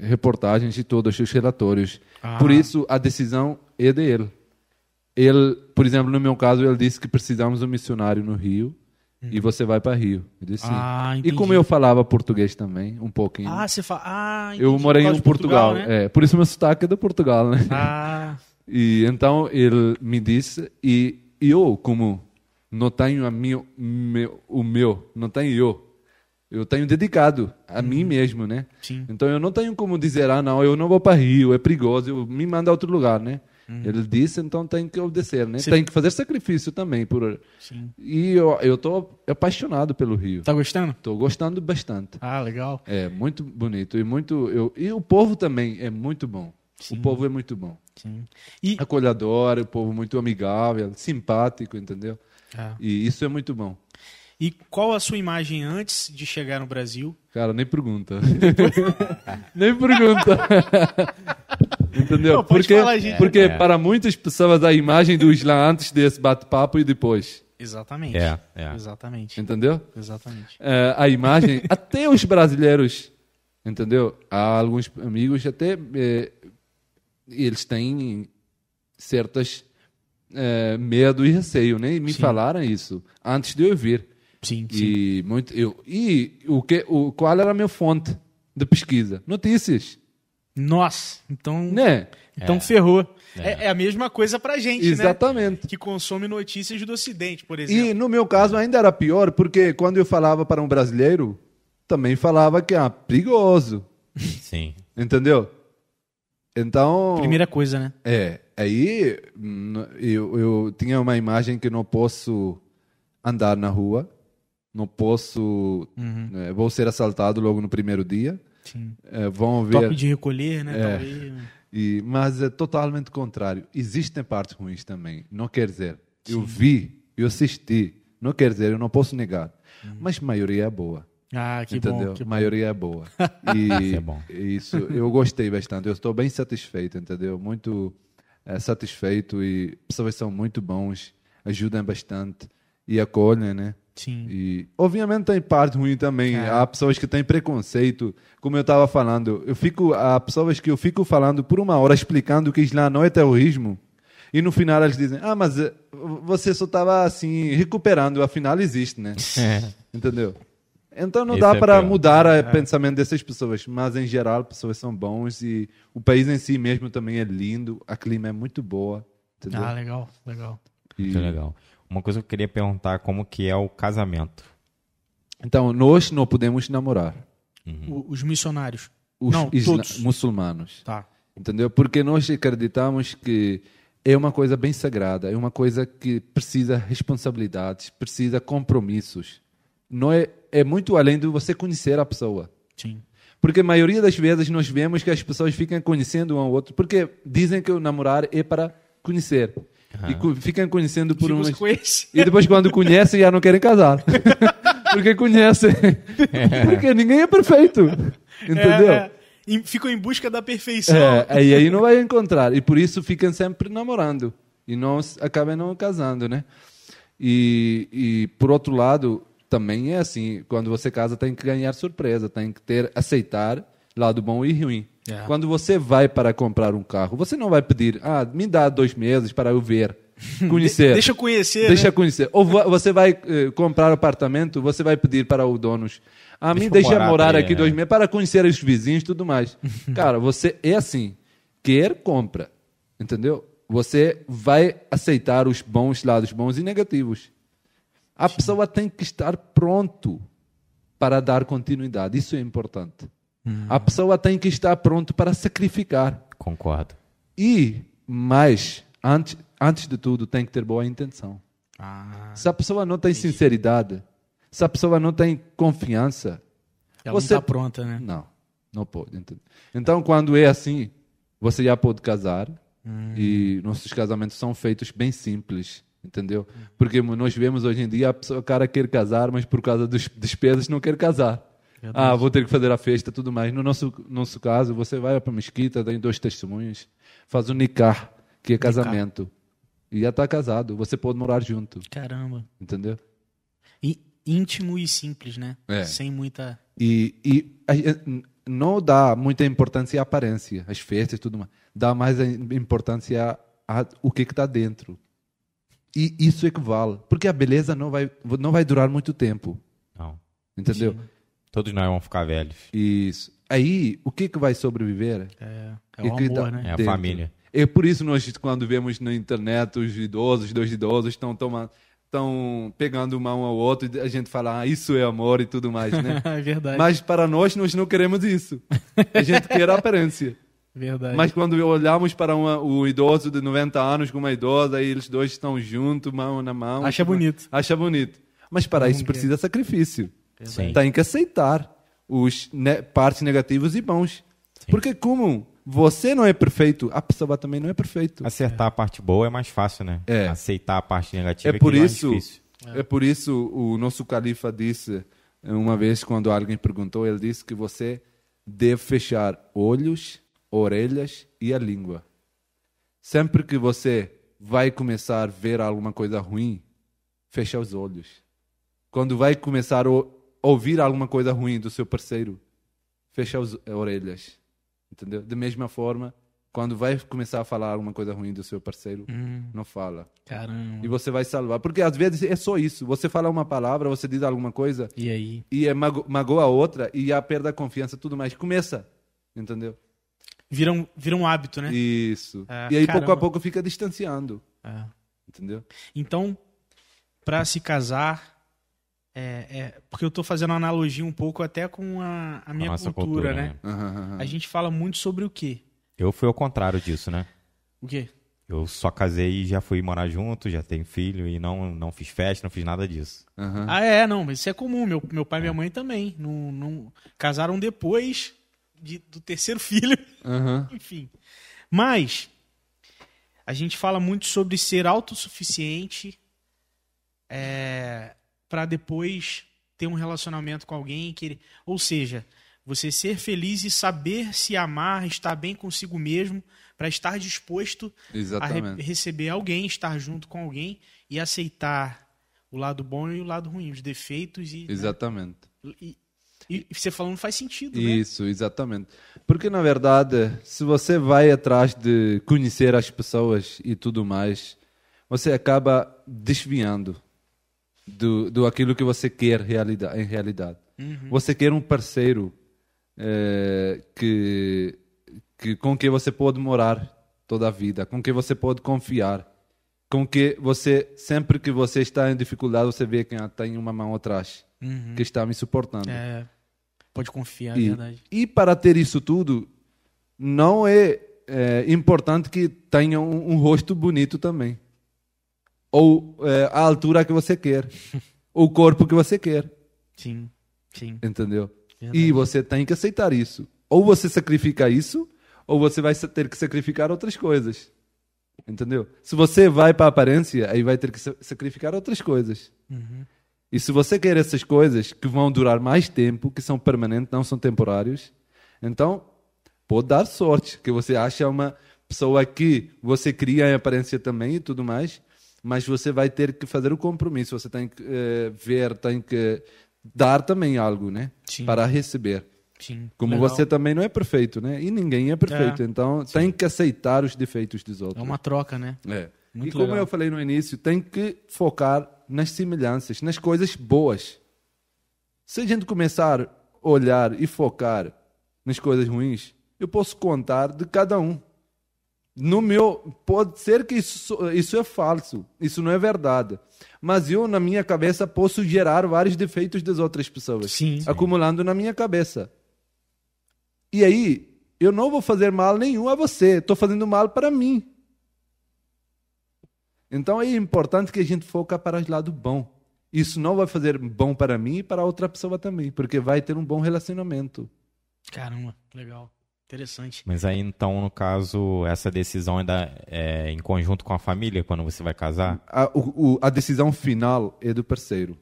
reportagens e todos os relatórios. Ah. Por isso, a decisão é dele. Ele, por exemplo, no meu caso, ele disse que precisamos de um missionário no Rio hum. e você vai para Rio. Eu disse, ah, e como eu falava português também, um pouquinho. Ah, você fala... Ah, eu morei em Portugal, Portugal, né? É, por isso meu sotaque é de Portugal, né? Ah. E então, ele me disse, e eu, como... não tenho a minha, meu, o meu, não tenho eu. Eu tenho dedicado a hum. mim mesmo, né? Sim. Então eu não tenho como dizer, ah, não, eu não vou para Rio, é perigoso, eu me manda a outro lugar, né? Hum. Ele disse, então tem que obedecer, né? Sim. Tem que fazer sacrifício também. Por... Sim. E eu, eu tô apaixonado pelo Rio. Tá gostando? Tô gostando bastante. Ah, legal. É, muito bonito. E, muito, eu, e o povo também é muito bom. Sim. O povo é muito bom. Sim. E... acolhedor, o povo muito amigável, simpático, entendeu? Ah. E isso é muito bom. E qual a sua imagem antes de chegar no Brasil? Cara, nem pergunta. nem pergunta. Entendeu? Não, porque falar, gente. porque é. para muitas pessoas a imagem do Islã antes desse bate-papo e depois. Exatamente. É, é. Exatamente. Entendeu? Exatamente. É, a imagem, até os brasileiros, entendeu? Há alguns amigos até é, eles têm certas... É, medo e receio, né? E me sim. falaram isso antes de eu vir. Sim, sim. E, muito, eu, e o que, o, qual era a minha fonte de pesquisa? Notícias. Nossa, então, né? então é. ferrou. É. É, é a mesma coisa pra gente, exatamente. Né? Que consome notícias do Ocidente, por exemplo. E no meu caso ainda era pior, porque quando eu falava para um brasileiro, também falava que é ah, perigoso. Sim. Entendeu? Então... primeira coisa, né? É. Aí eu, eu tinha uma imagem que não posso andar na rua, não posso... Uhum. É, vou ser assaltado logo no primeiro dia. Sim. É, vão ver... Toque de recolher, né? É, talvez. E, mas é totalmente contrário. Existem partes ruins também. Não quer dizer, sim. eu vi, eu assisti. Não quer dizer, eu não posso negar. Uhum. Mas a maioria é boa. Ah, que entendeu? Bom. Que a maioria bom. é boa. E isso é bom. Isso, eu gostei bastante. Eu estou bem satisfeito, entendeu? Muito... é satisfeito e pessoas são muito bons, ajudam bastante e acolhem, né? Sim. E obviamente tem parte ruim também. É. Há pessoas que têm preconceito, como eu estava falando. Eu fico, há pessoas que eu fico falando por uma hora explicando que Islã não é terrorismo e no final eles dizem: ah, mas você só estava assim recuperando, afinal existe, né? É. Entendeu? Então não Isso dá é para pior. mudar o é. pensamento dessas pessoas, mas em geral pessoas são bons e o país em si mesmo também é lindo, a clima é muito boa. Entendeu? Ah, legal, legal. E... muito legal. Uma coisa que eu queria perguntar, como que é o casamento? Então, nós não podemos namorar. Uhum. O, os missionários? Os não, isla- todos. muçulmanos. Tá. Entendeu? Porque nós acreditamos que é uma coisa bem sagrada, é uma coisa que precisa responsabilidades, precisa compromissos. Não é, é muito além de você conhecer a pessoa. Sim. Porque a maioria das vezes nós vemos que as pessoas ficam conhecendo um ao outro, porque dizem que o namorar é para conhecer. Ah. E co- ficam conhecendo por umas... E depois quando conhecem, já não querem casar. Porque conhecem. É. Porque ninguém é perfeito. Entendeu? É, é. Ficam em busca da perfeição. É, e aí não vai encontrar. E por isso ficam sempre namorando. E não, acabam não casando, né? E, e por outro lado... também é assim, quando você casa tem que ganhar surpresa, tem que ter, aceitar lado bom e ruim. É. Quando você vai para comprar um carro, você não vai pedir, ah, me dá dois meses para eu ver. conhecer. De, deixa eu conhecer. Deixa né? conhecer. Ou você vai uh, comprar apartamento, você vai pedir para o dono. A deixa mim, deixa morar, morar aqui é, dois meses para conhecer os vizinhos e tudo mais. Cara, você é assim. Quer, compra. Entendeu? Você vai aceitar os bons lados, bons e negativos. A pessoa tem que estar pronto para dar continuidade. Isso é importante. Hum. A pessoa tem que estar pronto para sacrificar. Concordo. E, mais, antes, antes de tudo, tem que ter boa intenção. Ah, se a pessoa não tem entendi. sinceridade, se a pessoa não tem confiança... Ela você... não está pronta, né? Não, não pode. Entende? Então, quando é assim, você já pode casar. Hum. E nossos casamentos são feitos bem simples. Entendeu? Porque nós vemos hoje em dia a pessoa, o cara quer casar, mas por causa das despesas não quer casar. Ah, vou ter que fazer a festa, tudo mais. No nosso, nosso caso, você vai para a mesquita, tem dois testemunhos, faz o nikah, que é casamento. Nikah. E já está casado, você pode morar junto. Caramba. Entendeu? E íntimo e simples, né? É. Sem muita... E, e a, não dá muita importância à aparência, às festas, tudo mais. Dá mais importância ao que está dentro. E isso é que vale. Porque a beleza não vai, não vai durar muito tempo. Não. Entendeu? Sim. Todos nós vamos ficar velhos. Isso. Aí, o que, que vai sobreviver? É, é o amor, tá, né? É a dentro. Família. É por isso nós, quando vemos na internet, os idosos, dois idosos, estão tomando... estão pegando uma um ao outro e a gente fala, ah, isso é amor e tudo mais, né? É verdade. Mas para nós, nós não queremos isso. A gente quer a aparência. Verdade. Mas quando olhamos para uma, o idoso de noventa anos com uma idosa, e eles dois estão juntos, mão na mão. Acha uma, bonito. Acha bonito. Mas para não isso quer. Precisa sacrifício. Sim. Tem que aceitar os ne- partes negativas e bons. Sim. Porque como você não é perfeito, a pessoa também não é perfeita. Acertar é. a parte boa é mais fácil, né? É. Aceitar a parte negativa é, por é isso, mais difícil. É. É por isso o nosso califa disse, uma vez quando alguém perguntou, ele disse que você deve fechar olhos, orelhas e a língua. Sempre que você vai começar a ver alguma coisa ruim, fecha os olhos. Quando vai começar a ouvir alguma coisa ruim do seu parceiro, fecha as orelhas. Entendeu? Da mesma forma, quando vai começar a falar alguma coisa ruim do seu parceiro, hum, não fala. Caramba. E você vai salvar. Porque às vezes é só isso. Você fala uma palavra, você diz alguma coisa, e aí? E é mago- magoa a outra, e já perde a confiança, tudo mais. Começa. Entendeu? Vira um, vira um hábito, né? Isso. Ah, e aí, caramba, pouco a pouco, fica distanciando. Ah. Entendeu? Então, para se casar... É, é, porque eu estou fazendo uma analogia um pouco até com a, a minha a cultura, cultura, né? né? Uhum, uhum. A gente fala muito sobre o quê? Eu fui ao contrário disso, né? O quê? Eu só casei e já fui morar junto, já tenho filho e não, não fiz festa, não fiz nada disso. Uhum. Ah, é? Não, mas isso é comum. Meu, meu pai e minha mãe também. Não, não, casaram depois de, do terceiro filho. Uhum. Enfim. Mas a gente fala muito sobre ser autossuficiente, é... para depois ter um relacionamento com alguém. Que ele... Ou seja, você ser feliz e saber se amar, estar bem consigo mesmo, para estar disposto Exatamente. a re- receber alguém, estar junto com alguém e aceitar o lado bom e o lado ruim, os defeitos. E, exatamente. Né? E, e você falando faz sentido, né? Isso, exatamente. Porque, na verdade, se você vai atrás de conhecer as pessoas e tudo mais, você acaba desviando do, do aquilo que você quer realidade, em realidade. Uhum. Você quer um parceiro é, que, que, com que você pode morar toda a vida, com que você pode confiar, com que você, sempre que você está em dificuldade, você vê que ah, tem uma mão atrás, uhum, que está me suportando. É, pode confiar, e, é verdade. E para ter isso tudo, não é, é importante que tenha um, um rosto bonito também. Ou é, a altura que você quer, o corpo que você quer. Sim, sim. Entendeu? Verdade. E você tem que aceitar isso. Ou você sacrifica isso, ou você vai ter que sacrificar outras coisas. Entendeu? Se você vai para a aparência, aí vai ter que sacrificar outras coisas. Uhum. E se você quer essas coisas que vão durar mais tempo, que são permanentes, não são temporários, então pode dar sorte que você acha uma pessoa que você cria em aparência também e tudo mais, mas você vai ter que fazer o compromisso, você tem que uh, ver, tem que dar também algo, né? Sim. Para receber. Sim. Como legal. Você também não é perfeito, né? E ninguém é perfeito, é. Então sim, tem que aceitar os defeitos dos outros. É uma troca, né? É. Muito e como legal. Eu falei no início, tem que focar nas semelhanças, nas coisas boas. Se a gente começar a olhar e focar nas coisas ruins, eu posso contar de cada um. No meu, pode ser que isso, isso é falso, isso não é verdade. Mas eu, na minha cabeça, posso gerar vários defeitos das outras pessoas, sim, acumulando sim. na minha cabeça. E aí, eu não vou fazer mal nenhum a você, estou fazendo mal para mim. Então, é importante que a gente foca para o lado bom. Isso não vai fazer bom para mim e para outra pessoa também, porque vai ter um bom relacionamento. Caramba, legal. Interessante. Mas aí, então, no caso, essa decisão ainda é em conjunto com a família, quando você vai casar? A, o, a decisão final é do parceiro.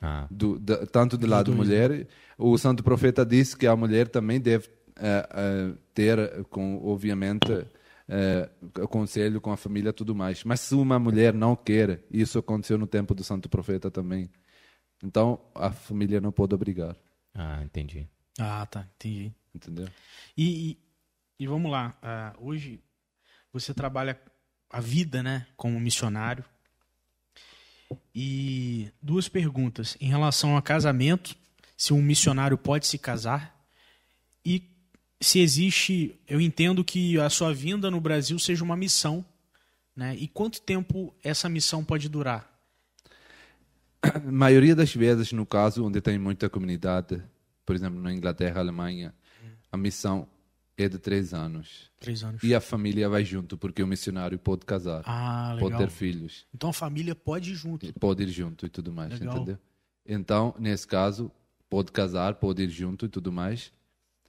Ah. Do, da, tanto do lado da mulher. O santo profeta disse que a mulher também deve uh, uh, ter, com, obviamente, uh, conselho com a família e tudo mais. Mas se uma mulher não quer, isso aconteceu no tempo do santo profeta também. Então, a família não pode obrigar. Ah, entendi. Ah, tá. Entendi. Entendeu? E, e, e vamos lá, uh, hoje você trabalha a vida, né, como missionário. E duas perguntas em relação a casamento, se um missionário pode se casar e se existe, eu entendo que a sua vinda no Brasil seja uma missão, né? E quanto tempo essa missão pode durar? A maioria das vezes, no caso onde tem muita comunidade, por exemplo, na Inglaterra, Alemanha, a missão é de três anos. Três anos. E a família vai junto, porque o missionário pode casar, ah, legal. Pode ter filhos. Então a família pode ir junto. Pode ir junto e tudo mais, legal. Entendeu? Então, nesse caso, pode casar, pode ir junto e tudo mais.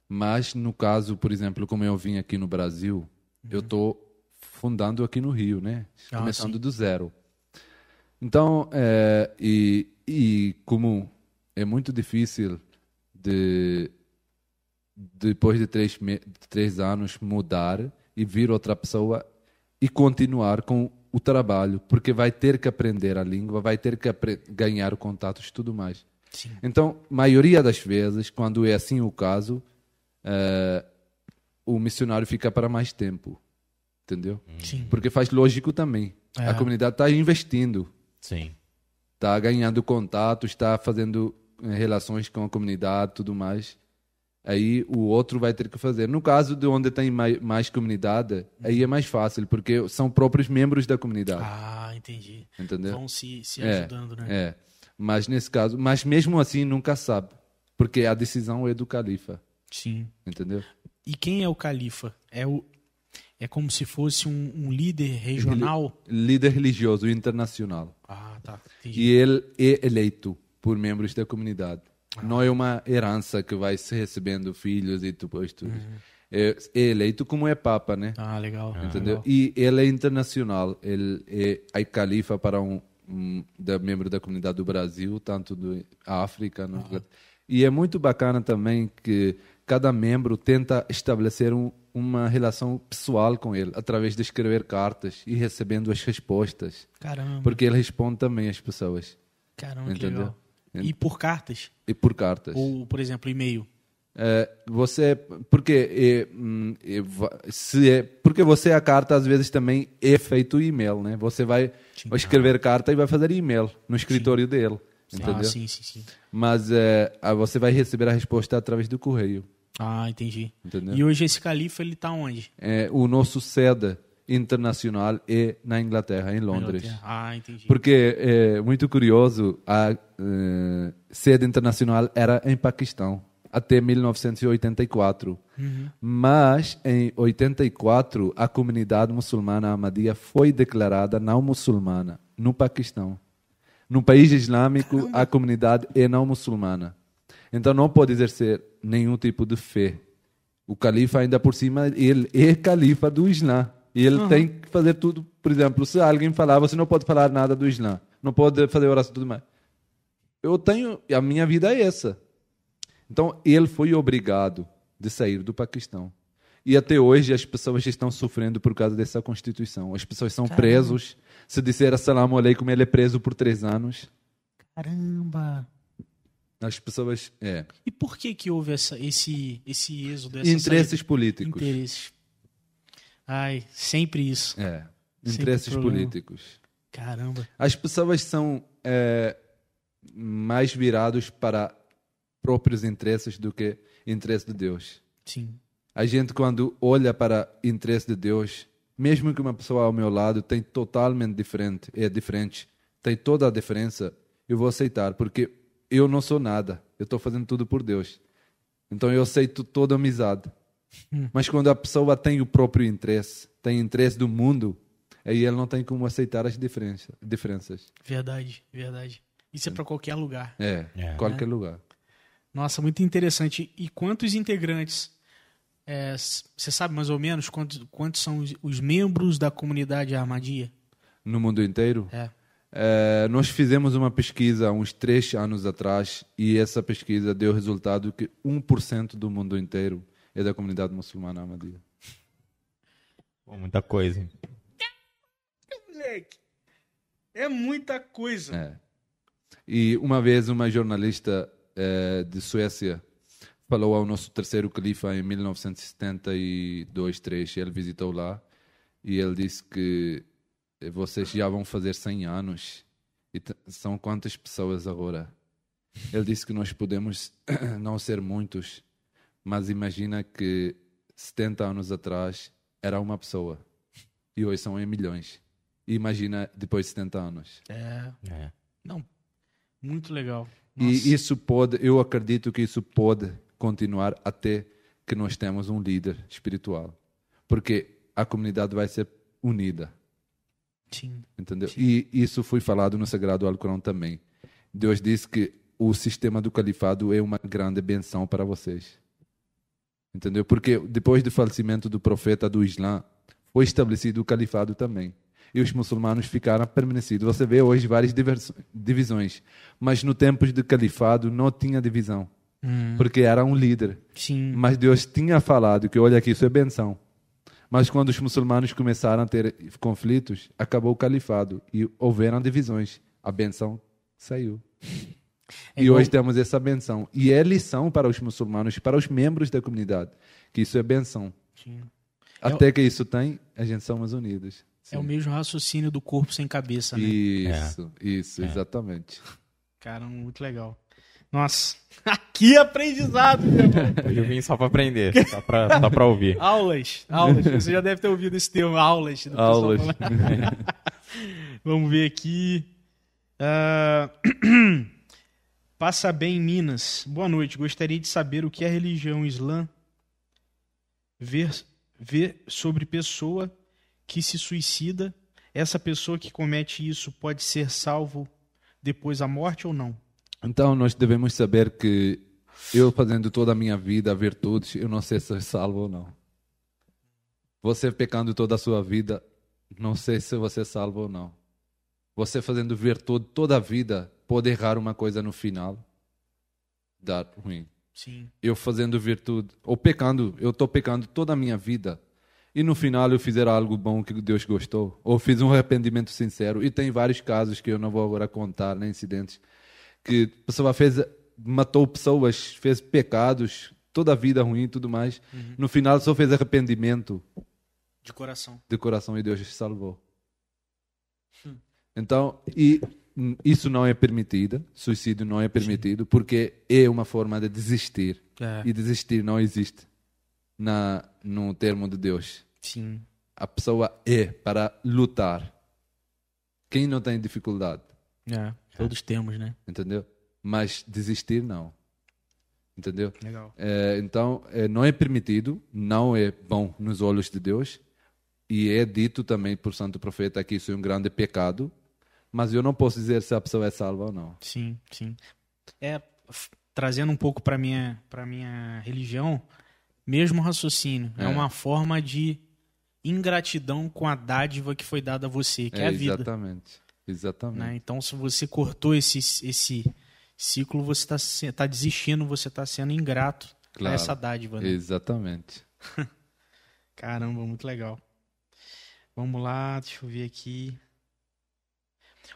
Mas no caso, por exemplo, como eu vim aqui no Brasil, uhum. eu estou fundando aqui no Rio, né? Ah, começando sim. do zero. Então, é, e, e como é muito difícil de... depois de três, me... três anos, mudar e vir outra pessoa e continuar com o trabalho, porque vai ter que aprender a língua, vai ter que apre... ganhar contatos e tudo mais. Sim. Então, a maioria das vezes, quando é assim o caso, uh, o missionário fica para mais tempo, entendeu? Sim. Porque faz lógico também. É. A comunidade está investindo, está ganhando contatos, está fazendo relações com a comunidade e tudo mais. Aí o outro vai ter que fazer. No caso de onde tem mais, mais comunidade, aí é mais fácil, porque são próprios membros da comunidade. Ah, entendi. Entendeu? Vão se, se ajudando, é, né? É. Mas nesse caso, mas mesmo assim nunca sabe, porque a decisão é do califa. Sim. Entendeu? E quem é o califa? É, o, é como se fosse um, um líder regional? Líder religioso internacional. Ah, tá. Entendi. E ele é eleito por membros da comunidade. Ah. Não é uma herança que vai se recebendo filhos e depois tudo. Uhum. É eleito como é Papa, né? Ah, legal. Entendeu? Ah, legal. E ele é internacional. Ele é califa para um, um da, membro da comunidade do Brasil, tanto da África. Uhum. No... E é muito bacana também que cada membro tenta estabelecer um, uma relação pessoal com ele, através de escrever cartas e recebendo as respostas. Caramba. Porque ele responde também às pessoas. Caramba, entendeu? Que legal. E por cartas? E por cartas. Ou, por exemplo, e-mail? É, você, porque, é, é, se é, porque você, a carta, às vezes, também é feito e-mail, né? Você vai sim. escrever carta e vai fazer e-mail no escritório sim. dele, entendeu? Ah, sim, sim, sim. Mas é, você vai receber a resposta através do correio. Ah, entendi. Entendeu? E hoje esse califa, ele está onde? É, o nosso sede internacional é na Inglaterra, em Londres. Inglaterra. Ah, entendi. Porque é muito curioso, a uh, sede internacional era em Paquistão, até mil novecentos e oitenta e quatro. Uhum. Mas, em oitenta e quatro, a comunidade muçulmana Ahmadia foi declarada não muçulmana no Paquistão. No país islâmico, a comunidade é não muçulmana. Então, não pode exercer nenhum tipo de fé. O califa, ainda por cima, ele é califa do Islã. E ele uhum. tem que fazer tudo. Por exemplo, se alguém falar, você não pode falar nada do Islã, não pode fazer oração e tudo mais. Eu tenho, a minha vida é essa. Então, ele foi obrigado de sair do Paquistão. E até hoje as pessoas estão sofrendo por causa dessa Constituição. As pessoas são Caramba. Presos. Se disser Assalamu alaikum, ele é preso por três anos. Caramba! As pessoas... É. E por que que houve essa, esse, esse êxodo? Essa Interesses saída? Políticos. Interesses políticos. Ai, sempre isso. É. entre esses políticos. Caramba. As pessoas são é, mais viradas para próprios interesses do que interesse de Deus. Sim. A gente, quando olha para interesse de Deus, mesmo que uma pessoa ao meu lado tem totalmente diferente, é diferente, tem toda a diferença, eu vou aceitar, porque eu não sou nada, eu estou fazendo tudo por Deus. Então eu aceito toda amizade. Hum. Mas quando a pessoa tem o próprio interesse, tem interesse do mundo, aí ela não tem como aceitar as diferença, diferenças. Verdade, verdade. Isso é para qualquer lugar. É, é. qualquer é. lugar. Nossa, muito interessante. E quantos integrantes, é, você sabe mais ou menos quantos, quantos são os, os membros da comunidade Ahmadia? No mundo inteiro? É. É, nós fizemos uma pesquisa há uns três anos atrás e essa pesquisa deu o resultado que um por cento do mundo inteiro é da comunidade muçulmana Ahmadia. Pô, muita coisa. Moleque, é muita coisa. É. E uma vez uma jornalista é, de Suécia falou ao nosso terceiro califa em mil novecentos e setenta e dois, três, ele visitou lá e ele disse que vocês já vão fazer cem anos e t- são quantas pessoas agora? Ele disse que nós podemos não ser muitos, mas imagina que setenta anos atrás era uma pessoa e hoje são em milhões. E imagina depois de setenta anos. É, é. Não, muito legal. Nossa. E isso pode, eu acredito que isso pode continuar até que nós temos um líder espiritual, porque a comunidade vai ser unida. Sim. Entendeu? Sim. E isso foi falado no Sagrado Alcorão também. Deus disse que o sistema do califado é uma grande benção para vocês. Entendeu? Porque depois do falecimento do profeta do Islã, foi estabelecido o califado também. E os muçulmanos ficaram permanecidos. Você vê hoje várias divisões. Mas no tempo do califado não tinha divisão. Hum. Porque era um líder. Sim. Mas Deus tinha falado que, olha aqui, isso é benção. Mas quando os muçulmanos começaram a ter conflitos, acabou o califado e houveram divisões. A benção saiu. É e igual... hoje temos essa benção. E é lição para os muçulmanos, para os membros da comunidade, que isso é benção. Sim. Até é... que isso tem, a gente somos unidos. Sim. É o mesmo raciocínio do corpo sem cabeça, né? Isso, é. isso, é. exatamente. Cara, muito legal. Nossa, que aprendizado, meu irmão. Eu vim só para aprender, só para só para ouvir. Aulas, aulas. Você já deve ter ouvido esse termo, aulas. Do aulas. Vamos ver aqui. Uh... Passa bem, Minas. Boa noite. Gostaria de saber o que a religião islã vê, vê sobre pessoa que se suicida. Essa pessoa que comete isso pode ser salvo depois da morte ou não? Então, nós devemos saber que eu, fazendo toda a minha vida, virtudes, eu não sei se é salvo ou não. Você pecando toda a sua vida, não sei se você é salvo ou não. Você fazendo virtude toda a vida, pode errar uma coisa no final, dar ruim. Sim. Eu fazendo virtude, ou pecando, eu estou pecando toda a minha vida, e no final eu fizer algo bom que Deus gostou, ou fiz um arrependimento sincero, e tem vários casos que eu não vou agora contar, nem incidentes, que a pessoa fez, matou pessoas, fez pecados, toda a vida ruim e tudo mais. Uhum. No final só fez arrependimento. De coração. De coração e Deus salvou. Hum. Então, e isso não é permitido, suicídio não é permitido, porque é uma forma de desistir. É. E desistir não existe na, no termo de Deus. Sim. A pessoa é para lutar. Quem não tem dificuldade? É. Todos temos, né? Entendeu? Mas desistir, não. Entendeu? Legal. É, então, é, não é permitido, não é bom nos olhos de Deus. E é dito também por Santo Profeta que isso é um grande pecado. Mas eu não posso dizer se a pessoa é salva ou não. Sim, sim. É, trazendo um pouco para a minha, para minha religião, mesmo raciocínio. É. É uma forma de ingratidão com a dádiva que foi dada a você, que é, é a vida. Exatamente. Exatamente. Né? Então, se você cortou esse, esse ciclo, você está tá desistindo, você está sendo ingrato claro. a essa dádiva. Né? Exatamente. Caramba, muito legal. Vamos lá, deixa eu ver aqui.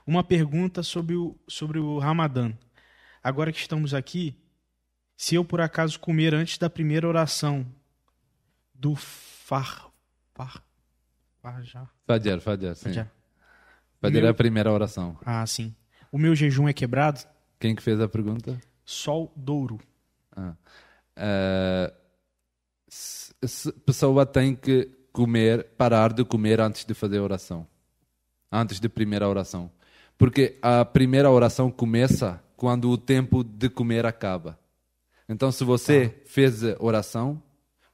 Uma pergunta sobre o, sobre o Ramadã. Agora que estamos aqui, se eu por acaso comer antes da primeira oração do far, far, Fajr. Fajr, Fajr, sim. Fajr. Fajr meu... é a primeira oração. Ah, sim. O meu jejum é quebrado? Quem que fez a pergunta? Sol Douro. Ah. Uh, se, se pessoa tem que comer, parar de comer antes de fazer a oração. Antes da primeira oração. Porque a primeira oração começa quando o tempo de comer acaba. Então, se você ah. fez oração,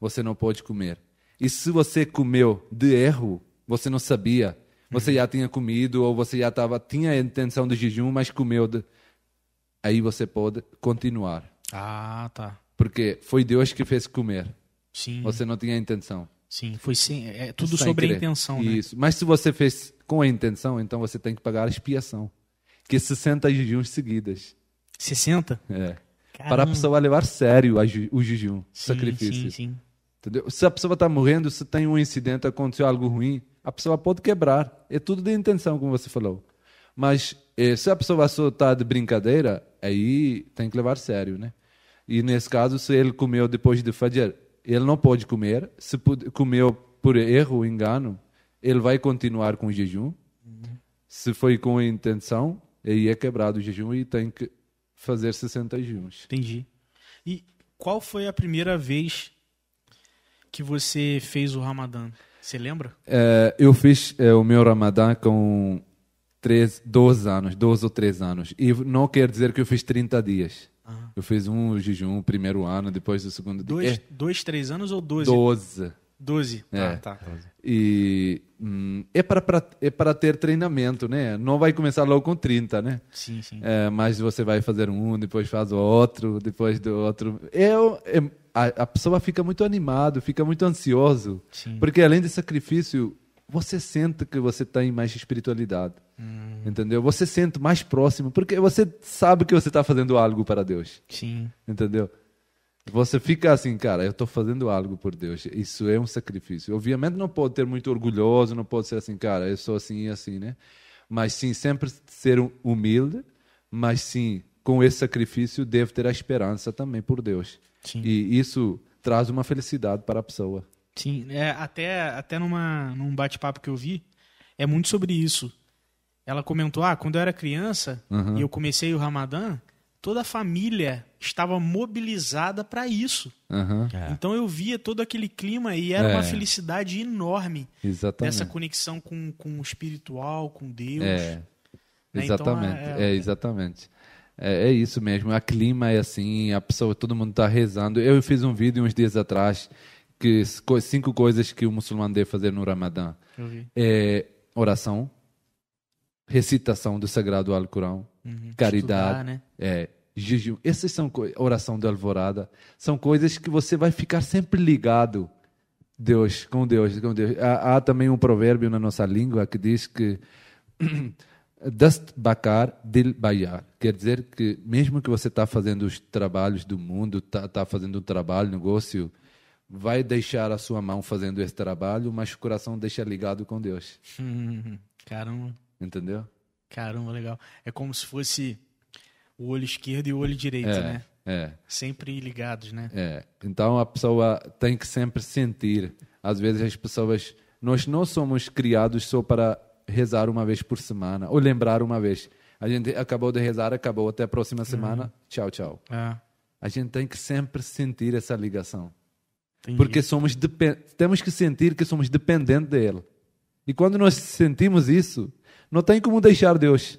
você não pode comer. E se você comeu de erro, você não sabia. Você uhum. já tinha comido ou você já tava, tinha a intenção de jejum, mas comeu de... Aí você pode continuar. Ah, tá. Porque foi Deus que fez comer. Sim. Você não tinha intenção. Sim, foi sim. É tudo sem sobre querer. A intenção, né? Isso. Mas se você fez com a intenção, então você tem que pagar a expiação. Que é sessenta jejuns seguidas. sessenta? É. Caramba. Para a pessoa levar sério a ju- o jejum, sim, sacrifício. Sim, sim. Entendeu? Se a pessoa está morrendo, se tem um incidente, aconteceu algo ruim, a pessoa pode quebrar. É tudo de intenção, como você falou. Mas se a pessoa só está de brincadeira, aí tem que levar sério, né? E nesse caso, se ele comeu depois de Fajr, ele não pode comer. Se comeu por erro, engano, ele vai continuar com o jejum. Uhum. Se foi com a intenção, aí é quebrado o jejum e tem que fazer sessenta jejuns. Entendi. E qual foi a primeira vez que você fez o Ramadã? Você lembra? É, eu fiz é, o meu Ramadã com treze, doze anos, doze ou treze anos. E não quer dizer que eu fiz trinta dias. Eu fiz um jejum o primeiro ano, depois o segundo dois, dia. Dois, três anos ou doze? Doze. Doze. É. Ah, tá. E hum, é, para, para, é para ter treinamento, né? Não vai começar logo com trinta, né? Sim, sim. É, mas você vai fazer um, depois faz o outro, depois do outro. Eu, eu, a, a pessoa fica muito animada, fica muito ansioso. Sim. Porque além de sacrifício, você sente que você tem mais espiritualidade. Hum. Entendeu? Você sente mais próximo, porque você sabe que você está fazendo algo para Deus. Sim. Entendeu? Você fica assim, cara, eu estou fazendo algo por Deus. Isso é um sacrifício. Obviamente não pode ter muito orgulhoso, não pode ser assim, cara, eu sou assim e assim, né? Mas sim, sempre ser humilde, mas sim, com esse sacrifício deve ter a esperança também por Deus. Sim. E isso traz uma felicidade para a pessoa. Sim, é, até, até numa, num bate-papo que eu vi, é muito sobre isso. Ela comentou, ah, quando eu era criança uhum. e eu comecei o Ramadã, toda a família estava mobilizada para isso. Uhum. É. Então eu via todo aquele clima e era é. uma felicidade enorme. Exatamente. Dessa conexão com, com o espiritual, com Deus. É. Né? Exatamente, então, é, é, é exatamente. É, é isso mesmo, o clima é assim, a pessoa, todo mundo está rezando. Eu fiz um vídeo uns dias atrás, que cinco coisas que o muçulmano deve fazer no Ramadã. É oração, recitação do Sagrado Alcorão, uhum. caridade, estudar, né? é, jejum. Essas são co- oração da alvorada. São coisas que você vai ficar sempre ligado Deus, com Deus. Com Deus. Há, há também um provérbio na nossa língua que diz que Dast Bakar Dil Bayar. Quer dizer que mesmo que você está fazendo os trabalhos do mundo, está tá fazendo um trabalho, negócio, vai deixar a sua mão fazendo esse trabalho, mas o coração deixa ligado com Deus. Caramba. Entendeu? Caramba, legal. É como se fosse o olho esquerdo e o olho direito, é, né? É. Sempre ligados, né? É. Então a pessoa tem que sempre sentir. Às vezes as pessoas... Nós não somos criados só para rezar uma vez por semana ou lembrar uma vez. A gente acabou de rezar, acabou. Até a próxima semana. Uhum. Tchau, tchau. É. A gente tem que sempre sentir essa ligação. Entendi. Porque somos depend... temos que sentir que somos dependentes dele. E quando nós sentimos isso... Não tem como deixar Deus.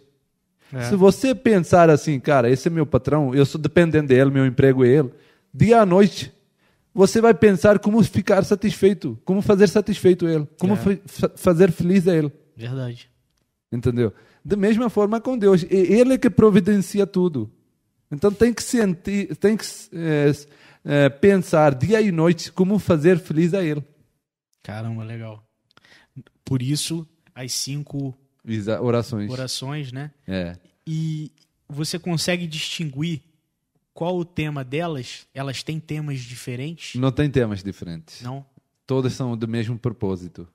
É. Se você pensar assim, cara, esse é meu patrão, eu sou dependente dele, meu emprego é ele, dia à noite, você vai pensar como ficar satisfeito, como fazer satisfeito ele, como é. fa- fazer feliz a ele. Verdade. Entendeu? Da mesma forma com Deus. Ele é que providencia tudo. Então tem que sentir, tem que é, é, pensar dia e noite como fazer feliz a ele. Caramba, legal. Por isso, as cinco... Orações. Orações, né? É. E você consegue distinguir qual o tema delas? Elas têm temas diferentes? Não tem temas diferentes. Não? Todas são do mesmo propósito.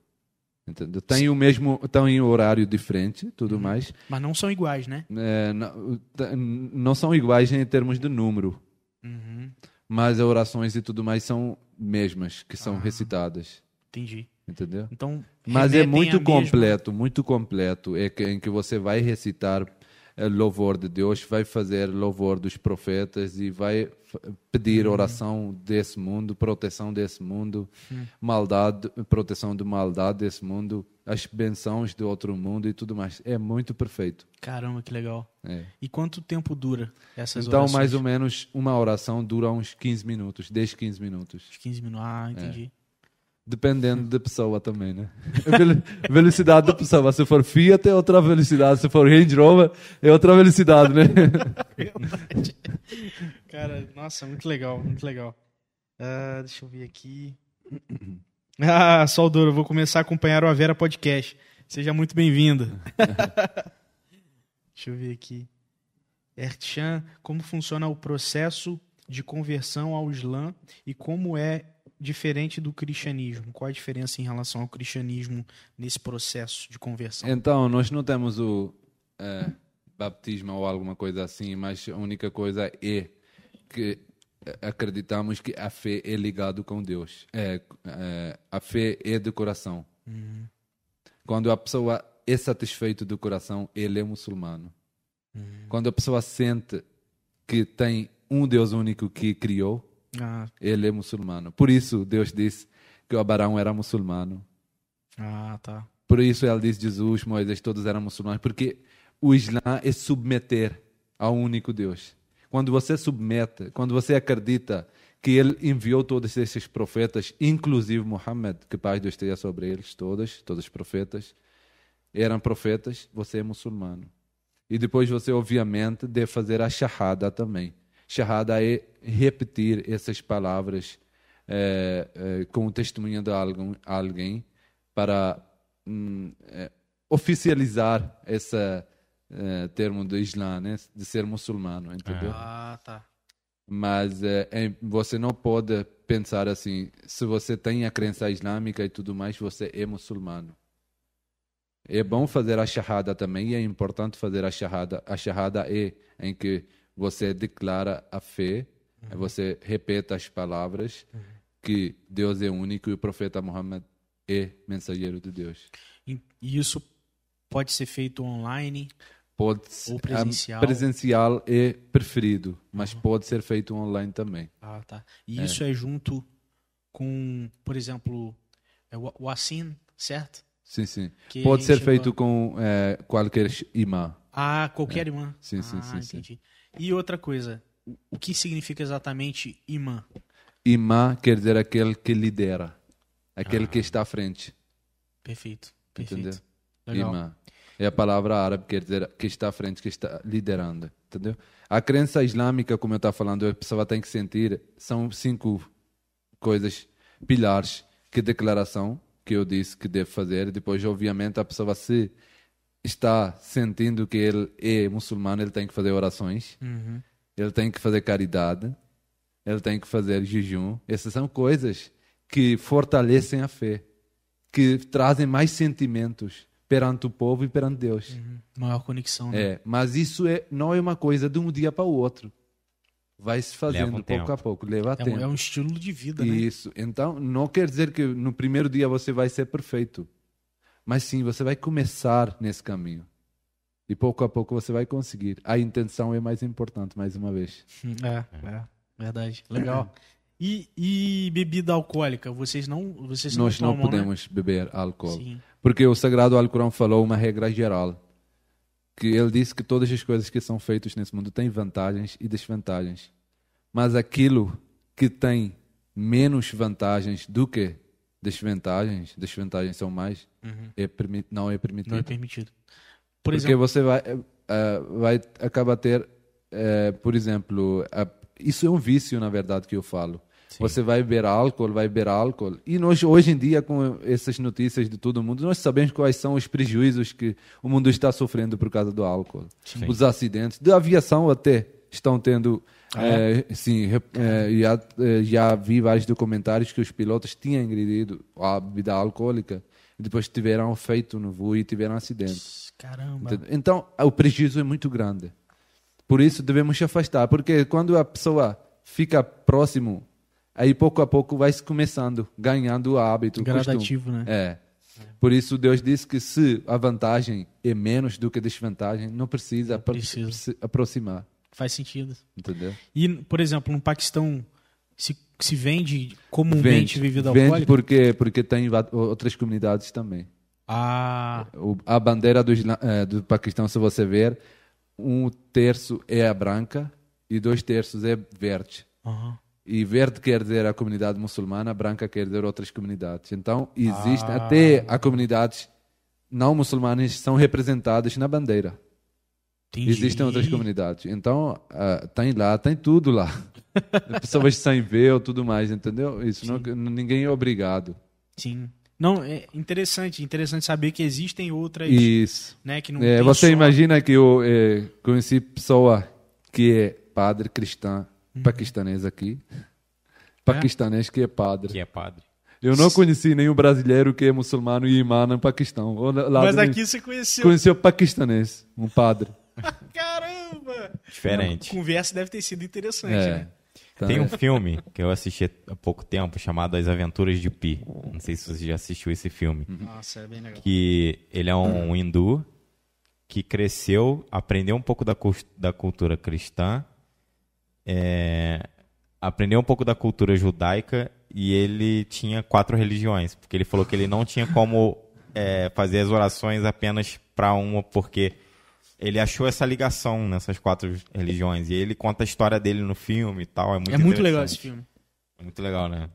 Entendeu? Tem o mesmo, estão em horário diferente, tudo hum. mais. Mas não são iguais, né? É, não, não são iguais em termos de número. Uhum. Mas as orações e tudo mais são mesmas, que são ah. recitadas. Entendi. Entendeu? Então, mas é muito completo, mesma... muito completo. É que, em que você vai recitar é, louvor de Deus, vai fazer louvor dos profetas e vai pedir oração uhum. desse mundo, proteção desse mundo, uhum. maldade, proteção de maldade desse mundo, as bençãos do outro mundo e tudo mais. É muito perfeito. Caramba, que legal. É. E quanto tempo dura essas então, orações? Então, mais ou menos, uma oração dura uns quinze minutos, dez, quinze minutos. quinze minutos, ah, entendi. É. Dependendo da pessoa também, né? A velocidade da pessoa. Se for Fiat, é outra velocidade. Se for Range Rover, é outra velocidade, né? Verdade. Cara, nossa, muito legal, muito legal. Uh, deixa eu ver aqui. Ah, Sol Douro, eu vou começar a acompanhar o Avera Podcast. Seja muito bem-vindo. Deixa eu ver aqui. Ertchan, como funciona o processo de conversão ao Islã e como é diferente do cristianismo? Qual a diferença em relação ao cristianismo nesse processo de conversão? Então, nós não temos o é, baptismo ou alguma coisa assim, mas a única coisa é que acreditamos que a fé é ligada com Deus. É, é, a fé é do coração. Uhum. Quando a pessoa é satisfeita do coração, ele é muçulmano. Uhum. Quando a pessoa sente que tem um Deus único que criou, ah. ele é muçulmano. Por isso Deus disse que o Abraão era muçulmano. Ah, tá. Por isso ela disse Jesus, Moisés, todos eram muçulmanos, porque o Islã é submeter ao único Deus. Quando você submete, quando você acredita que ele enviou todos esses profetas, inclusive Muhammad, que paz de Deus esteja sobre eles, todas, todos os profetas eram profetas, você é muçulmano. E depois você obviamente deve fazer a shahada também. Shahada é repetir essas palavras é, é, com o testemunho de algum, alguém para hum, é, oficializar esse é, termo do Islã, né? De ser muçulmano, entendeu? Ah, tá. Mas é, é, você não pode pensar assim, se você tem a crença islâmica e tudo mais, você é muçulmano. É bom fazer a shahada também, e é importante fazer a shahada. A shahada é em que você declara a fé, uhum. você repete as palavras uhum. que Deus é único e o profeta Muhammad é mensageiro de Deus. E isso pode ser feito online? Pode, ou presencial? Presencial é preferido, mas uhum. pode ser feito online também. Ah, tá. E isso é, é junto com, por exemplo, o Asin, certo? Sim, sim. Que pode ser feito vai... com é, qualquer imã. Ah, qualquer é. imã. Sim, sim, ah, sim. Entendi. Sim. E outra coisa, o que significa exatamente imã? Imã quer dizer aquele que lidera, aquele ah. que está à frente. Perfeito, perfeito. Entendeu? Imã. É a palavra árabe, quer dizer que está à frente, que está liderando. Entendeu? A crença islâmica, como eu estava falando, a pessoa tem que sentir, são cinco coisas, pilares, que declaração que eu disse que deve fazer. Depois, obviamente, a pessoa se... está sentindo que ele é muçulmano, ele tem que fazer orações, uhum. ele tem que fazer caridade, ele tem que fazer jejum. Essas são coisas que fortalecem a fé, que trazem mais sentimentos perante o povo e perante Deus. Uhum. Maior conexão, né? É, mas isso é, não é uma coisa de um dia para o outro. Vai se fazendo um pouco tempo. a pouco, leva é tempo. Um, é um estilo de vida, isso. né? Isso. Então, não quer dizer que no primeiro dia você vai ser perfeito. Mas sim, você vai começar nesse caminho. E pouco a pouco você vai conseguir. A intenção é mais importante, mais uma vez. É, é verdade. Legal. E, e bebida alcoólica? Vocês não vocês não Nós não tomam, podemos né? beber álcool. Sim. Porque o Sagrado Alcorão falou uma regra geral. Que ele disse que todas as coisas que são feitas nesse mundo têm vantagens e desvantagens. Mas aquilo que tem menos vantagens do que... desvantagens, desvantagens são mais, uhum. é permi- não é permitido. Não é permitido. Por Porque exemplo... você vai, uh, vai acabar ter, uh, por exemplo, uh, isso é um vício, na verdade, que eu falo. Sim. Você vai beber álcool, vai beber álcool. E nós, hoje em dia, com essas notícias de todo mundo, nós sabemos quais são os prejuízos que o mundo está sofrendo por causa do álcool. Sim. Os acidentes, da aviação até, estão tendo... Ah, é? É, sim, é, já, já vi vários documentários que os pilotos tinham ingerido a bebida alcoólica e depois tiveram feito no voo e tiveram acidente. Caramba! Entendeu? Então, o prejuízo é muito grande. Por isso, devemos afastar, porque quando a pessoa fica próximo Aí, pouco a pouco, vai começando, ganhando o hábito, o costume. Gradativo, né? É. Por isso, Deus disse que se a vantagem é menos do que a desvantagem, não precisa, precisa. Se aproximar. Faz sentido. Entendeu? E, por exemplo, no Paquistão, se, se vende comumente vende, bebida alcoólica? Vende porque, porque tem outras comunidades também. Ah. A bandeira do, do Paquistão, se você ver, um terço é a branca e dois terços é verde. Uhum. E verde quer dizer a comunidade muçulmana, branca quer dizer outras comunidades. Então, existem ah. até as comunidades não muçulmanas são representadas na bandeira. Entendi. Existem outras comunidades. Então, uh, tem lá, tem tudo lá. Pessoas sem véu, tudo mais, entendeu? Isso não, ninguém é obrigado. Sim. Não, é interessante, interessante saber que existem outras... Isso. Né, que não é, você só... imagina que eu é, conheci pessoa que é padre cristã, uhum. paquistanês aqui. É? Paquistanês que é padre. Que é padre. Eu não conheci nenhum brasileiro que é muçulmano e imã no Paquistão. Lá Mas aqui você conheceu... Conheceu paquistanês, um padre. Caramba! Diferente. Não, a conversa deve ter sido interessante, é. né? Então, tem um filme que eu assisti há pouco tempo chamado As Aventuras de Pi. Não sei se você já assistiu esse filme. Nossa, é bem legal. Que ele é um hindu que cresceu, aprendeu um pouco da, da cultura cristã, é, aprendeu um pouco da cultura judaica e ele tinha quatro religiões. Porque ele falou que ele não tinha como é, fazer as orações apenas para uma, porque... Ele achou essa ligação nessas quatro religiões. E ele conta a história dele no filme e tal. É muito, é muito legal esse filme. É muito legal, né?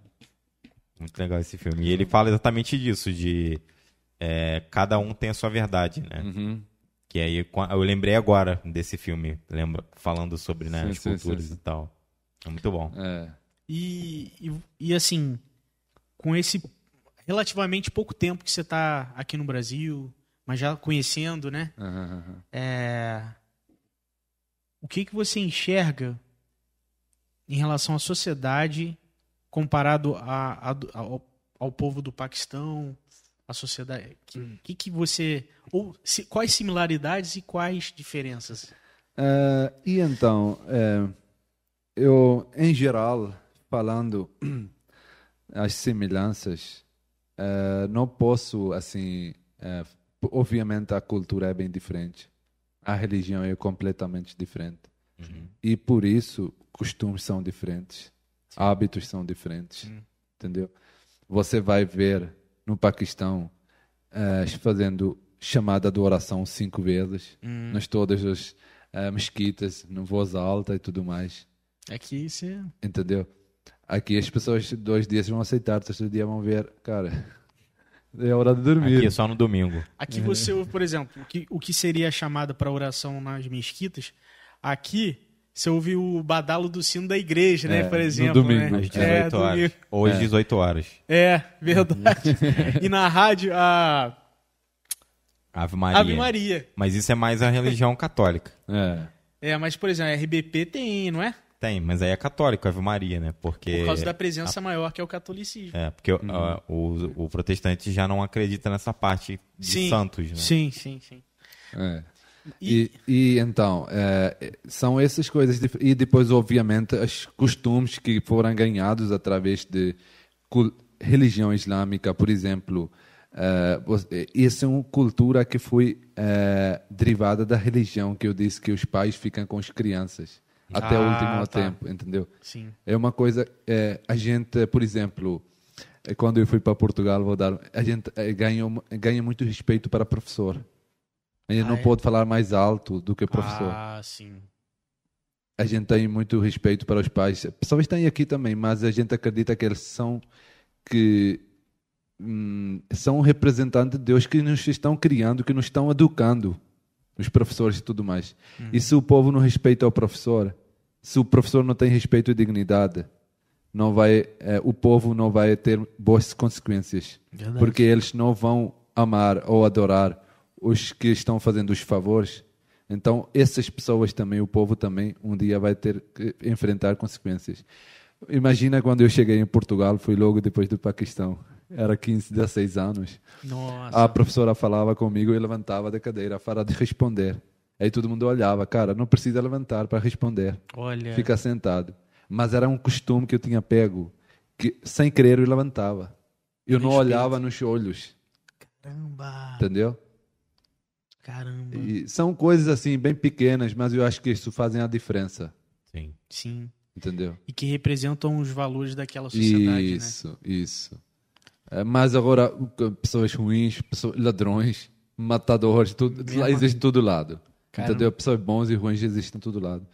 Muito legal esse filme. E ele fala exatamente disso, de é, cada um tem a sua verdade, né? Uhum. Que aí eu lembrei agora desse filme, lembra, falando sobre né, sim, as sim, culturas sim. e tal. É muito bom. É. E, e, e assim, com esse relativamente pouco tempo que você está aqui no Brasil... mas já conhecendo, né? Uhum. É... O que, que você enxerga em relação à sociedade comparado a, a, ao, ao povo do Paquistão, a sociedade? O que, que você... Ou, se, quais similaridades e quais diferenças? Uh, e então, uh, eu, em geral, falando as semelhanças, uh, não posso, assim... Uh, obviamente a cultura é bem diferente, a religião é completamente diferente, uhum. e por isso costumes são diferentes, Sim. hábitos são diferentes, uhum. entendeu? Você vai ver no Paquistão uh, fazendo chamada de oração cinco vezes, uhum. nas todas as uh, mesquitas, em voz alta e tudo mais. Aqui você... Entendeu? Aqui as pessoas dois dias vão aceitar, terceiro dia vão ver, cara... É hora de dormir. Aqui é só no domingo. Aqui você ouve, por exemplo, o que, o que seria chamado para oração nas mesquitas, aqui você ouve o badalo do sino da igreja, né? É, por exemplo. No domingo, né? Às dezoito é, horas. Domingo. Ou às é. dezoito horas. É, verdade. E na rádio, a... Ave Maria. Ave Maria. Mas isso é mais a religião católica. É, é mas, por exemplo, a R B P tem, não é? Tem, mas aí é católico, Ave Maria, né? Porque por causa da presença a... maior que é o catolicismo. É, porque uhum. o, o, o protestante já não acredita nessa parte de sim, santos, né? Sim, sim, sim. É. E... E, e então, é, são essas coisas. De... E depois, obviamente, os costumes que foram ganhados através de religião islâmica, por exemplo. Uh, isso é uma cultura que foi uh, derivada da religião, que eu disse que os pais ficam com as crianças. Até ah, o último tá. tempo, entendeu? Sim. É uma coisa... É, a gente, por exemplo, quando eu fui para Portugal, vou dar, a gente é, ganha, ganha muito respeito para professor. A gente ah, não é? pode falar mais alto do que professor. Ah, sim. A gente tem muito respeito para os pais. Pessoas têm aqui também, mas a gente acredita que eles são... que hum, são representantes de Deus, que nos estão criando, que nos estão educando. Os professores e tudo mais. Uhum. E se o povo não respeita o professor... Se o professor não tem respeito e dignidade, não vai, eh, o povo não vai ter boas consequências. Verdade. Porque eles não vão amar ou adorar os que estão fazendo os favores. Então, essas pessoas também, o povo também, um dia vai ter que enfrentar consequências. Imagina quando eu cheguei em Portugal, fui logo depois do Paquistão. Era quinze, dezesseis anos. Nossa. A professora falava comigo e levantava da cadeira para responder. Aí todo mundo olhava, cara, não precisa levantar para responder. Olha. Fica sentado. Mas era um costume que eu tinha pego. que sem querer eu levantava. Eu não olhava nos olhos. Caramba! Entendeu? Caramba! E são coisas assim, bem pequenas, mas eu acho que isso fazem a diferença. Sim. Sim. Entendeu? E que representam os valores daquela sociedade, isso, né? Isso, isso. Mas agora, pessoas ruins, pessoas, ladrões, matadores, tudo, existem de todo lado. Caramba. Entendeu? Pessoas bons e ruins existem de todo lado.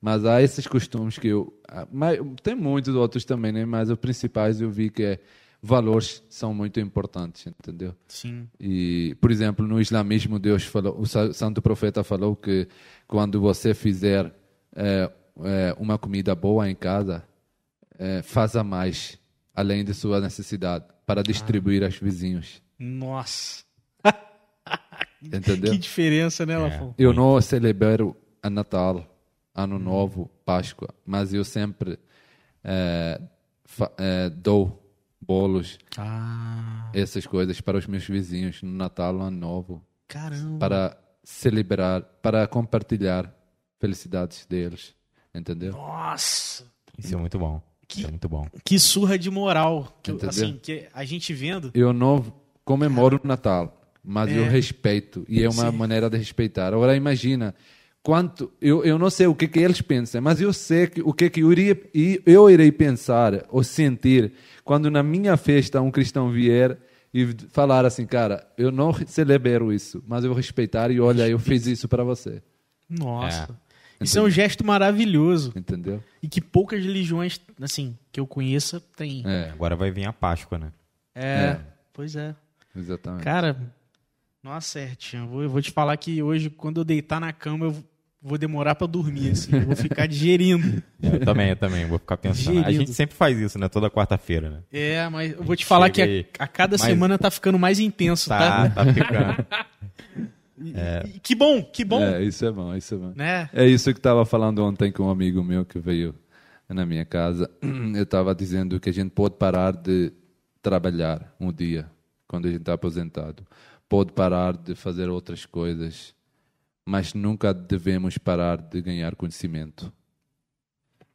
Mas há esses costumes que eu... Mas tem muitos outros também, né? Mas os principais eu vi que é, valores são muito importantes, entendeu? Sim. E, por exemplo, no islamismo, Deus falou, o santo profeta falou que quando você fizer é, é, uma comida boa em casa, é, faça mais, além de sua necessidade, para distribuir ah. aos vizinhos. Nossa! Entendeu? Que diferença, né, Lafon? É. Eu não celebro a Natal, Ano hum. Novo, Páscoa, mas eu sempre é, fa, é, dou bolos, ah. essas coisas para os meus vizinhos no Natal, no Ano Novo. Caramba! Para celebrar, para compartilhar felicidades deles, entendeu? Nossa! Isso é muito bom. Que, Isso é muito bom. Que surra de moral, que, assim, que a gente vendo... Eu não comemoro o Natal, mas é. eu respeito, e é uma Sim. maneira de respeitar. Agora imagina... Quanto, eu, eu não sei o que, que eles pensam, mas eu sei que, o que, que eu, iria, eu irei pensar ou sentir quando na minha festa um cristão vier e falar assim, cara, eu não celebro isso, mas eu vou respeitar e olha, eu fiz isso para você. Nossa, é. Isso é um gesto maravilhoso. Entendeu? E que poucas religiões, assim, que eu conheça, tem. É. Agora vai vir a Páscoa, né? É, é. Pois é. Exatamente. Cara, nossa, Ertchan, eu, eu vou te falar que hoje, quando eu deitar na cama, eu vou demorar pra dormir, assim. Eu vou ficar digerindo. Eu também, eu também. Vou ficar pensando. Digerindo. A gente sempre faz isso, né? Toda quarta-feira, né? É, mas eu vou te falar que a, a cada mais... semana tá ficando mais intenso, tá? Tá, tá ficando. É. E, que bom, que bom. É, isso é bom, isso é bom. Né? É isso que eu tava falando ontem com um amigo meu que veio na minha casa. Eu tava dizendo que a gente pode parar de trabalhar um dia, quando a gente tá aposentado. Pode parar de fazer outras coisas, mas nunca devemos parar de ganhar conhecimento.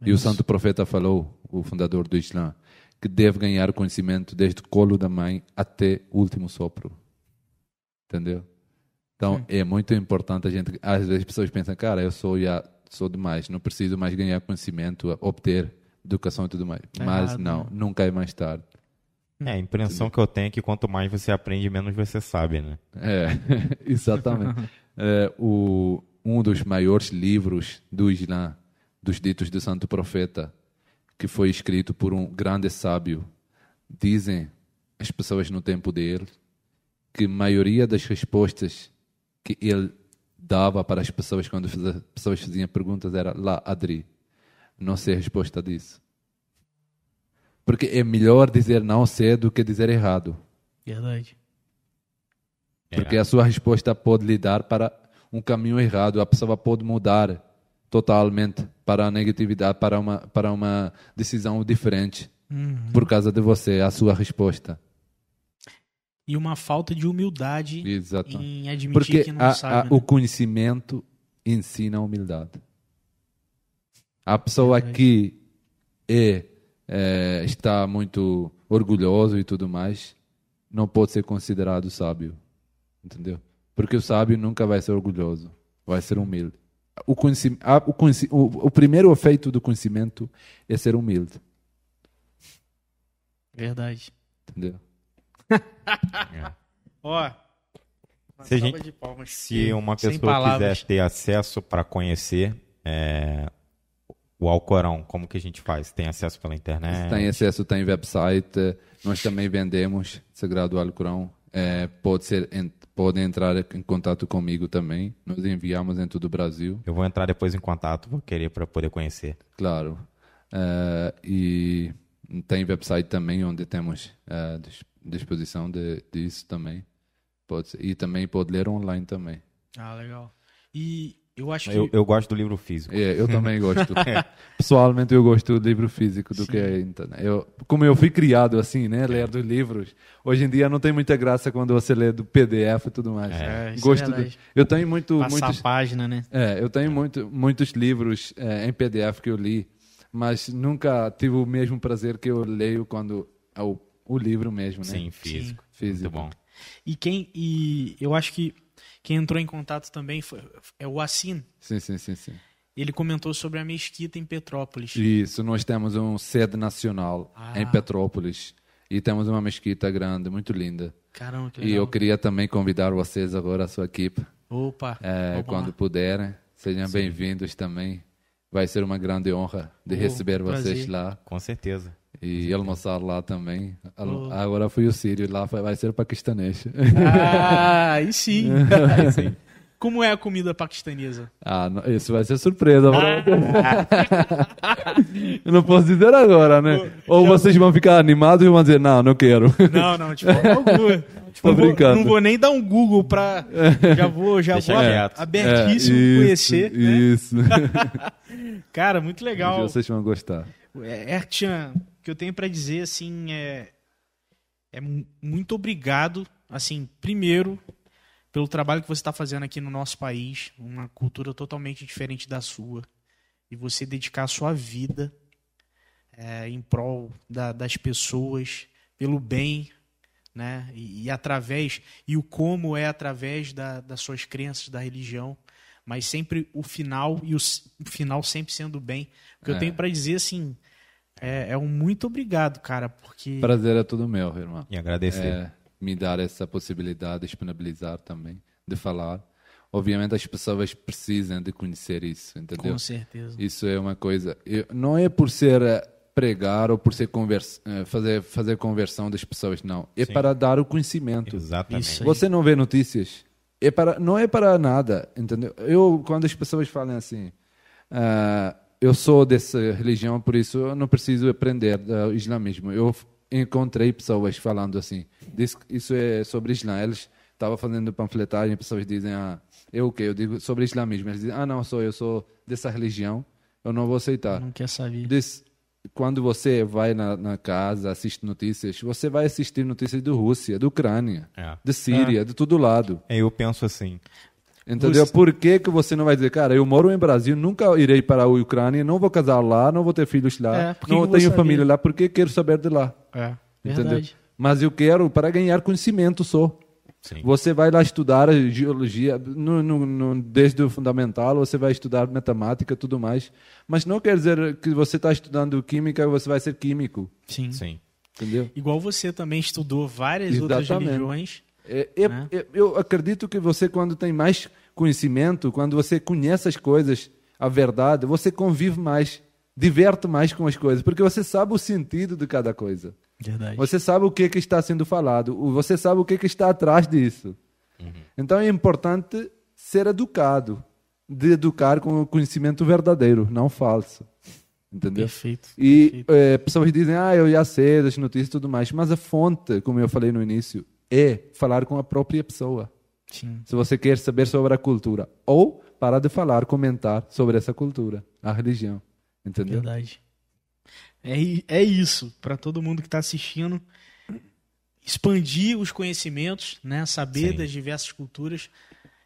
É, e o santo profeta falou, o fundador do Islã, que deve ganhar conhecimento desde o colo da mãe até o último sopro. Entendeu? Então, Sim. é muito importante a gente... Às vezes as pessoas pensam, cara, eu sou, já, sou demais, não preciso mais ganhar conhecimento, obter educação e tudo mais. É Mas errado, não, né? Nunca é mais tarde. É, a impressão que eu tenho é que quanto mais você aprende, menos você sabe, né? É, exatamente. É, o, um dos maiores livros do Islã, dos ditos do Santo Profeta, que foi escrito por um grande sábio, dizem as pessoas no tempo dele que a maioria das respostas que ele dava para as pessoas quando as pessoas faziam perguntas era lá, Adri, não sei a resposta disso. Porque é melhor dizer não cedo do que dizer errado. Verdade. Porque é. A sua resposta pode lhe dar para um caminho errado. A pessoa pode mudar totalmente para a negatividade, para uma, para uma decisão diferente. Uhum. Por causa de você, a sua resposta. E uma falta de humildade Exato. Em admitir Porque que não a, sabe. Porque né? o conhecimento ensina a humildade. A pessoa Verdade. Que é... É, está muito orgulhoso e tudo mais, não pode ser considerado sábio, entendeu? Porque o sábio nunca vai ser orgulhoso, vai ser humilde. O, conheci, a, o, conheci, o, o primeiro efeito do conhecimento é ser humilde. Verdade. Entendeu? é. Ó, uma se, gente, de palmas, se uma pessoa quiser ter acesso para conhecer... É... O Alcorão, como que a gente faz? Tem acesso pela internet? Tem acesso, tem website. Nós também vendemos Sagrado Alcorão. É, pode, ser, pode entrar em contato comigo também. Nós enviamos em todo o Brasil. Eu vou entrar depois em contato, vou querer para poder conhecer. Claro. É, e tem website também onde temos é, disposição de, disso também. Pode ser, e também pode ler online também. Ah, legal. E... Eu, acho que... eu, eu gosto do livro físico. É, eu também gosto. é. Pessoalmente, eu gosto do livro físico do Sim. que a internet. Eu, como eu fui criado assim, né? Ler dos livros. Hoje em dia não tem muita graça quando você lê do P D F e tudo mais. É, gosto é do... Eu tenho muito, Passar muitos... a página, né? É, eu tenho é. muito, muitos livros é, em P D F que eu li. mas nunca tive o mesmo prazer que eu leio quando é o, o livro mesmo, né? Sim, físico. Sim. Físico. Muito bom. E quem, e eu acho que quem entrou em contato também foi, é o Assin. Sim, sim, sim, sim. Ele comentou sobre a mesquita em Petrópolis. Isso, nós temos um sede nacional ah. em Petrópolis. E temos uma mesquita grande, muito linda. Caramba, que legal. E eu queria também convidar vocês agora, a sua equipe. Opa! É, quando lá. puderem, sejam Sim. bem-vindos também. Vai ser uma grande honra de oh, receber prazer. vocês lá. Com certeza. E Sim. almoçar lá também. Oh. Agora fui o sírio, lá vai ser o paquistanês. Ah, aí sim. Aí sim. Como é a comida paquistanesa? Ah, não, isso vai ser surpresa. Ah. Eu não posso dizer agora, né? Eu, Ou vocês vou... vão ficar animados e vão dizer, não, não quero. Não, não, tipo, não vou. Tipo, Tô brincando. Vou, não vou nem dar um Google pra... Já vou, já Deixa vou aberto. abertíssimo é, isso, conhecer. Isso. Né? Cara, muito legal. Um dia vocês vão gostar. Ertchan, o que eu tenho pra dizer, assim, é... É muito obrigado, assim, primeiro... pelo trabalho que você está fazendo aqui no nosso país, uma cultura totalmente diferente da sua, e você dedicar a sua vida é, em prol da, das pessoas, pelo bem, né? e, e através, e o como é através da, das suas crenças, da religião, mas sempre o final, e o, o final sempre sendo bem. O que é. eu tenho para dizer, assim, é, é um muito obrigado, cara, porque... Prazer é todo meu, irmão. E agradecer. É... me dar essa possibilidade, disponibilizar também, de falar. Obviamente as pessoas precisam de conhecer isso, entendeu? Com certeza. Isso é uma coisa... Eu, não é por ser pregar ou por ser conversa, fazer, fazer conversão das pessoas, não. É Sim. para dar o conhecimento. Exatamente. Você não vê notícias. É para, não é para nada, entendeu? Eu, quando as pessoas falam assim... Uh, eu sou dessa religião, por isso eu não preciso aprender do islamismo. Eu... encontrei pessoas falando assim, isso é sobre Islã. Eles estavam fazendo panfletagem, pessoas dizem, ah, eu o quê? Eu digo sobre islamismo. Eles dizem, ah, não, sou eu sou dessa religião, eu não vou aceitar. Não quer saber. Diz, quando você vai na, na casa, assiste notícias, você vai assistir notícias do Rússia, da Ucrânia, é. de Síria, é. de todo lado. Eu penso assim. Entendeu? Por que, que você não vai dizer, cara, eu moro em Brasil, nunca irei para a Ucrânia, não vou casar lá, não vou ter filhos lá, é, não tenho família lá, porque quero saber de lá. É, entendeu? Verdade. Mas eu quero para ganhar conhecimento só. Sim. Você vai lá estudar a geologia, no, no, no, desde o fundamental, você vai estudar matemática e tudo mais, mas não quer dizer que você está estudando química, você vai ser químico. Sim. Sim. Entendeu? Igual você também estudou várias Exatamente. outras religiões... É, eu, né? eu acredito que você, quando tem mais conhecimento, quando você conhece as coisas, a verdade, você convive mais, diverte mais com as coisas, porque você sabe o sentido de cada coisa. Verdade. Você sabe o que, que está sendo falado, você sabe o que, que está atrás disso. Uhum. Então é importante ser educado, de educar com o conhecimento verdadeiro, não falso. Entendeu? Perfeito. E perfeito. É, pessoas dizem, ah, eu já sei das notícias e tudo mais, mas a fonte, como eu falei no início, é falar com a própria pessoa. Sim. Se você quer saber sobre a cultura. Ou parar de falar, comentar sobre essa cultura, a religião. Entendeu? Verdade. É, é isso. Para todo mundo que está assistindo, expandir os conhecimentos, né? Saber Sim. das diversas culturas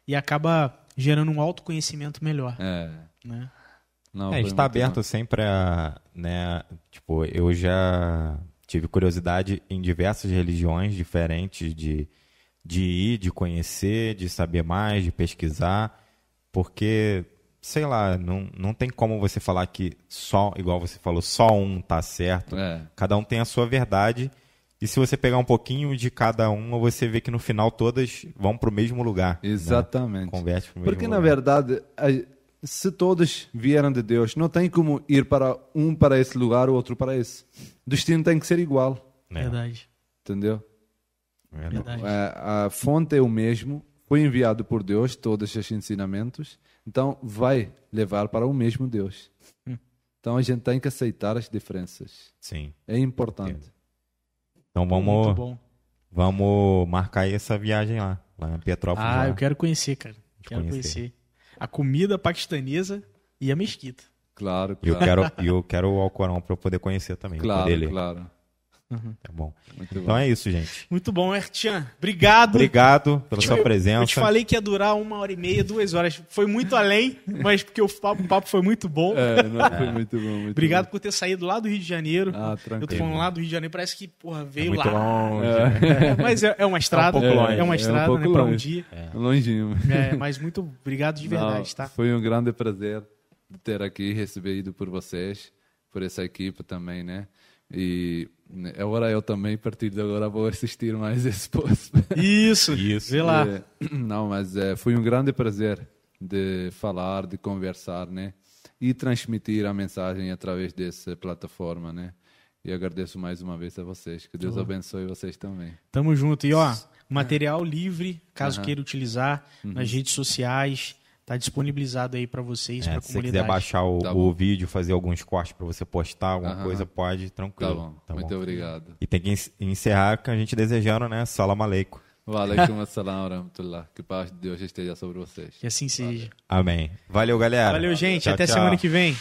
e acaba gerando um autoconhecimento melhor. É. Né? Não, é, está aberto bom. sempre a... Né, tipo, eu já... Tive curiosidade em diversas religiões diferentes de, de ir, de conhecer, de saber mais, de pesquisar, porque, sei lá, não, não tem como você falar que só, igual você falou, só um tá certo. É. Cada um tem a sua verdade, e se você pegar um pouquinho de cada uma, você vê que no final todas vão para o mesmo lugar. Exatamente. Né? Converte pro mesmo porque, lugar. Na verdade, se todos vieram de Deus, não tem como ir para um para esse lugar, o outro para esse. O destino tem que ser igual. Verdade. Entendeu? Verdade. A, a fonte é o mesmo, foi enviado por Deus, todos esses ensinamentos, então vai levar para o mesmo Deus. Hum. Então a gente tem que aceitar as diferenças. Sim. É importante. Então vamos, Muito bom. vamos marcar essa viagem lá, lá em Petrópolis. Ah, lá. eu quero conhecer, cara. Quero conhecer. conhecer a comida paquistanesa e a mesquita. Claro, claro. E eu quero, eu quero o Alcorão para eu poder conhecer também. Claro, claro. Uhum. Tá bom. Muito então bom. É isso, gente. Muito bom, Ertchan. Obrigado. Obrigado pela sua presença. Eu te falei que ia durar uma hora e meia, duas horas. Foi muito além, mas porque o papo, o papo foi muito bom. É, não, foi muito bom. Muito Obrigado bom. Por ter saído lá do Rio de Janeiro. Ah, tranquilo. Eu tô falando lá do Rio de Janeiro, parece que, porra, veio é muito lá. Longe. É. Mas é, é uma estrada. É um pouco longe. É uma estrada, é um né? Pra um dia. É. Longinho. É, mas muito obrigado de verdade, não, tá? Foi um grande prazer ter aqui, recebido por vocês, por essa equipe também, né? E agora eu também, a partir de agora, vou assistir mais esse post. Isso, isso. Vê lá. É, não, mas é, foi um grande prazer de falar, de conversar, né? E transmitir a mensagem através dessa plataforma, né? E agradeço mais uma vez a vocês. Que Deus uhum. abençoe vocês também. Tamo junto. E ó, material livre, caso uhum. queira utilizar, uhum. nas redes sociais. Tá disponibilizado aí para vocês, é, para a comunidade. Se você quiser baixar o, tá o vídeo, fazer alguns cortes para você postar, alguma Aham. coisa, pode, tranquilo. Tá bom, tá muito bom. Obrigado. E tem que encerrar com a gente desejando, né? Salam aleikum. Wa alaikum assalam wa rahmatullah. Que paz de Deus esteja sobre vocês. Que assim seja. Valeu. Amém. Valeu, galera. Valeu, gente. Tchau, até tchau. Semana que vem.